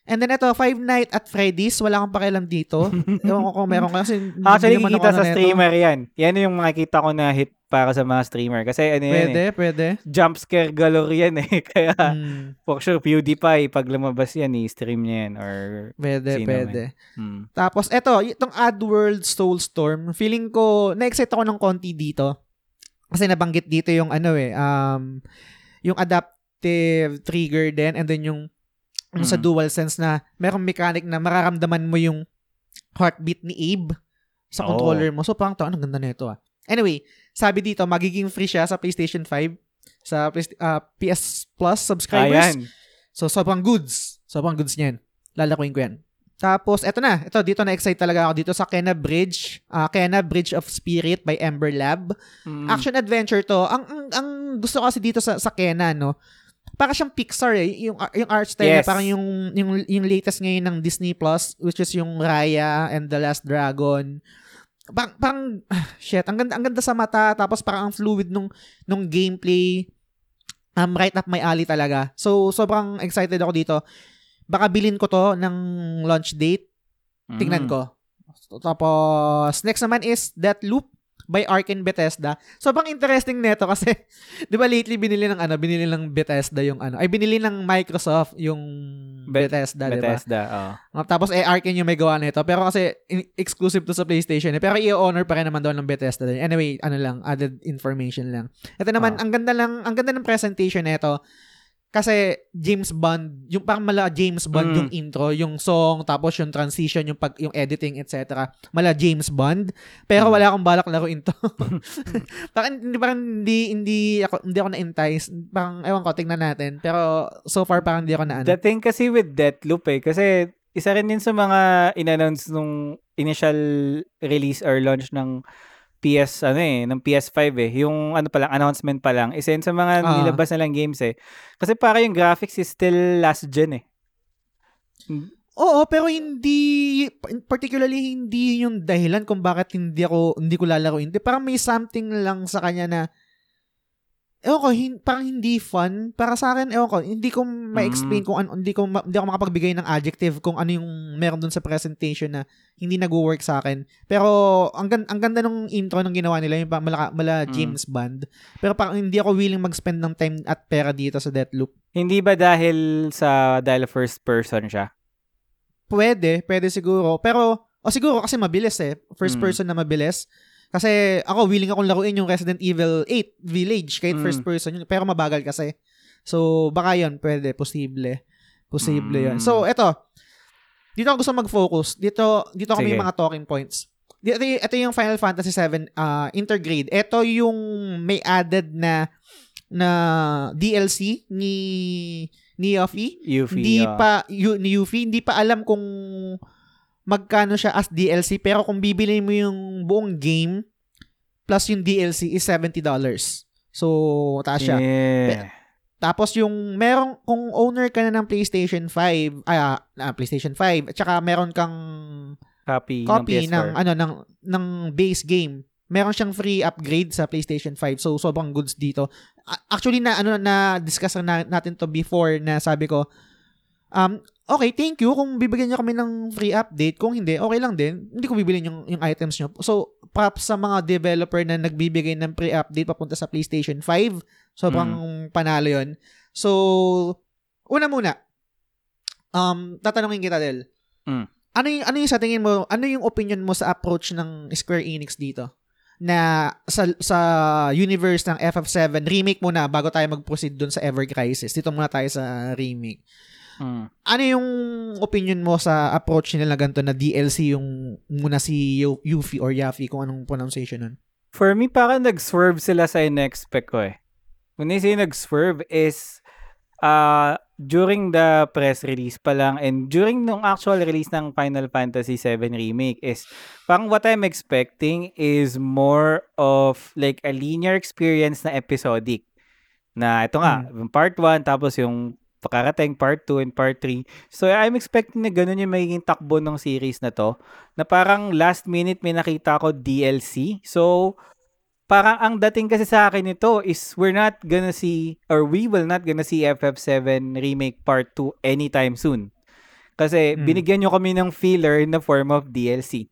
And then ito, Five Nights at Freddy's. Wala akong pakialam dito. Ewan ko kung meron ka. Kasi actually, kikita sa streamer ito. Yan. Yan yung makikita ko na hit para sa mga streamer. Kasi ano pwede, yan eh. Pwede, pwede. Jumpscare galore yan eh. Kaya, mm. for sure, PewDiePie, pag lumabas yan, i-stream niya yan. Or pwede, pwede. Hmm. Tapos ito, itong Oddworld Soulstorm. Feeling ko, na-excite ako ng konti dito. Kasi nabanggit dito yung ano eh, um, yung adaptive trigger din, and then yung Mm. sa DualSense na merong mechanic na mararamdaman mo yung heartbeat ni Abe sa controller oh. mo. So, parang to, anong ganda na ito ah. Anyway, sabi dito, magiging free siya sa PlayStation five, sa uh, P S Plus subscribers. Ayan. So, sobrang goods. Sobrang goods niyan. Lalakuin ko yan. Tapos, eto na. Ito, dito na-excite talaga ako dito sa Kena Bridge. Uh, Kena Bridge of Spirit by Ember Lab. Mm. Action adventure to. Ang, ang, ang gusto kasi dito sa, sa Kena, no? Para siyang Pixar eh, yung yung art style yes. na parang yung yung yung latest ngayon ng Disney Plus, which is yung Raya and the Last Dragon. Parang, parang shit, ang ganda ang ganda sa mata, tapos parang ang fluid nung nung gameplay. Um right up my alley talaga. So sobrang excited ako dito. Baka bilhin ko to ng launch date. Tingnan mm. ko. Tapos next naman is Deathloop by Arkane Bethesda. Sobrang interesting nito kasi, di ba lately binili ng ano, binili ng Bethesda yung ano, ay binili ng Microsoft yung Be- Bethesda, di ba? Bethesda, oo. Oh. Tapos eh, Arkane yung may gawa nito. Pero kasi, in- exclusive to sa PlayStation. Eh. Pero i-honor pa rin naman doon ng Bethesda. Anyway, ano lang, added information lang. Ito naman, oh. ang ganda lang, ang ganda ng presentation nito. Kasi James Bond, yung parang mala James Bond mm. yung intro, yung song, tapos yung transition, yung pag yung editing, et cetera. Mala James Bond, pero wala akong balak laruin to. parang hindi parang hindi hindi ako hindi ako na-entice. Parang ewan ko, tingnan natin. Pero so far parang hindi ako na ano. The thing kasi with Deathloop eh, kasi isa rin din sa mga in-announce nung initial release or launch ng P S ano eh, ng P S five eh. Yung ano pa lang, announcement pa lang. Isa yun sa mga uh, nilabas na lang games eh. Kasi para yung graphics is still last gen eh. Oo, pero hindi, particularly hindi yung dahilan kung bakit hindi ako, hindi ko lalaroin. Parang may something lang sa kanya na, ewan ko, hin, parang hindi fun. Para sa akin, ewan ko, hindi ko ma-explain mm. kung ano, hindi ko, hindi ako makapagbigay ng adjective kung ano yung meron dun sa presentation na hindi nag-work sa akin. Pero, ang, ang ganda ng intro ng ginawa nila, yung mala, mala James mm. Bond. Pero parang hindi ako willing mag-spend ng time at pera dito sa Deathloop. Hindi ba dahil sa, dahil first person siya? Pwede, pwede siguro. Pero, o oh, siguro kasi mabilis eh. First mm. person na mabilis. Kasi ako, willing akong laruin yung Resident Evil eight Village, kahit mm. first person yun. Pero mabagal kasi. So, baka yun, pwede, posible. Posible mm. yun. So, eto. Dito ako gusto mag-focus. Dito, dito ako may mga talking points. Dito, ito yung Final Fantasy seven uh, Intergrade. Ito yung may added na na D L C ni ni Yuffie. Yuffie, Hindi oh. pa, yu, ni Yuffie. Hindi pa alam kung magkano siya as D L C, pero kung bibili mo yung buong game plus yung D L C is seventy dollars. So, taas siya. Yeah. Tapos yung merong, kung owner ka na ng PlayStation five, ah, ah PlayStation five, at saka meron kang copy, copy ng, ng, ano, ng, ng base game, meron siyang free upgrade sa PlayStation five. So, sobrang goods dito. Actually, na, ano, na discuss na natin to before na sabi ko, Um, okay, thank you kung bibigyan niyo kami ng free update. Kung hindi, okay lang din. Hindi ko bibili yung, yung items niyo. So, props sa mga developer na nagbibigay ng free update papunta sa PlayStation five. Sobrang mm. panalo yun. So, una muna, um, tatanungin kita, Del. Mm. Ano yung, ano yung sa tingin mo, ano yung opinion mo sa approach ng Square Enix dito? Na sa sa universe ng F F seven, remake muna bago tayo mag-proceed dun sa Ever Crisis. Dito muna tayo sa remake. Mm. Ano yung opinion mo sa approach nila na ganito na D L C yung muna si y- Yuffie or Yuffie, kung anong pronunciation nun? For me, parang nag-swerve sila sa in-expect ko eh. When I say nag-swerve is uh, during the press release pa lang and during nung actual release ng Final Fantasy seven Remake is parang what I'm expecting is more of like a linear experience na episodic. Na ito nga, mm. part one tapos yung pakarating part two and part three. So I'm expecting na ganun yung magiging takbo ng series na to. Na parang last minute may nakita ko D L C. So parang ang dating kasi sa akin nito is we're not gonna see or we will not gonna see F F seven Remake Part two anytime soon. Kasi mm. binigyan nyo kami ng filler in the form of D L C.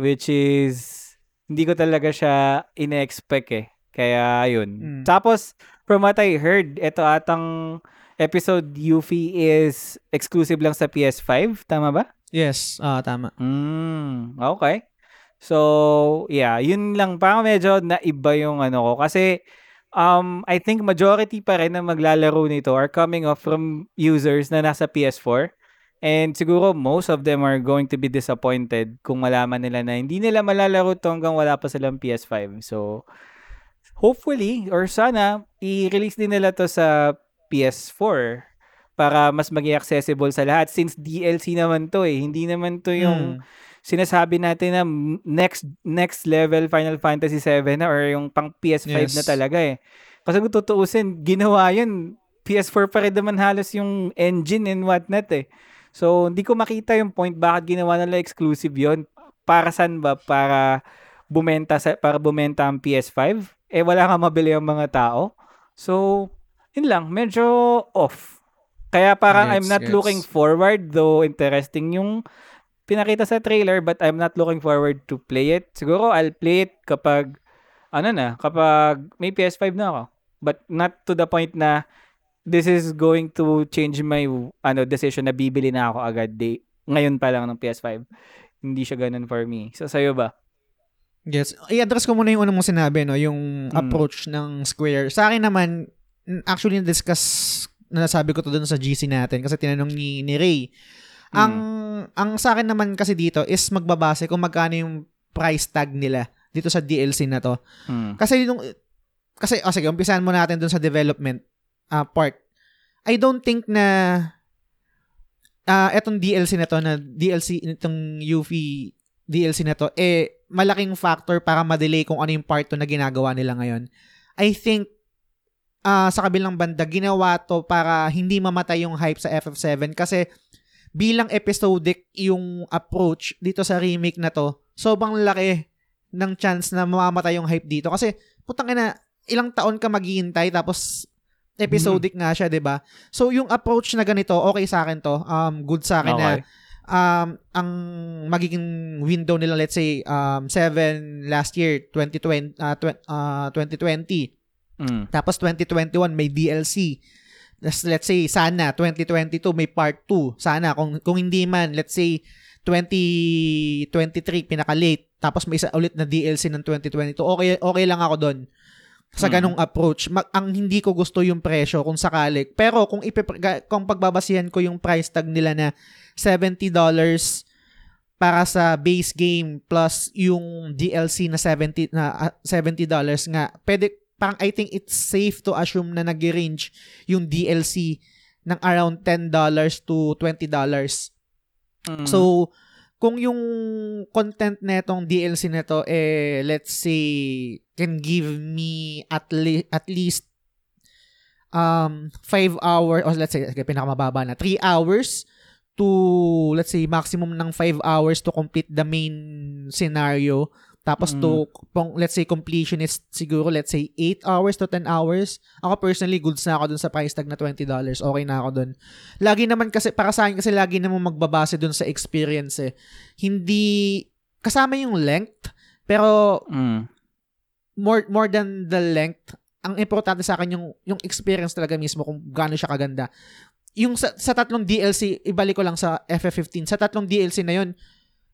Which is, hindi ko talaga siya ina-expect eh. Kaya yun. Mm. Tapos, from what I heard, ito atang episode Yuffie is exclusive lang sa P S five. Tama ba? Yes, uh, tama. Mm, okay. So, yeah, yun lang. Parang medyo naiba yung ano ko. Kasi, um, I think majority pa rin na maglalaro nito are coming off from users na nasa P S four. And siguro most of them are going to be disappointed kung malaman nila na hindi nila malalaro ito hanggang wala pa silang P S five. So, hopefully, or sana, i-release din nila to sa P S four para mas maging accessible sa lahat. Since D L C naman to eh. Hindi naman to yung... Hmm. sinasabi natin na next next level Final Fantasy seven na or yung pang P S five yes. na talaga eh. Kasi kung tutuusin, ginawa yun, P S four pa rin naman halos yung engine and whatnot eh. So, hindi ko makita yung point bakit ginawa nila exclusive yun. Para saan ba? Para bumenta, sa, para bumenta ang P S five? Eh, wala kang mabili yung mga tao. So, yun lang, medyo off. Kaya parang yes, I'm not yes. looking forward though interesting yung pinakita sa trailer but I'm not looking forward to play it. Siguro I'll play it kapag ano na, kapag may P S five na ako. But not to the point na this is going to change my ano decision na bibili na ako agad day. Ngayon pa lang ng P S five. Hindi siya ganun for me. So sa'yo ba? Yes. I-address ko muna yung unang mong sinabi, no, yung hmm. approach ng Square. Sa akin naman, actually na-discuss, nasabi ko to dun sa G C natin kasi tinanong ni, ni Ray. Mm. Ang ang sa akin naman kasi dito is magbabase kung magkano yung price tag nila dito sa D L C na to. Mm. Kasi nung kasi oh sige, umpisahan muna natin dun sa development uh, part. I don't think na uh, etong D L C na to na D L C itong Yuffie D L C na to eh malaking factor para ma-delay kung ano yung part two na ginagawa nila ngayon. I think uh, sa kabilang banda ginawa to para hindi mamatay yung hype sa F F seven kasi bilang episodic yung approach dito sa remake na to, sobrang laki ng chance na mamamatay yung hype dito. Kasi, putang ina, ilang taon ka maghihintay tapos episodic mm. nga siya, diba? So, yung approach na ganito, okay sa akin to. Um, good sa akin okay. na um, ang magiging window nila, let's say, um, seven last year, twenty twenty, uh, tw- uh, twenty twenty. Mm. Tapos twenty twenty-one, may D L C. Let's say, sana, twenty twenty-two may part two. Sana, kung kung hindi man, let's say, twenty twenty-three, pinaka-late, tapos may isa ulit na D L C ng twenty twenty-two, okay, okay lang ako doon sa ganong hmm. approach. Mag, ang hindi ko gusto yung presyo kung sakali. Pero kung, ipipre, kung pagbabasihan ko yung price tag nila na seventy dollars para sa base game plus yung D L C na seventy dollars, na seventy dollars nga, pwede parang I think it's safe to assume na nag-range yung D L C ng around ten dollars to twenty dollars. Mm. So, kung yung content na itong D L C na ito, eh, let's say, can give me at, le- at least um, five hours, or let's say, pinakamababa na, three hours to, let's say, maximum ng five hours to complete the main scenario. Tapos mm. to, pong, let's say, completionist, siguro, let's say, eight hours to ten hours. Ako personally, goods na ako dun sa price tag na twenty dollars. Okay na ako dun. Lagi naman kasi, para sa akin kasi, lagi naman magbabase dun sa experience eh. Hindi, kasama yung length, pero, mm. more more than the length, ang importante sa akin yung, yung experience talaga mismo, kung gaano siya kaganda. Yung sa, sa tatlong D L C, ibalik ko lang sa F F fifteen, sa tatlong D L C na yun,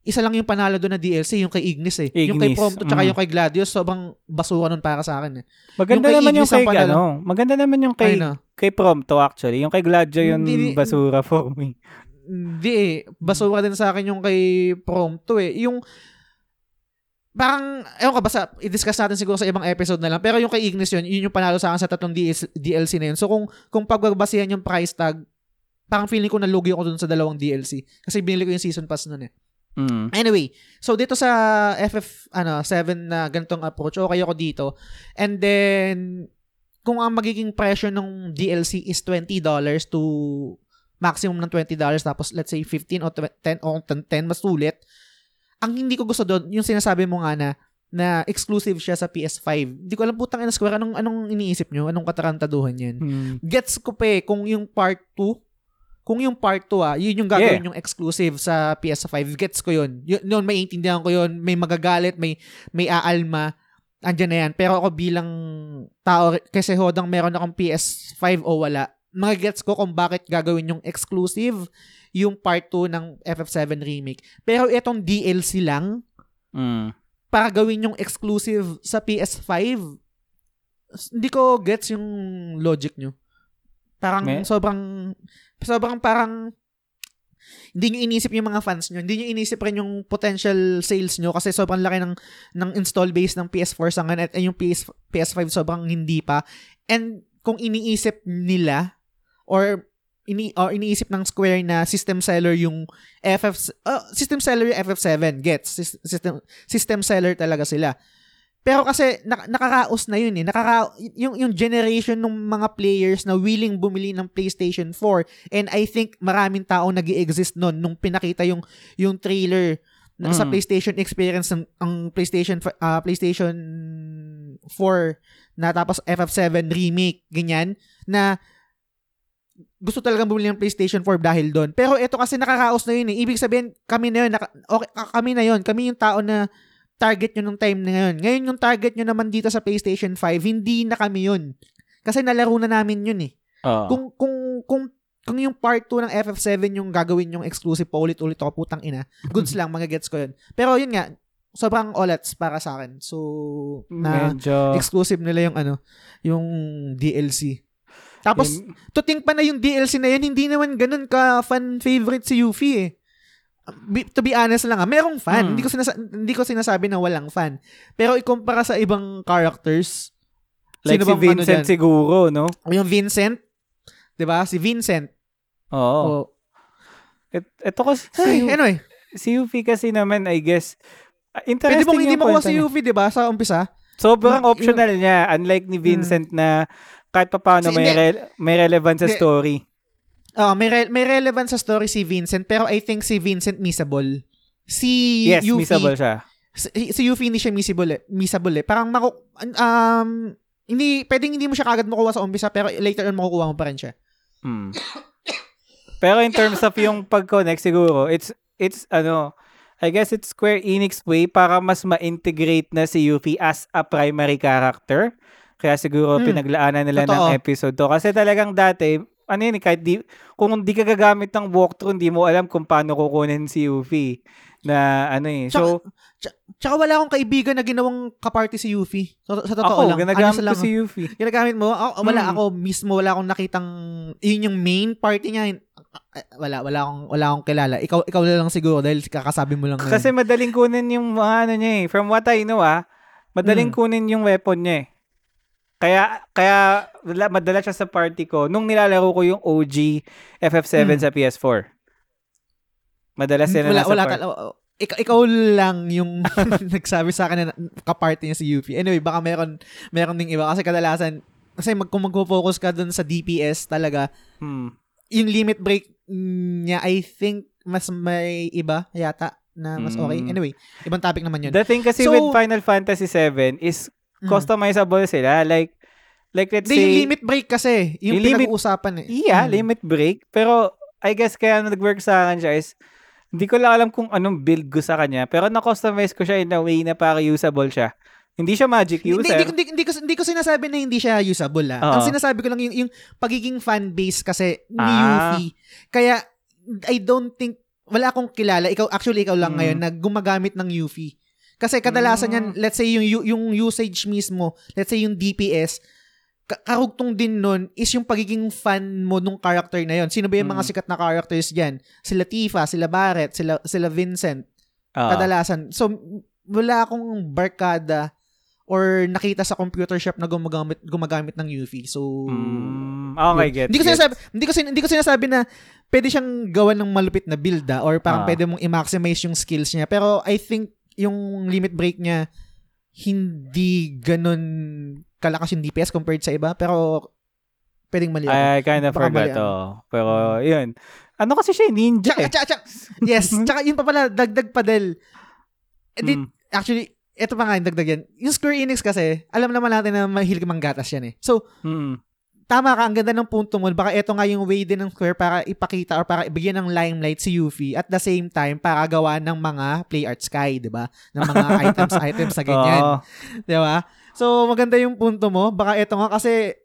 isa lang yung panalo doon na D L C, yung kay Ignis eh. Ignis. Yung kay Prompto, tsaka mm. yung kay Gladius, sobrang basura nun para sa akin eh. Maganda yung naman Ignis, yung kay, ano, maganda naman yung kay, kay Prompto actually. Yung kay Gladius yung di, basura for me. Hindi eh. Basura din sa akin yung kay Prompto eh. Yung, parang, ewan ka, basta, i-discuss natin siguro sa ibang episode na lang. Pero yung kay Ignis yun, yun yung panalo sa akin sa tatlong D L C na yun. So kung, kung pagbabasihan yung price tag, parang feeling ko nalugi ako doon sa dalawang D L C. Kasi binili ko yung season pass nun eh. Mm. Anyway, so dito sa F F ano seven na uh, ganitong approach, okay ako dito. And then kung ang magiging presyo ng D L C is twenty dollars to maximum ng twenty dollars, tapos let's say fifteen or ten mas ulit. Ang hindi ko gusto doon, yung sinasabi mo nga na na exclusive siya sa P S five. Hindi ko alam, putang ina Square, anong anong iniisip nyo? Anong katarantaduhan 'yan? Mm. Gets ko pa eh, kung yung part two Kung yung part two ah, yun yung gagawin yeah. yung exclusive sa P S five. Gets ko yun. Yun, yun may intindihan ko yun. May magagalit, may, may aalma. Andiyan na yan. Pero ako bilang tao, kasi hodang meron akong P S five o wala, magagets ko kung bakit gagawin yung exclusive yung part two ng F F seven Remake. Pero itong D L C lang, mm. para gawin yung exclusive sa P S five, hindi ko gets yung logic nyo. Parang may? sobrang... sobrang parang hindi nyo inisip yung mga fans nyo, hindi nyo inisip rin yung potential sales nyo kasi sobrang laki ng, ng install base ng P S four sa ngayon at yung P S, P S five sobrang hindi pa. And kung iniisip nila or, ini, or iniisip ng Square na system seller yung F F... Uh, system seller yung F F seven, gets. System, system seller talaga sila. Pero kasi nak- nakaraos na yun eh. Nakara- yung, yung generation ng mga players na willing bumili ng PlayStation four, and I think maraming tao nag-i-exist nun nung pinakita yung, yung trailer na, mm. sa PlayStation experience ng ang PlayStation uh, PlayStation four na tapos F F seven Remake, ganyan, na gusto talagang bumili ng PlayStation four dahil doon. Pero ito kasi nakaraos na yun eh. Ibig sabihin, kami na yun, naka- okay, kami na yun, kami yung tao na target nyo nung time na ngayon. Ngayon yung target nyo naman dito sa PlayStation five, hindi na kami yun. Kasi nalaro na namin yun eh. Uh. Kung, kung, kung, kung yung part two ng F F seven yung gagawin yung exclusive pa ulit-ulit ako, putang ina, goods lang, mga gets ko yun. Pero yun nga, sobrang olats para sa akin. So, na Medyo. exclusive nila yung ano, yung D L C. Tapos, yun. Tuting pa na yung D L C na yun, hindi naman ganun ka fan favorite si Yuffie eh. Be, to be honest lang, ah, merong fan. Hmm. Hindi ko sinasa- hindi ko sinasabi na walang fan. Pero ikumpara sa ibang characters, like sino si bang Vincent ano siguro, no? Yung Vincent, 'di ba? Si Vincent. Oo. Oh. Et, eto kasi Ay, si, anyway, si Yuffie kasi naman, I guess, interesting. Pwede mong hindi makuha si Yuffie, 'di ba? Sa umpisa. Sobrang yung, optional yung, niya, unlike ni Vincent hmm. na kahit pa paano si, may ne, re- may relevance sa story. Oh, may re- may relevance sa story si Vincent, pero I think si Vincent missable. Si yes, Yuffie, missable siya. Si, si Yuffie hindi siya missable eh. Missable eh. Parang maku- um hindi pwedeng hindi mo siya kagad makuha sa umpisa, pero later on makukuha mo pa rin siya. Hmm. Pero in terms of yung pag-connect siguro, it's it's ano, I guess it's Square Enix way para mas ma-integrate na si Yuffie as a primary character. Kaya siguro hmm. pinaglaanan nila Totoo. ng episode to kasi talagang dati ano yun, kahit di, kung hindi ka gagamit ng walkthrough, hindi mo alam kung paano kukunin si Yuffie na ano eh. So, tsaka, tsaka wala akong kaibigan na ginawang kaparty si Yuffie. Sa, sa totoo ako, lang. Ako, ginagamit ano ko si Yuffie. Ginagamit mo? Ako, wala hmm. ako mismo, wala akong nakitang, yun yung main party niya. Wala, wala akong, wala akong kilala. Ikaw, ikaw na lang siguro dahil kakasabi mo lang. Kasi yun. Madaling kunin yung mga ano niya eh. From what I know ah, madaling hmm. kunin yung weapon niya eh. Kaya, kaya madala siya sa party ko nung nilalaro ko yung O G F F seven hmm. sa P S four. Madalas siya na wala, wala party. Tal- Ik- ikaw lang yung nagsabi sa akin na kaparty niya si Yuffie. Anyway, baka meron, meron ding iba. Kasi kadalasan, kasi mag- kung mag-focus ka dun sa D P S talaga, hmm. yung limit break niya, I think, mas may iba yata. na mas okay. Mm. Anyway, ibang topic naman yun. The thing kasi so, with Final Fantasy seven is customizable mm. sila. Like, like let's say... Yung limit break kasi. Yung, yung pinag-uusapan eh. Yeah, mm. limit break. Pero I guess kaya nag-work sa akin siya is hindi ko lang alam kung anong build ko sa kanya. Pero na-customize ko siya in a way na para usable siya. Hindi siya magic user. Hindi, hindi, hindi, hindi, ko, hindi ko sinasabi na hindi siya usable. Ah. Uh-huh. Ang sinasabi ko lang yung, yung pagiging fan base kasi ni ah. Yuffie. Kaya I don't think, wala akong kilala. Ikaw, actually, ikaw lang mm. ngayon na gumagamit ng Yuffie. Kasi kadalasan mm. yan, let's say yung, yung usage mismo, let's say yung D P S, karugtong din nun is yung pagiging fan mo nung character na yon. Sino ba yung mm. mga sikat na characters dyan? Sila Tifa, sila Barrett, sila, sila Vincent. Uh-huh. Kadalasan. So, wala akong barkada or nakita sa computer shop na gumagamit gumagamit ng Yuffie. So, mm, okay, get. Hindi ko sinasabi, hindi ko, sin, hindi ko sinasabi na pwede siyang gawan ng malupit na build ah, or parang ah. pwede mong i-maximize yung skills niya. Pero I think yung limit break niya hindi ganun kalakas yung D P S compared sa iba, pero pwedeng mali. I kind of forgot. Oh. Pero yun. Ano kasi siya ninja. Tsaka, eh. tsaka, tsaka. Yes, tsaka yun pa pala dagdag padel. Edit hmm. actually ito pa nga yung dagdag yan. Yung Square Enix kasi, alam naman natin na mahilig manggatas yan eh. So, mm-hmm. tama ka, ang ganda ng punto mo. Baka ito nga yung way din ng Square para ipakita or para ibigyan ng limelight si Yuffie at the same time para gawa ng mga Play Arts Sky, di ba? Ng mga items, items na ganyan. Oh. Di ba? So, maganda yung punto mo. Baka ito nga kasi,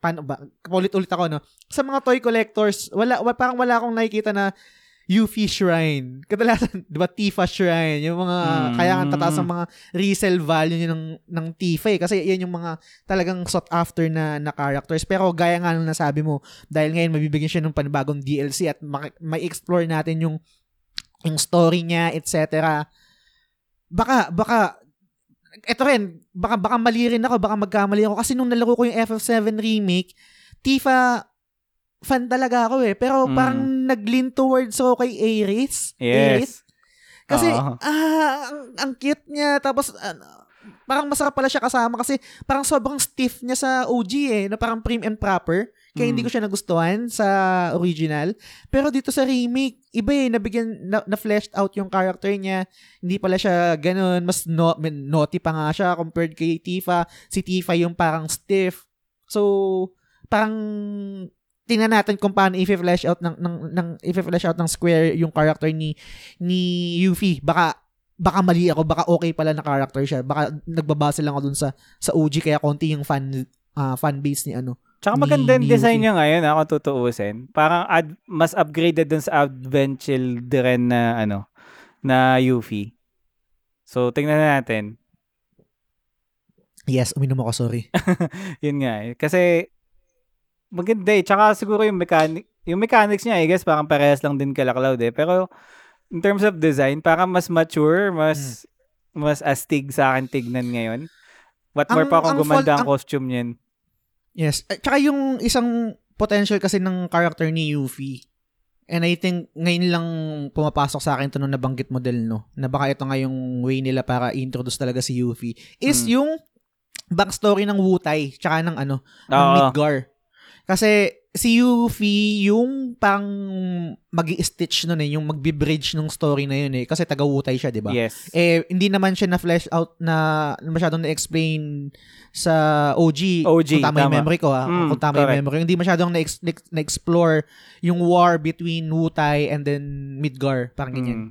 paano ba? Paulit-ulit ako, no? Sa mga toy collectors, wala, parang wala akong nakikita na Yuffie Shrine. Kadalasan, di ba, Tifa Shrine. Yung mga, mm. kaya nga tataas ang mga resale value nyo ng, ng Tifa eh. Kasi yan yung mga talagang sought after na, na characters. Pero gaya nga nung nasabi mo, dahil ngayon mabibigyan siya ng panibagong D L C at ma- may explore natin yung, yung story niya, et cetera. Baka, baka, eto rin, baka, baka mali rin ako, baka magkamali ako. Kasi nung nalaro ko yung F F seven Remake, Tifa, fan talaga ako eh. Pero mm. parang nag-lean towards ako kay Aerith. Yes. Kasi, uh-huh. ah, ang, ang cute niya. Tapos, uh, parang masarap pala siya kasama kasi parang sobrang stiff niya sa O G eh, na parang prim and proper. Kaya mm. hindi ko siya nagustuhan sa original. Pero dito sa remake, iba eh, nabigyan, na, na-fleshed out yung character niya. Hindi pala siya ganun. Mas no, naughty pa nga siya compared kay Tifa. Si Tifa yung parang stiff. So, parang tingnan natin kung paano i-flash out ng ng ng i-flash out ng Square yung character ni ni Yuffie. Baka baka mali ako, baka okay pala na character siya. Baka nagbabase lang ako dun sa sa O G kaya konti yung fan uh, fan base ni ano. Tsaka maganda yung design niya ngayon, ako tutuusin. Parang ad, mas upgraded dun sa Advent Children na ano na Yuffie. So tingnan natin. Yes, uminom ako, sorry. Yun nga eh. Kasi maganda eh. Tsaka siguro yung mechanic, yung mechanics niya, I guess, parang parehas lang din kalaklaw eh. Pero in terms of design, parang mas mature, mas mm. mas astig sa akin tignan ngayon. What ang, more pa kung gumanda ang, ang costume niyan. Yes. At tsaka yung isang potential kasi ng character ni Yuffie. And I think ngayon lang pumapasok sa akin ito nung nabanggit model, no? Na baka ito nga yung way nila para introduce talaga si Yuffie. Is mm. yung backstory ng Wutai tsaka ng ano, ng oh. Midgar. Kasi si Yuffie yung pang magi-stitch nun eh, yung magbi-bridge ng story na yun eh. Kasi taga-Wutai siya, di ba? Yes. Eh, hindi naman siya na-flesh out na masyadong na-explain sa O G. O G, kung tama, tama. Yung memory ko ha. Mm, kung tama correct. Yung memory. Hindi masyadong na-explore yung war between Wutai and then Midgar. Parang ganyan. Mm.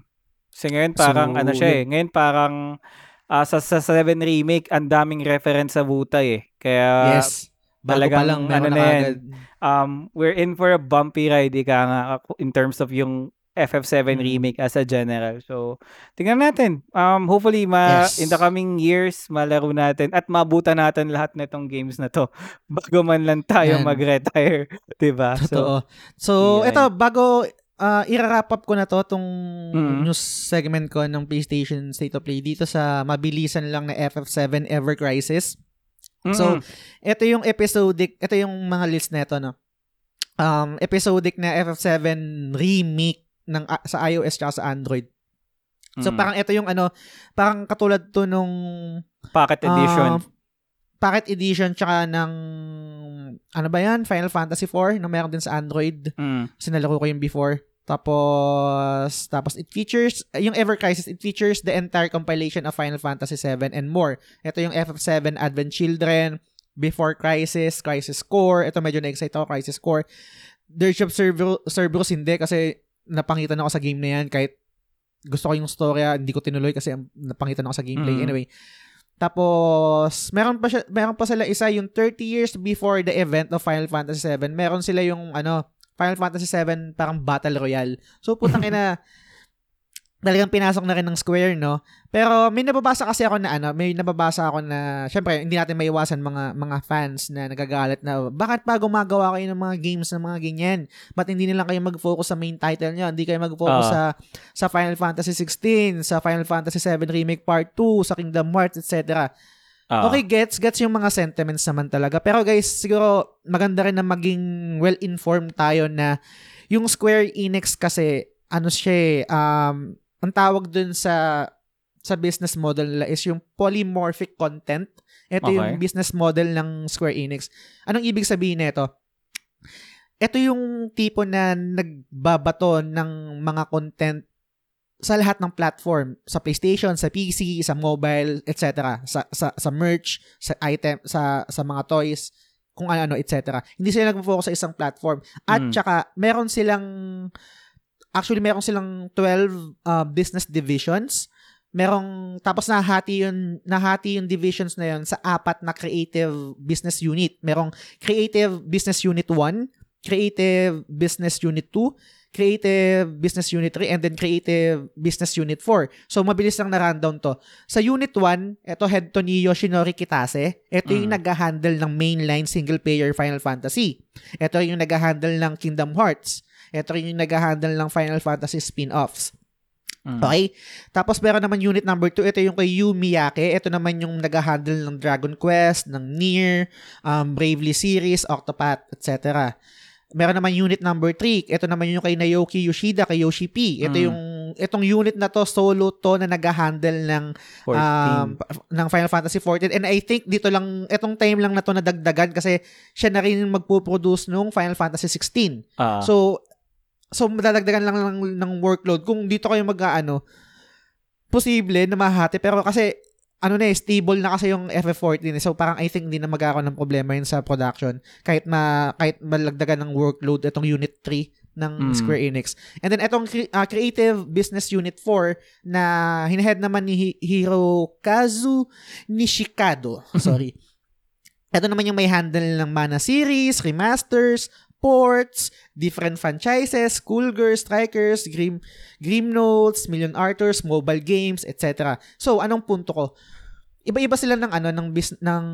So ngayon parang so, ano siya eh. Ngayon parang uh, sa, sa seven Remake, ang daming reference sa Wutai eh. Kaya yes. Talagang, lang, ano na yan, um, we're in for a bumpy ride, ika nga, in terms of yung F F seven mm. remake as a general. So, tingnan natin. Um, hopefully, ma- yes. in the coming years, malaro natin at mabuta natin lahat na itong games na to bago man lang tayo man. Mag-retire. Diba? Totoo. So, so ito, bago uh, i-wrap up ko na to, itong mm-hmm. news segment ko ng PlayStation State of Play dito sa mabilisan lang na F F seven Ever Crisis. Mm-hmm. So, ito yung episodic, ito yung mga list na ito, no? Um, episodic na F F seven remake ng, uh, sa iOS tsaka sa Android. So, mm-hmm. parang ito yung ano, parang katulad to nung Pocket Edition. Uh, Pocket Edition tsaka ng, ano ba yan? Final Fantasy four, na meron din sa Android. Mm-hmm. Sinalaro ko yung before. Tapos, tapos it features, yung Ever Crisis, it features the entire compilation of Final Fantasy seven and more. Ito yung F F seven, Advent Children, Before Crisis, Crisis Core. Ito medyo na-excite ako, Crisis Core. Dirge of Cerberus, Cerberus hindi kasi napangitan ako sa game na yan. Kahit gusto ko yung storya, hindi ko tinuloy kasi napangitan ako sa gameplay. Mm. Anyway, tapos, meron pa siya, meron pa sila isa yung thirty years before the event of Final Fantasy seven. Meron sila yung ano, Final Fantasy seven parang Battle Royale. So, putang ina, talagang pinasok na rin ng Square, no? Pero may nababasa kasi ako na ano, may nababasa ako na, syempre, hindi natin maiwasan mga mga fans na nagagalit na, bakit pa gumagawa kayo ng mga games ng mga ganyan? Ba't hindi nilang kayo mag-focus sa main title nyo? Hindi kayo mag-focus uh. sa, sa Final Fantasy sixteen, sa Final Fantasy seven Remake Part two, sa Kingdom Hearts, et cetera. Uh. Okay, gets, gets yung mga sentiments naman talaga. Pero guys, siguro maganda rin na maging well-informed tayo na yung Square Enix kasi, ano siya, um, ang tawag dun sa sa business model nila is yung polymorphic content. Ito okay. Yung business model ng Square Enix. Anong ibig sabihin nito? Ito yung tipo na nagbabato ng mga content sa lahat ng platform, sa PlayStation, sa P C, sa mobile, et cetera, sa sa sa merch, sa item, sa sa mga toys, kung ano-ano, et cetera. Hindi sila nagfo-focus sa isang platform. At mm. saka meron silang actually meron silang twelve uh, business divisions. Merong tapos nahati yung nahati yung divisions na yon sa apat na creative business unit. Merong creative business unit one, creative business unit two, creative business unit three, and then creative business unit four. So, mabilis lang na-rundown to. Sa unit one, ito head to ni Yoshinori Kitase. Ito yung mm. nag-handle ng mainline single-player Final Fantasy. Ito yung nag-handle ng Kingdom Hearts. Ito yung nag-handle ng Final Fantasy spin-offs. Mm. Okay? Tapos, meron naman unit number two. Ito yung kay Yu Miyake. Ito naman yung nag-handle ng Dragon Quest, ng Nier, um, Bravely series, Octopath, et cetera. Meron naman unit number three. Ito naman yung kay Naoki Yoshida, kay Yoshi P. Ito mm. yung itong unit na to, solo to na nag-handle ng um, ng Final Fantasy fourteen. And I think dito lang itong time lang na to nadagdagan kasi siya na rin magpo-produce nung Final Fantasy sixteen. Uh. So so madadagdagan lang ng, ng workload kung dito kayo mag-aano. Posible na mahati pero kasi ano na eh, stable na kasi yung F F fourteen. So, parang I think hindi na magkakaroon ng problema yun sa production. Kahit ma kahit malagdagan ng workload itong Unit three ng mm. Square Enix. And then, itong uh, Creative Business Unit four na hinahead naman ni Hirokazu Nishikado. Sorry. Ito naman yung may handle ng Mana series, remasters, ports, different franchises, Cool Girls, Strikers, Grim, Grim Notes, Million Arters, mobile games, et cetera. So, anong punto ko? Iba-iba sila ng ano ng bis, ng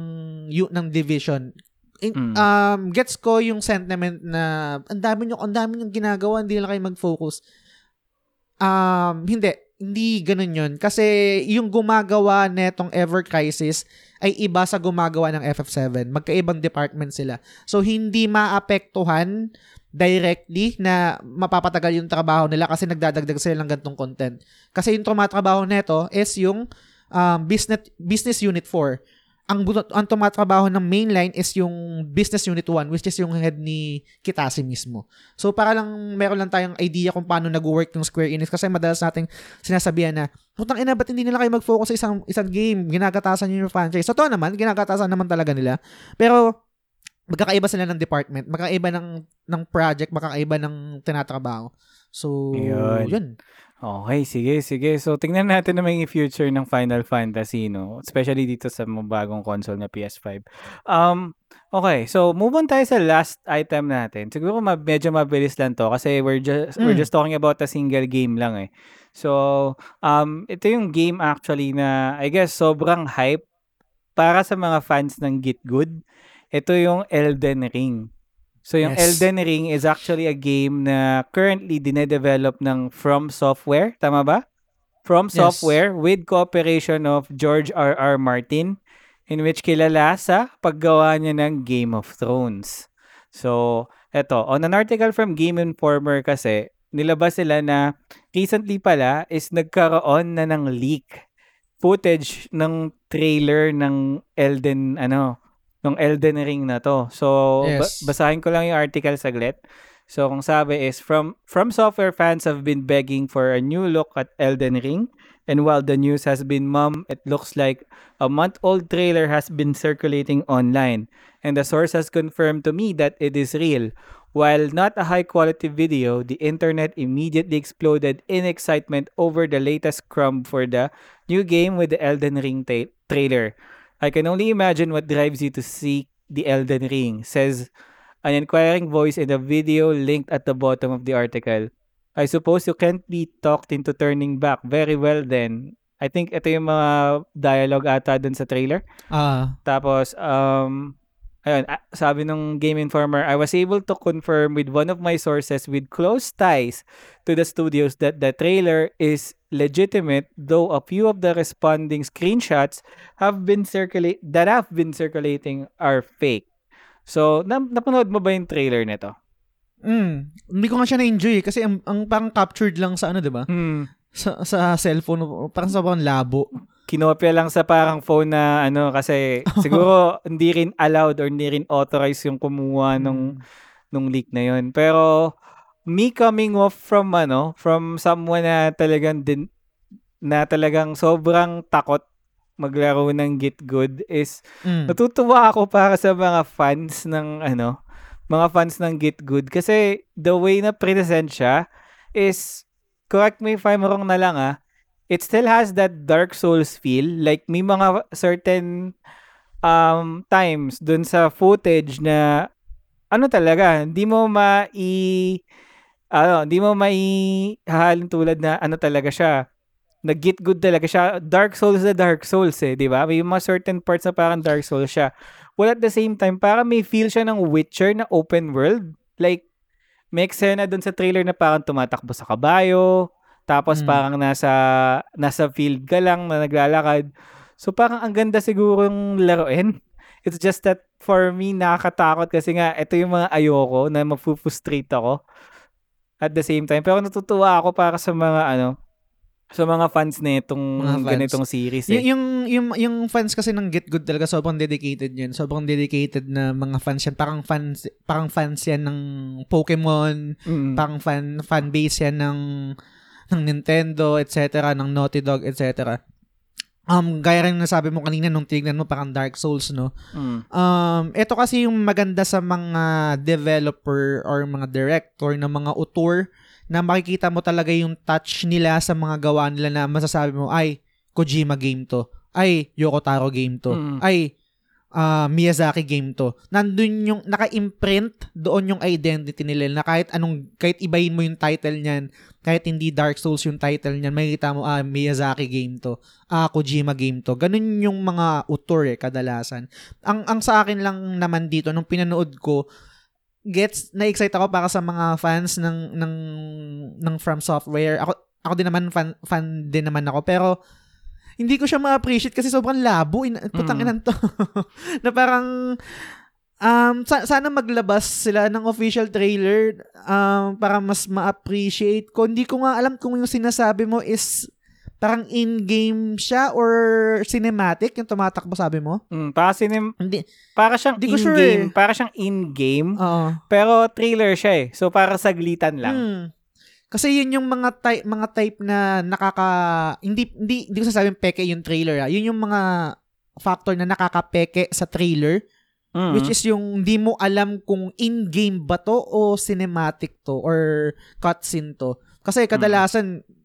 yu, ng division. In, mm. um gets ko yung sentiment na ang dami niyo, ang dami niyo ginagawa, hindi lang kayo mag-focus. Um hindi, hindi ganoon 'yun kasi yung gumagawa nitong Ever Crisis ay iba sa gumagawa ng F F seven. Magkaibang department sila. So, hindi maapektuhan directly na mapapatagal yung trabaho nila kasi nagdadagdag sila ng gantong content. Kasi yung tumatrabaho nito is yung um, business, business unit four. Ang, ang tumatrabaho ng mainline is yung business unit one which is yung head ni Kitase mismo. So, para lang meron lang tayong idea kung paano nag-work yung Square Enix kasi madalas nating sinasabihan na putang ina, ba't hindi nila kayo mag-focus sa isang, isang game? Ginagatasan nyo yung franchise. So, to naman, ginagatasan naman talaga nila. Pero, magkakaiba sila ng department, magkakaiba ng, ng project, magkakaiba ng tinatrabaho. So, yun. yun. Okay, sige, sige. So, tingnan natin naman yung future ng Final Fantasy, no? Especially dito sa bagong console na P S five. Um, okay, so move on tayo sa last item natin. Siguro ma- medyo mabilis lang to kasi we're just, mm. we're just talking about a single game lang eh. So, um, ito yung game actually na I guess sobrang hype para sa mga fans ng Git Good. Ito yung Elden Ring. So, yung yes. Elden Ring is actually a game na currently dinedevelop ng From Software. Tama ba? From Software yes. with cooperation of George R R. Martin, in which kilala sa paggawa niya ng Game of Thrones. So, eto. On an article from Game Informer kasi, nilabas sila na recently pala is nagkaroon na ng leak footage ng trailer ng Elden ano, ng Elden Ring na to. So, yes. ba- basahin ko lang yung article saglit. So, kung sabi is, from from software fans have been begging for a new look at Elden Ring. And while the news has been mum, it looks like a month-old trailer has been circulating online. And the source has confirmed to me that it is real. While not a high-quality video, the internet immediately exploded in excitement over the latest crumb for the new game with the Elden Ring ta- trailer. I can only imagine what drives you to seek the Elden Ring, says an inquiring voice in the video linked at the bottom of the article. I suppose you can't be talked into turning back. Very well then. I think ito yung mga dialogue ata dun sa trailer. Uh. Tapos, um, ayun, sabi ng Game Informer, I was able to confirm with one of my sources with close ties to the studios that the trailer is legitimate, though a few of the responding screenshots have been circula- that have been circulating are fake. So, nap- napanood mo ba yung trailer nito? Mm, hindi ko nga siya na-enjoy kasi ang, ang parang captured lang sa ano, diba? Mm. Sa sa cellphone, parang sa parang labo. Kinopya lang sa parang phone na ano kasi siguro hindi rin allowed or hindi rin authorized yung kumuha nung nung leak na yun. Pero me coming off from ano, from someone na talagang din, na talagang sobrang takot maglaro ng Get Good is mm. natutuwa ako para sa mga fans ng ano mga fans ng Get Good kasi the way na present siya is, correct me if I'm wrong na lang ah, it still has that Dark Souls feel. Like may mga certain um, times dun sa footage na ano talaga, hindi mo mai ano, hindi mo maihahalin tulad na ano talaga siya. Nag-Get Good talaga siya. Dark Souls na Dark Souls eh, di ba? May mga certain parts na parang Dark Souls siya. Well, at the same time, parang may feel siya ng Witcher na open world. Like, may eksena dun sa trailer na parang tumatakbo sa kabayo, tapos mm. parang nasa nasa field ka lang na naglalakad. So, parang ang ganda sigurong laruin. It's just that, for me, nakakatakot kasi nga, ito yung mga ayoko na mapupustrate ako at the same time. Pero natutuwa ako para sa mga ano, so mga fans nitong ganitong series eh. Y- yung yung yung fans kasi ng Get Good talaga sobrang dedicated niyan. Sobrang dedicated na mga fans yan. Parang fans parang fans yan ng Pokemon, mm-hmm. parang fan fan base yan ng ng Nintendo, et cetera, ng Naughty Dog, et cetera. Um gaya rin nasabi mo kanina nung tingnan mo parang Dark Souls, no. Mm. Um ito kasi yung maganda sa mga developer or mga director na mga author na makikita mo talaga yung touch nila sa mga gawa nila na masasabi mo, ay, Kojima game to. Ay, Yoko Taro game to. Mm. Ay, uh, Miyazaki game to. Nandun yung, naka-imprint doon yung identity nila na kahit anong, kahit ibahin mo yung title niyan, kahit hindi Dark Souls yung title niyan, makikita mo, ah, Miyazaki game to. Ah, Kojima game to. Ganun yung mga author eh, kadalasan. Ang, ang sa akin lang naman dito, nung pinanood ko, gets na-excite ako para sa mga fans ng ng ng From Software. Ako ako din naman fan, fan din naman ako pero hindi ko siya ma-appreciate kasi sobrang labo in putang ina to. Na parang um sa, sana maglabas sila ng official trailer um para mas ma-appreciate ko. Hindi ko nga alam kung yung sinasabi mo is parang in-game siya or cinematic yung tumatakbo, sabi mo? Mm, para, sinem- hindi, para siyang in-game. Sure eh. Para siyang in-game. Uh-oh. Pero trailer siya eh. So, para saglitan lang. Mm. Kasi yun yung mga type, mga type na nakaka... Hindi, hindi, hindi ko sasabing peke yung trailer. Ha? Yun yung mga factor na nakakapeke sa trailer. Mm-hmm. Which is yung hindi mo alam kung in-game ba to o cinematic to or cutscene to. Kasi kadalasan... Mm-hmm.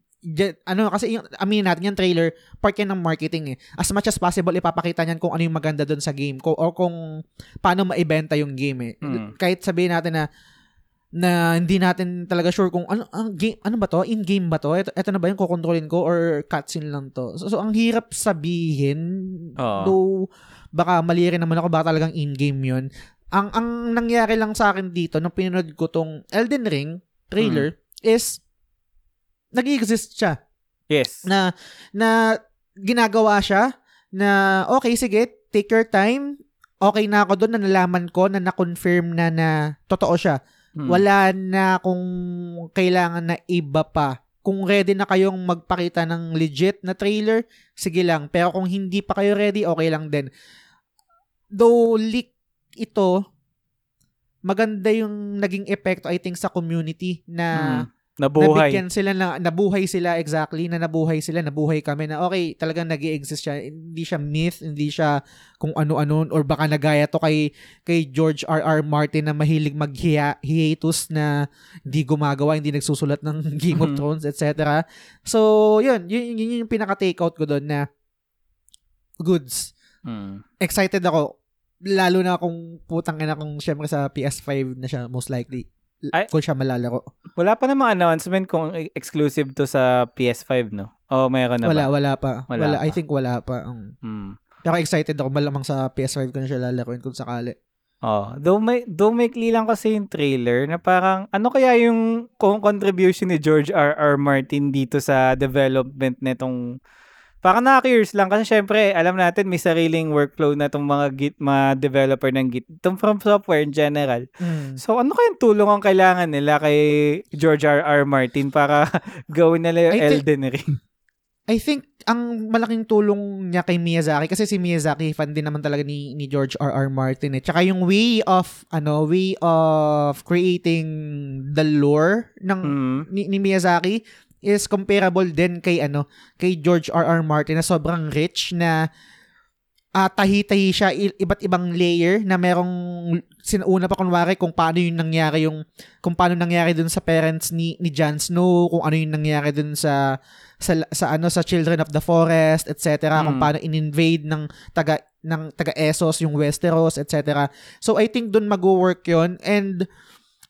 ano kasi yung, aminin natin yung trailer part yan ng marketing eh, as much as possible ipapakita niyan kung ano yung maganda doon sa game ko o kung paano maibenta yung game eh. Mm. Kahit sabihin natin na na hindi natin talaga sure kung ano ang game, ano ba to, in game ba to, ito, ito na ba yung kukontrolin ko or cutscene lang to, so, so ang hirap sabihin. Uh-huh. Though baka mali rin naman ako, baka talagang in game yun. Ang ang nangyari lang sa akin dito nung pinanood ko tong Elden Ring trailer mm. is nag-exist siya. Yes. Na na ginagawa siya na okay, sige, take your time. Okay na ako doon, na nalaman ko na na-confirm na na totoo siya. Hmm. Wala na kung kailangan na iba pa. Kung ready na kayong magpakita ng legit na trailer, sige lang. Pero kung hindi pa kayo ready, okay lang din. Though leak ito, maganda yung naging epekto, I think, sa community na mm. Nabuhay. Nabigyan sila na, nabuhay sila exactly, na nabuhay sila, nabuhay kami na okay, talagang nag-i-exist siya. Hindi siya myth, hindi siya kung ano-ano, or baka nagaya to kay, kay George R R. Martin na mahilig mag-hiatus na hindi gumagawa, hindi nagsusulat ng Game mm-hmm. of Thrones, et cetera. So, yun, yun, yun yung pinaka-takeout ko doon na goods. Mm. Excited ako, lalo na kung putang ina kung syempre sa P S five na siya most likely. Ay, kung siya malalaro. Wala pa namang announcement kung exclusive to sa P S five, no? O mayroon na wala, ba? Wala pa. Wala, wala pa. I think wala pa. Hmm. Pero excited ako malamang sa P S five ko na siya lalaroin kung sakali. Oh, though may, though may kli lang kasi yung trailer na parang ano kaya yung contribution ni George R R. Martin dito sa development netong parang na-curious lang kasi syempre alam natin may sariling workflow na itong mga Git, mga developer ng Git, itong from software in general. Mm. So ano kayang tulong ang kailangan nila kay George R R. Martin para gawin nila yung I Elden Ring? Think, I think ang malaking tulong niya kay Miyazaki kasi si Miyazaki fan din naman talaga ni, ni George R R. Martin eh. Tsaka yung way of ano, way of creating the lore ng mm. ni, ni Miyazaki is comparable din kay ano, kay George R R. Martin na sobrang rich na uh, tahi-tahi siya iba't ibang layer na merong sinuuna pa kunwari kung paano yung nangyari yung kung paano nangyari dun sa parents ni ni Jon Snow, kung ano yung nangyari dun sa sa, sa ano sa Children of the Forest, et cetera. Mm. Kung paano in-invade ng taga ng taga Essos yung Westeros, et cetera. So I think dun mag-work yon, and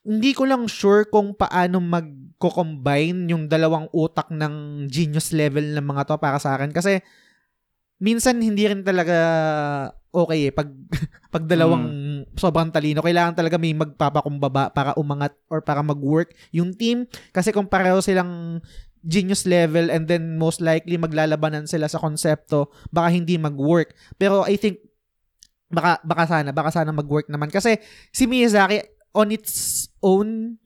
hindi ko lang sure kung paano magko-combine yung dalawang utak ng genius level ng mga to para sa akin. Kasi minsan hindi rin talaga okay eh. Pag, pag dalawang mm. sobrang talino, kailangan talaga may magpapakumbaba para umangat or para mag-work yung team. Kasi kung pareho silang genius level and then most likely maglalabanan sila sa konsepto, baka hindi mag-work. Pero I think baka, baka sana, baka sana mag-work naman. Kasi si Miyazaki on its own,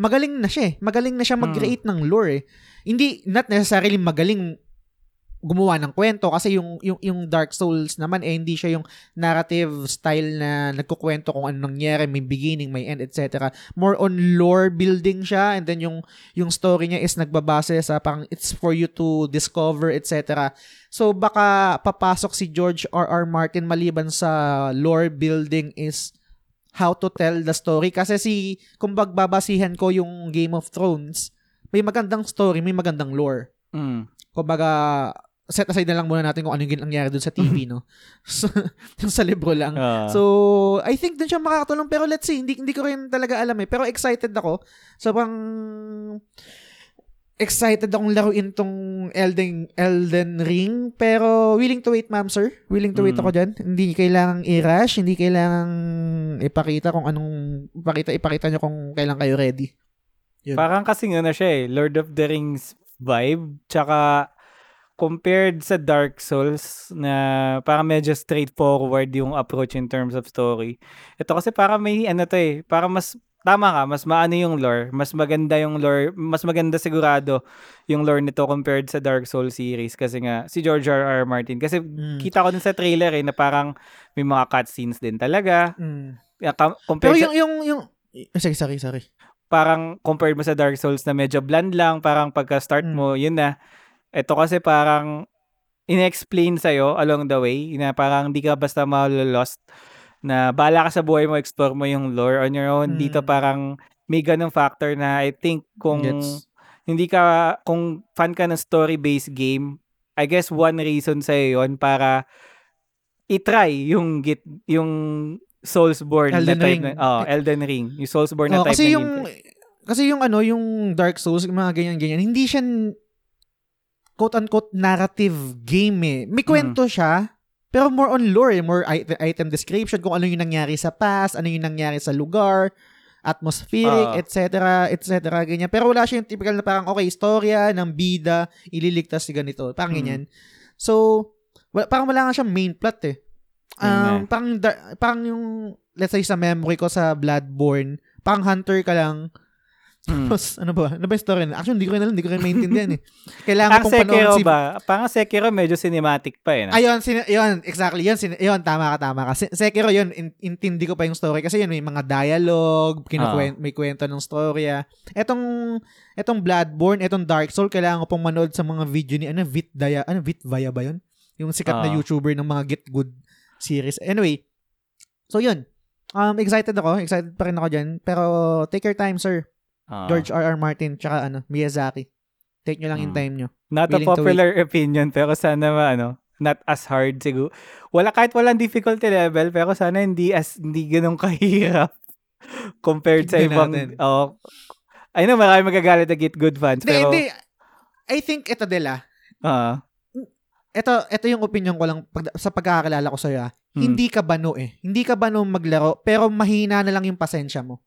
magaling na siya eh. Magaling na siya mag-create hmm. ng lore eh. Hindi, not necessarily magaling gumawa ng kwento kasi yung, yung, yung Dark Souls naman eh, hindi siya yung narrative style na nagkukwento kung ano nangyari, may beginning, may end, et cetera. More on lore building siya, and then yung, yung story niya is nagbabase sa parang it's for you to discover, et cetera. So baka papasok si George R R. Martin maliban sa lore building is how to tell the story. Kasi si, kung bagbabasihan ko yung Game of Thrones, may magandang story, may magandang lore. Mm. Kung baga, set aside na lang muna natin kung ano yung nangyari dun sa T V, no? So, yung sa libro lang. Uh. So, I think dun siya makakatulong. Pero let's see, hindi, hindi ko rin talaga alam eh. Pero excited ako. So, pang excited akong laruin tong Elden, Elden Ring, pero willing to wait, ma'am, sir. Willing to mm. wait ako dyan. Hindi kailangang i-rush, hindi kailangang ipakita kung anong, ipakita, ipakita nyo kung kailan kayo ready. Yun. Parang kasi nga na siya eh, Lord of the Rings vibe, tsaka compared sa Dark Souls na parang medyo straightforward yung approach in terms of story. Ito kasi parang may ano to eh, parang mas tama ka, mas maano yung lore, mas maganda yung lore, mas maganda sigurado yung lore nito compared sa Dark Souls series kasi nga si George R R. Martin kasi mm. kita ko din sa trailer eh na parang may mga cutscenes din talaga. Mm. Pero yung, sa, yung yung sorry sorry sorry. Parang compared mo sa Dark Souls na medyo bland lang, parang pagka-start mm. mo, yun na. Ito kasi parang in-explain sa'yo along the way na parang di ka basta malolost na bahala ka sa buhay mo, explore mo yung lore on your own. Hmm. Dito parang may ganung factor na I think kung Gets. hindi ka, kung fan ka ng story-based game, I guess one reason sa'yo yun para itry yung git, yung Soulsborne Elden na type. Ring. Na, oh, Elden Ring. Yung Soulsborne oh, na type kasi na yung, kasi yung ano, yung Dark Souls, mga ganyan-ganyan, hindi siya quote-unquote narrative game eh. May kwento hmm. siya, pero more on lore, more item description, kung ano yung nangyari sa past, ano yung nangyari sa lugar, atmospheric, uh, et cetera, et cetera, ganyan. Pero wala siya yung typical na parang, okay, istorya ng bida, ililigtas si ganito, parang hmm. ganyan. So, wala, parang wala nga siyang main plot eh. Um, hmm. parang, parang yung, let's say sa memory ko sa Bloodborne, parang hunter ka lang, Tapos, ano ba? Ano ba yung story? Actually, hindi ko rin alam. Hindi ko rin maintindihan eh. Kailangan kong panoorin si... ba? Parang Sekiro, medyo cinematic pa eh. No? Ayun, sin- yun, exactly. Yun, sin- yun, tama ka, tama ka. Se- Sekiro, yun, in- intindi ko pa yung story. Kasi yun, may mga dialogue, kinukwen- uh-huh. may kwento ng story. Ah. Etong, etong Bloodborne, etong Dark Souls, kailangan ko pong manood sa mga video ni, ano, Vit Daya, ano, Vit Vaya ba yun? Yung sikat uh-huh. na YouTuber ng mga Get Good series. Anyway, so yun. Um, excited ako. Excited pa rin ako dyan. Pero, take your time, sir. Uh, George R R. Martin tsaka ano, Miyazaki. Take nyo lang yung time nyo. Not willing a popular opinion pero sana ma, ano, not as hard siguro. Wala, kahit walang difficulty level pero sana hindi as hindi ganun kahirap compared sa ibang... Oh, I know marami magagalit na Get Good fans de, pero... De, I think ito dela. Ah. Uh, ito, ito yung opinion ko lang pag, sa pagkakakilala ko sa'yo. Hmm. Hindi ka bano eh. Hindi ka bano maglaro pero mahina na lang yung pasensya mo.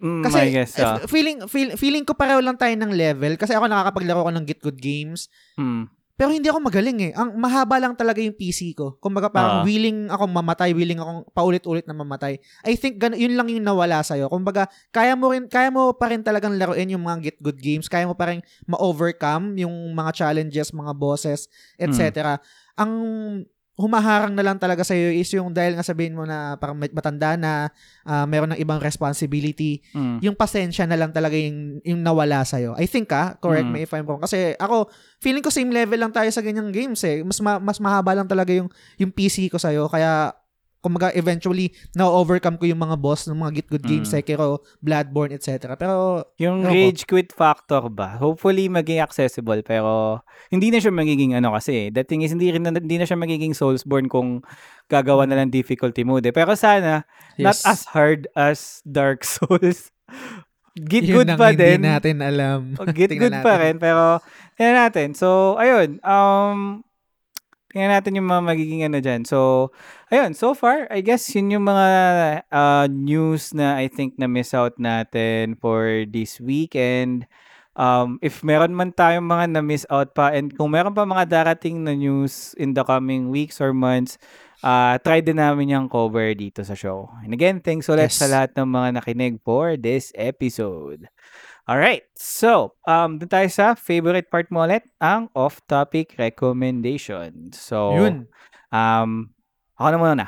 Mm, kasi guess, uh. feeling feel, feeling ko pareho lang tayo ng level kasi ako nakakapaglaro ko ng Get Good Games. Mm. Pero hindi ako magaling eh. Ang mahaba lang talaga yung P C ko. Kumbaga parang uh. willing akong mamatay, willing akong paulit-ulit na mamatay. I think gan- yun lang yung nawala sa iyo. Kumbaga kaya mo rin kaya mo pa rin talagang laruin yung mga Get Good Games. Kaya mo pa rin ma-overcome yung mga challenges, mga bosses, et cetera. Mm. Ang humaharang na lang talaga sa iyo is yung dahil nga sabihin mo na parang matanda na, uh, meron ng ibang responsibility, mm. yung pasensya na lang talaga yung, yung nawala sa iyo. I think ah, correct mm. me if I'm wrong. Kasi ako, feeling ko same level lang tayo sa ganyang games eh. Mas ma- mas mahaba lang talaga yung yung P C ko sa iyo kaya kumaga eventually na-overcome ko yung mga boss ng mga Get Good Games, mm. Sekiro, Bloodborne, et cetera. Pero yung rage ko? Quit factor ba? Hopefully maging accessible pero hindi na siya magiging ano kasi. The thing is hindi rin hindi na siya magiging Soulsborne kung gagawa na lang difficulty mode. Eh. Pero sana yes. not as hard as Dark Souls. Get Yun good pa din. Hindi natin alam. Get good natin. pa rin pero tingnan natin. So ayun, um tingnan natin yung mga magiging ano dyan. So, ayun, so far, I guess yun yung mga uh, news na I think na miss out natin for this week. And um, if meron man tayong mga na miss out pa, and kung meron pa mga darating na news in the coming weeks or months, uh, try din namin yung cover dito sa show. And again, thanks ulit yes. sa lahat ng mga nakinig for this episode. Alright, so, um, dun tayo sa favorite part mo ulit, ang off-topic recommendation. So, Yun. um, ako na muna na.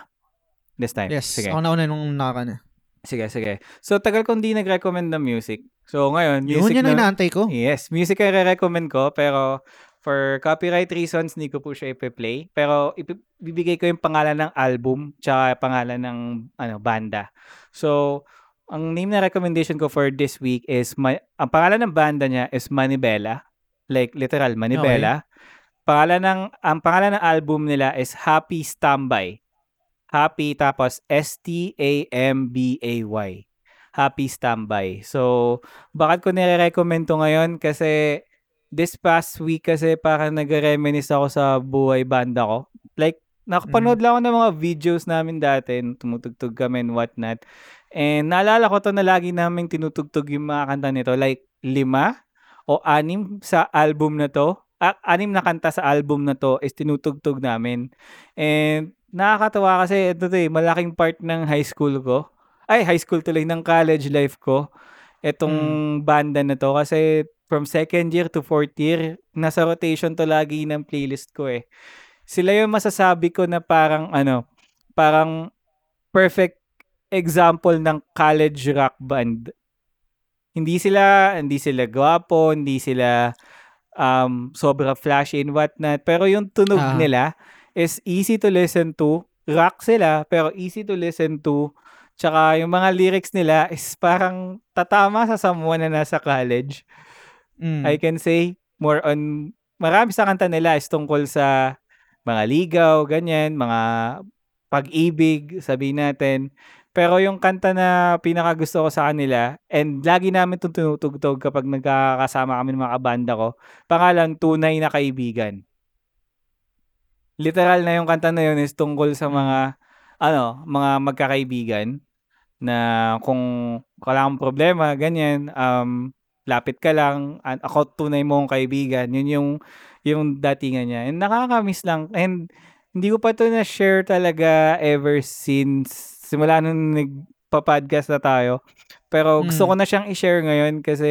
This time. Yes, sige. Ako na muna nung naka na. Sige, sige. So, tagal kong di nag-recommend ng music. So, ngayon, music Yun, yun na, na inaantay ko. Yes, music ay re-recommend ko, pero for copyright reasons, hindi ko po siya ipi-play. Pero, ibibigay ko yung pangalan ng album, tsaka pangalan ng ano banda. So, ang name na recommendation ko for this week is, ma- ang pangalan ng banda niya is Manibela. Like, literal, Manibela. Okay. Pangalan ng, ang pangalan ng album nila is Happy Stambay. Happy, tapos S T A M B A Y. Happy Stambay. So, bakit ko nire-recommend to ngayon? Kasi, this past week kasi parang nag-reminis ako sa buhay banda ko. Like, nakapanood mm. lang ako ng mga videos namin dati. Tumutugtog kami and whatnot. And naalala ko to na lagi naming tinutugtog yung mga kanta nito. Like, lima o anim sa album na to. A- anim na kanta sa album na to is tinutugtog namin. And nakakatawa kasi ito to eh, malaking part ng high school ko. Ay, high school tuloy ng college life ko. Itong mm. banda na to. Kasi from second year to fourth year, nasa rotation to lagi ng playlist ko eh. Sila yung masasabi ko na parang ano, parang perfect example ng college rock band. Hindi sila, hindi sila gwapo, hindi sila um, sobra flashy and whatnot. Pero yung tunog uh-huh. nila is easy to listen to. Rock sila, pero easy to listen to. Tsaka yung mga lyrics nila is parang tatama sa someone na nasa college. Mm. I can say more on, marami sa kanta nila is tungkol sa mga ligaw, ganyan, mga pag-ibig, sabihin natin. Pero yung kanta na pinakagusto ko sa kanila, and lagi namin itong tinutugtog kapag nagkakasama kami ng mga kabanda ko, pangalan, Tunay na Kaibigan. Literal na yung kanta na yun is tungkol sa mga, ano, mga magkakaibigan na kung kailangan problema, ganyan, um, lapit ka lang, ako tunay mong kaibigan. Yun yung, yung datingan niya. And nakakamiss lang. And hindi ko pa ito na-share talaga ever since simula nung nag magpa-podcast na tayo. Pero gusto mm. ko na siyang i-share ngayon kasi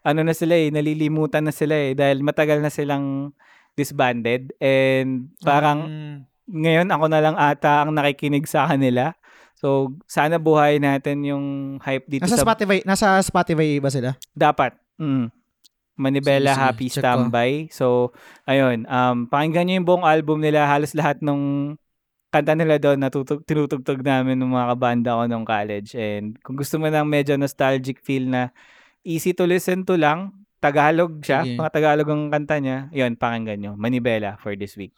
ano na sila eh, nalilimutan na sila eh dahil matagal na silang disbanded and parang mm. ngayon ako na lang ata ang nakikinig sa kanila. So sana buhay natin yung hype dito. Nasa sa... Spotify, nasa Spotify ba sila? Dapat. Mm. Manibela, sige, happy standby. So ayun, um pakinggan niyo yung buong album nila, halos lahat ng kanta nila doon natutug tinutugtog namin ng mga kabanda ko nung college. And kung gusto mo ng medyo nostalgic feel na easy to listen to lang, Tagalog siya, okay. Mga Tagalog ang kanta niya. Ayun, pakinggan niyo Manibela for this week.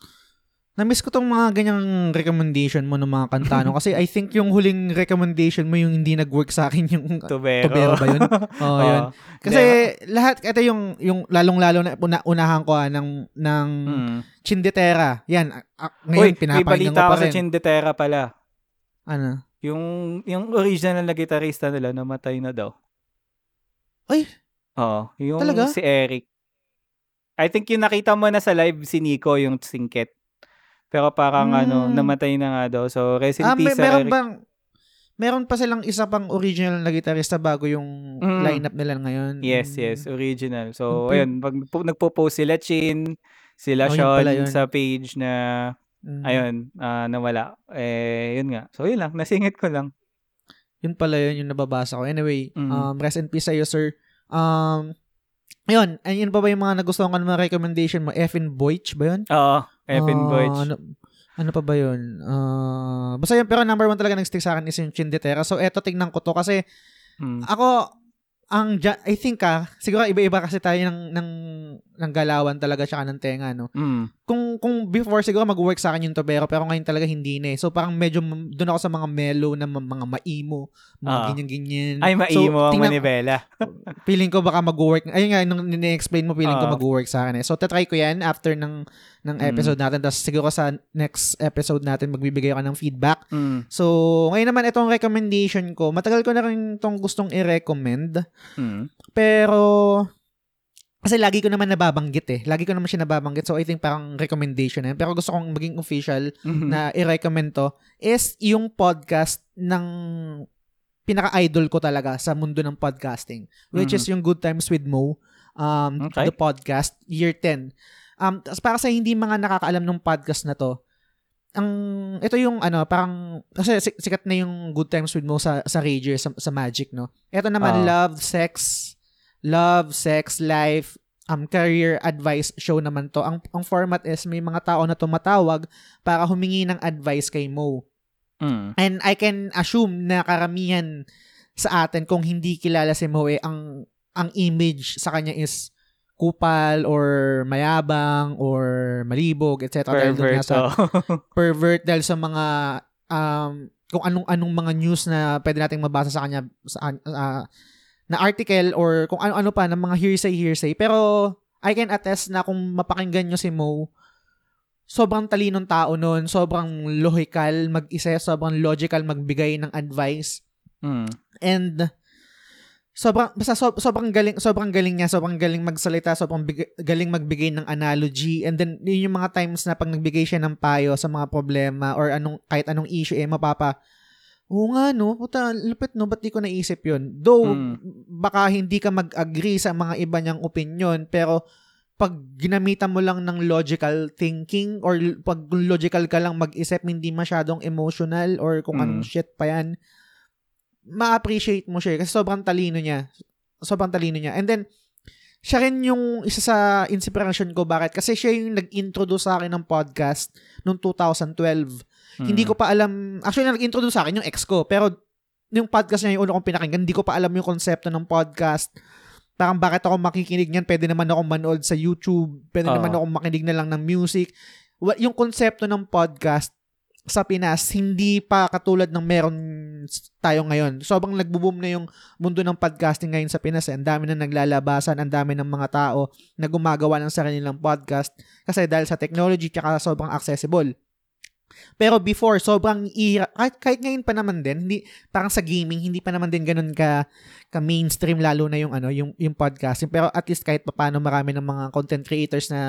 Na-miss ko tong mga ganyang recommendation mo ng mga kanta, no? Kasi I think yung huling recommendation mo yung hindi nag-work sa akin, yung Tubero, Tubero ba yun? Oh, oh, yun. Kasi diba? Lahat, ito yung, yung lalong-lalo na una, unahan ko ah, ng, ng hmm. Chindetera. Yan, ah, ngayon pinapakinggan ko pa rin. Uy, may balita ako sa Chindetera pala. Ano? Yung, yung original na gitarista nila, namatay na daw. Ay? Oo. Yung talaga? Si Eric. I think yung nakita mo na sa live si Nico, yung singket. Pero parang hmm. ano, namatay na nga daw. So, rest in ah, peace. May, meron, bang, meron pa silang isa pang original na gitarista bago yung mm. lineup nila ngayon. Yes, mm. yes. Original. So, mm. ayun. Pag nagpo-post sila Chin, sila oh, Sean sa page na, mm. ayun, uh, nawala. Eh, yun nga. So, yun lang. Nasingit ko lang. Yun pala yun yung nababasa ko. Anyway, mm. um, rest in peace sa'yo, sir. Um, ayun. Ayun pa ba yung mga nagustuhan ko ng mga recommendation mo? Effin Boych ba yun? Oo. Evan uh, Boych. Ano, ano pa ba yun? Uh, basta yun, pero number one talaga nag-stick sa akin is yung Chindetera. So, eto, tignan ko to kasi hmm. ako, ang, I think ah, siguro iba-iba kasi tayo ng, ng, ng galawan talaga siya ng tenga, no? Hmm. Kung, kung before siguro mag-work sa akin yung Tobero, pero ngayon talaga hindi na eh. So, parang medyo doon ako sa mga mellow na mga maimo, mga oh. ganyan-ganyan. Ay, maimo so, ang Manibela. Feeling ko baka mag-work. Ayun nga, nung nina-explain mo, feeling oh. ko mag-work sa akin eh. So, tatry ko yan after ng ng episode mm. natin. Tapos siguro sa next episode natin, magbibigay ako ng feedback. Mm. So, ngayon naman, itong recommendation ko, matagal ko na rin itong gustong i-recommend. Mm. Pero, kasi lagi ko naman nababanggit eh. Lagi ko naman siya nababanggit. So, I think parang recommendation na yun. Pero gusto kong maging official mm-hmm. na i-recommend to is yung podcast ng pinaka-idol ko talaga sa mundo ng podcasting. Which mm-hmm. is yung Good Times with Mo. Um, okay. The podcast, year ten. Um, para sa hindi mga nakakaalam ng podcast na to, ang ito yung ano, parang kasi sikat na yung Good Times with Mo sa sa radio sa, sa Magic, no. Ito naman uh, love, sex, love, sex, life, um career advice show naman to. Ang ang format is may mga tao na tumatawag para humingi ng advice kay Mo. Mm. And I can assume na karamihan sa atin kung hindi kilala si Mo eh, ang ang image sa kanya is kupal or mayabang or malibog, et cetera. Pervert. Dahil sa, pervert dahil sa mga, um, kung anong-anong mga news na pwede nating mabasa sa kanya, sa, uh, na article or kung ano-ano pa, ng mga hearsay-hearsay. Pero, I can attest na kung mapakinggan nyo si Mo, sobrang talinong tao nun, sobrang logical mag-isip, sobrang logical magbigay ng advice. Mm. And, Sobrang basta so, sobrang galing sobrang galing niya, sobrang galing magsalita, sobrang big, galing magbigay ng analogy, and then yun yung mga times na pag nagbigay siya ng payo sa mga problema or anong kahit anong issue eh mapapa Oo nga no, puta, lupit no, ba't di ko naisip yun? Though hmm. baka hindi ka mag-agree sa mga iba niyang opinion, pero pag ginamitan mo lang ng logical thinking or pag logical ka lang mag-isip, hindi masyadong emotional or kung hmm. anong shit pa yan, ma-appreciate mo siya kasi sobrang talino niya. Sobrang talino niya. And then, siya rin yung isa sa inspiration ko. Bakit? Kasi siya yung nag-introduce sa akin ng podcast noong twenty twelve. Mm. Hindi ko pa alam, actually nag-introduce sa akin yung ex ko, pero yung podcast niya yung una kong pinakinggan, hindi ko pa alam yung konsepto ng podcast. Parang bakit ako makikinig niyan? Pwede naman akong manood sa YouTube, pwede uh. naman akong makinig na lang ng music. Yung konsepto ng podcast sa Pinas, hindi pa katulad ng meron tayo ngayon. Sobrang nagbo-boom na yung mundo ng podcasting ngayon sa Pinas. Ang dami na naglalabasan, ang dami ng mga tao na gumagawa ng sarili nilang podcast kasi dahil sa technology tsaka sobrang accessible. Pero before, sobrang ira, kahit, kahit ngayon pa naman din, hindi, parang sa gaming, hindi pa naman din ganun ka, ka mainstream, lalo na yung, ano, yung, yung podcasting. Pero at least kahit paano marami ng mga content creators na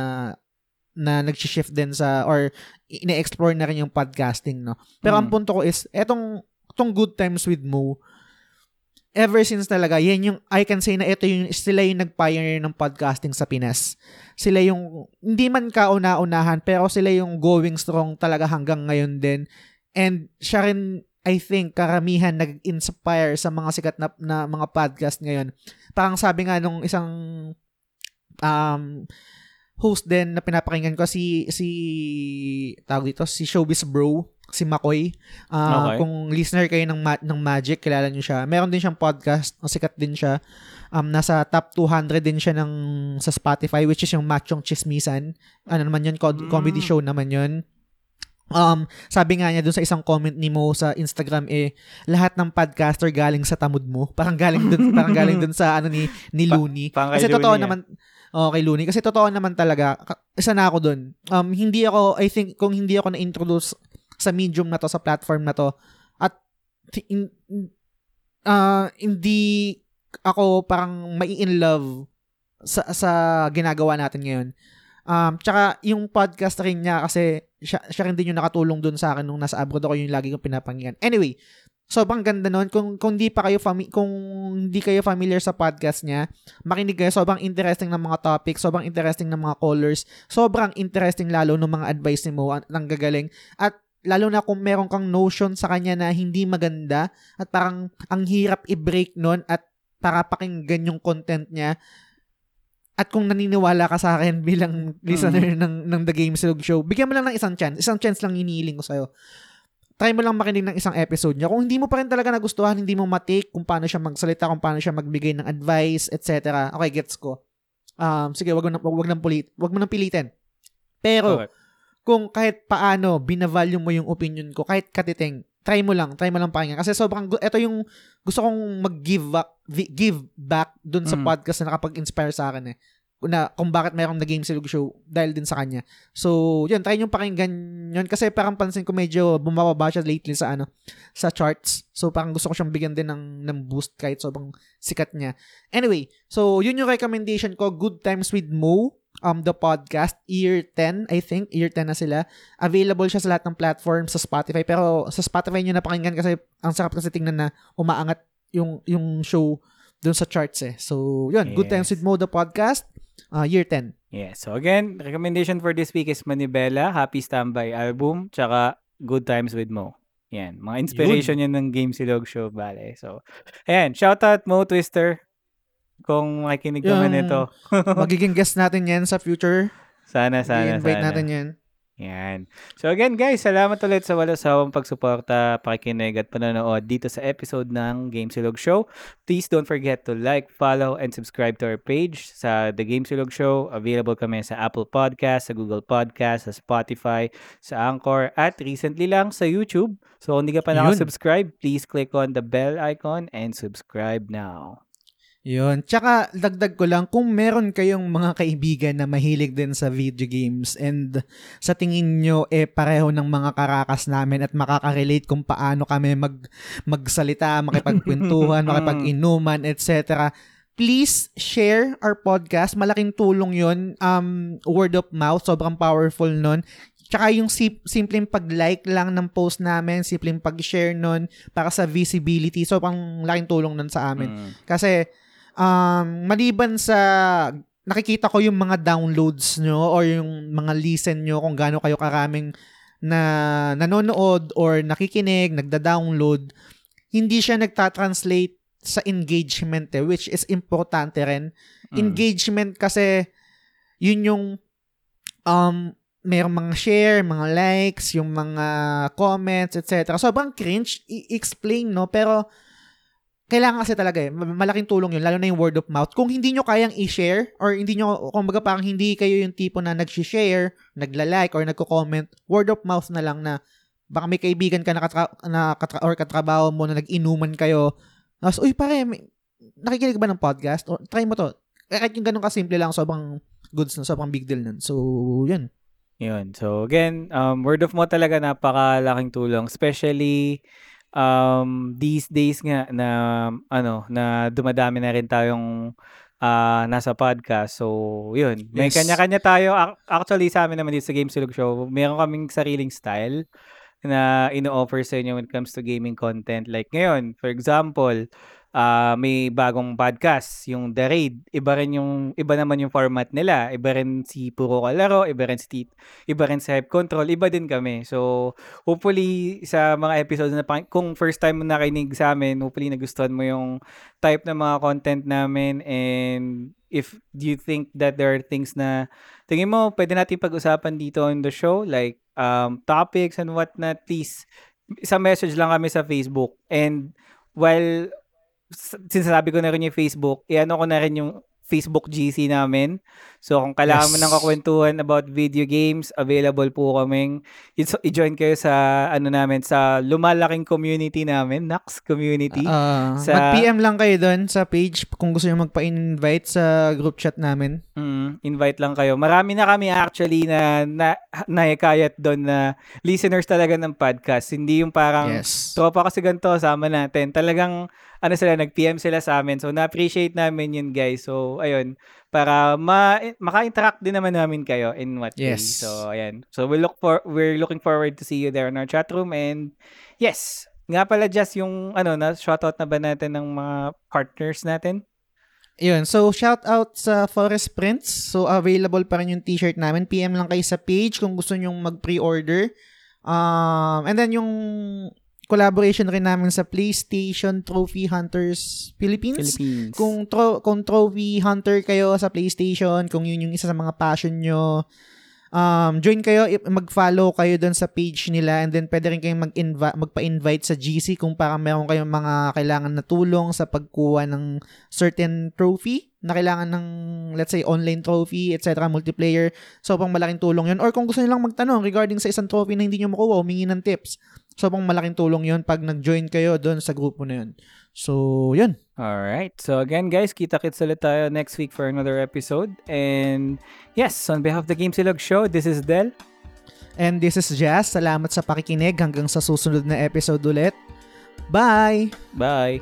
na nag-shift din sa or ine-explore na rin yung podcasting, no. Pero mm. ang punto ko is etong tong Good Times with Mo, ever since talaga, yan yung, I can say na ito yung, sila yung nag-pioneer ng podcasting sa Pinas. Sila yung, hindi man kauna-unahan, pero sila yung going strong talaga hanggang ngayon din. And siya rin, I think, karamihan nag-inspire sa mga sikat na, na mga podcast ngayon. Parang sabi nga nung isang um, host din na pinapakinggan ko, si, si, tawag dito, si Showbiz Bro, si Makoy. Uh, okay. Kung listener kayo ng, ma- ng Magic, kilala nyo siya. Meron din siyang podcast. Sikat din siya. Um, nasa top two hundred din siya ng, sa Spotify, which is yung Machong Chismisan. Ano naman yun? Co- comedy show naman yun. Um, sabi nga niya dun sa isang comment ni Mo sa Instagram, eh, lahat ng podcaster galing sa tamod mo. Parang galing dun, parang galing dun sa ano ni, ni Looney. Pa- Kasi totoo naman... Oh, kay Looney. Kasi totoo naman talaga. Isa na ako dun. Um, hindi ako, I think, kung hindi ako na-introduce sa medium na to, sa platform na to, at in, uh, hindi ako parang mai-in love sa, sa ginagawa natin ngayon. Um, tsaka yung podcast rin niya, kasi siya, siya rin din yung nakatulong dun sa akin nung nasa abroad ako, yung lagi kong pinapakinggan. Anyway, sobrang ganda nun. Kung, kung, di pa kayo fami- kung hindi kayo familiar sa podcast niya, makinig kayo. Sobrang interesting ng mga topics, sobrang interesting ng mga callers, sobrang interesting lalo ng mga advice ni Mo, ang gagaling. At lalo na kung meron kang notion sa kanya na hindi maganda at parang ang hirap i-break nun at para pakinggan yung content niya. At kung naniniwala ka sa akin bilang listener mm. ng, ng The Gamesilog Show, bigyan mo lang ng isang chance. Isang chance lang hinihiling ko sa'yo. Try mo lang makinig ng isang episode niya. Kung hindi mo pa rin talaga nagustuhan, hindi mo matake kung paano siya magsalita, kung paano siya magbigay ng advice, et cetera. Okay, gets ko. Um, sige, wag mo, na, wag, nang pulit, wag mo nang pilitin. Pero, okay. Kung kahit paano binavalue mo yung opinion ko, kahit katiting, try mo lang, try mo lang pakinggan. Kasi sobrang, ito yung gusto kong mag-give back, give back dun sa mm. podcast na nakapag-inspire sa akin eh. Na, kung bakit mayroong The Gamesilog Show dahil din sa kanya. So, yun, try nyo pakinggan yun. Kasi parang pansin ko medyo bumababa siya lately sa ano, sa charts. So, parang gusto ko siyang bigyan din ng, ng boost kahit sobrang sikat niya. Anyway, so, yun yung recommendation ko, Good Times with Mo. Um, the podcast, year ten, I think. year ten na sila. Available siya sa lahat ng platform, sa Spotify. Pero sa Spotify nyo napakinggan kasi ang sarap kasi tingnan na umaangat yung, yung show dun sa charts eh. So, yun. Yes. Good Times with Mo, the podcast. Uh, year ten. Yeah. So, again, recommendation for this week is Manibela, Happy Standby Album, tsaka Good Times with Mo. Yan. Mga inspiration yun, yun ng Gamesilog Show, bale. So, ayan. Shoutout Mo Twister. Kung makikinig ka man ito. Magiging guest natin yan sa future. Sana, sana, I-invite sana. Natin yan. Yan. So again guys, salamat ulit sa walang sawang pagsuporta, pakikinig at panonood dito sa episode ng Gamesilog Show. Please don't forget to like, follow, and subscribe to our page sa The Gamesilog Show. Available kami sa Apple Podcast, sa Google Podcast, sa Spotify, sa Anchor, at recently lang sa YouTube. So kung hindi ka pa nakasubscribe, please click on the bell icon and subscribe now. Yun. Tsaka, dagdag ko lang, kung meron kayong mga kaibigan na mahilig din sa video games and sa tingin nyo, eh, pareho ng mga karakas namin at makaka-relate kung paano kami mag, magsalita, makipagkwentuhan, makipag-inuman, et cetera. Please share our podcast. Malaking tulong yun. Um, word of mouth. Sobrang powerful nun. Tsaka yung sim- simpleng pag-like lang ng post namin, simpleng pag-share nun para sa visibility. Sobrang laking tulong nun sa amin. Mm. Kasi, Um, maliban sa nakikita ko yung mga downloads nyo or yung mga listen nyo kung gaano kayo karaming na nanonood or nakikinig, nagda-download, hindi siya nagtatranslate sa engagement eh, which is importante rin. Mm. Engagement kasi yun yung um, mayroong mga share, mga likes, yung mga comments, et cetera. Sobrang cringe i-explain, no? Pero kailangan kasi talaga eh. Malaking tulong yun, lalo na yung word of mouth. Kung hindi nyo kayang i-share or hindi nyo, kung baga parang hindi kayo yung tipo na nag-share, nagla-like or nagko-comment, word of mouth na lang na baka may kaibigan ka na, katra- na katra- or katrabaho mo na nag-inuman kayo. Tapos, uy pare, may, nakikinig ba ng podcast? O, try mo to. Kahit yung ganun kasimple lang, sobrang goods na, sobrang big deal nun. So, yun. Yun. So, again, um, word of mouth talaga napakalaking tulong. Especially, Um, these days nga na ano na dumadami na rin tayong uh, nasa podcast. So, yun. May yes. Kanya-kanya tayo. Actually, sa amin naman dito sa Gamesilog Show, meron kaming sariling style. na ino-offer sa inyo when it comes to gaming content. Like ngayon, for example, uh, may bagong podcast, yung The Raid. Iba rin yung, iba naman yung format nila. Iba rin si Puro Kalaro, iba rin si, iba rin si Hype Control, iba din kami. So, hopefully, sa mga episodes na, kung first time mo nakinig sa amin, hopefully nagustuhan mo yung type ng mga content namin. And if you think that there are things na tingin mo pwede natin pag-usapan dito on the show, like um, topics and whatnot, please isa message lang kami sa Facebook. And while sinasabi ko na rin yung Facebook, i-ano ko na rin yung Facebook G C namin. So kung kailangan yes. mo ng kakwentuhan about video games, available po kaming. I-join kayo sa ano namin, sa lumalaking community namin, N A X community. Uh, sa, mag-P M lang kayo doon sa page kung gusto niyo magpa-invite sa group chat namin. Um, invite lang kayo. Marami na kami actually na naikayat na doon na listeners talaga ng podcast. Hindi yung parang yes. tropa kasi ganito, sama natin. Talagang ano sila, nag-P M sila sa amin. So, na-appreciate namin yun, guys. So, ayun. Para ma- maka-interact din naman namin kayo in what yes. way. So, ayan. So, we look for- we're looking forward to see you there in our chat room. And, yes. Nga pala, just yung, ano, na shoutout na ba natin ng mga partners natin? Yun. So, shoutout sa Forest Prints. So, available pa rin yung t-shirt namin. P M lang kayo sa page kung gusto nyong mag-pre-order. Um, and then, yung collaboration rin namin sa PlayStation Trophy Hunters Philippines. Philippines. Kung, tro- kung trophy hunter kayo sa PlayStation, kung yun yung isa sa mga passion nyo, um, join kayo, mag-follow kayo doon sa page nila, and then pwede rin kayong mag-invi- magpa-invite sa G C kung para meron kayong mga kailangan na tulong sa pagkuha ng certain trophy na kailangan ng, let's say, online trophy, et cetera, multiplayer. So, pang malaking tulong yun. Or kung gusto nilang magtanong regarding sa isang trophy na hindi nyo makuha, humingi ng tips. So, pang malaking tulong yun pag nag-join kayo doon sa grupo na yun. So, yun. Alright. So, again, guys, kita-kits ulit tayo next week for another episode. And, yes, on behalf of the Gamesilog Show, this is Del. And this is Jazz. Salamat sa pakikinig hanggang sa susunod na episode ulit. Bye! Bye!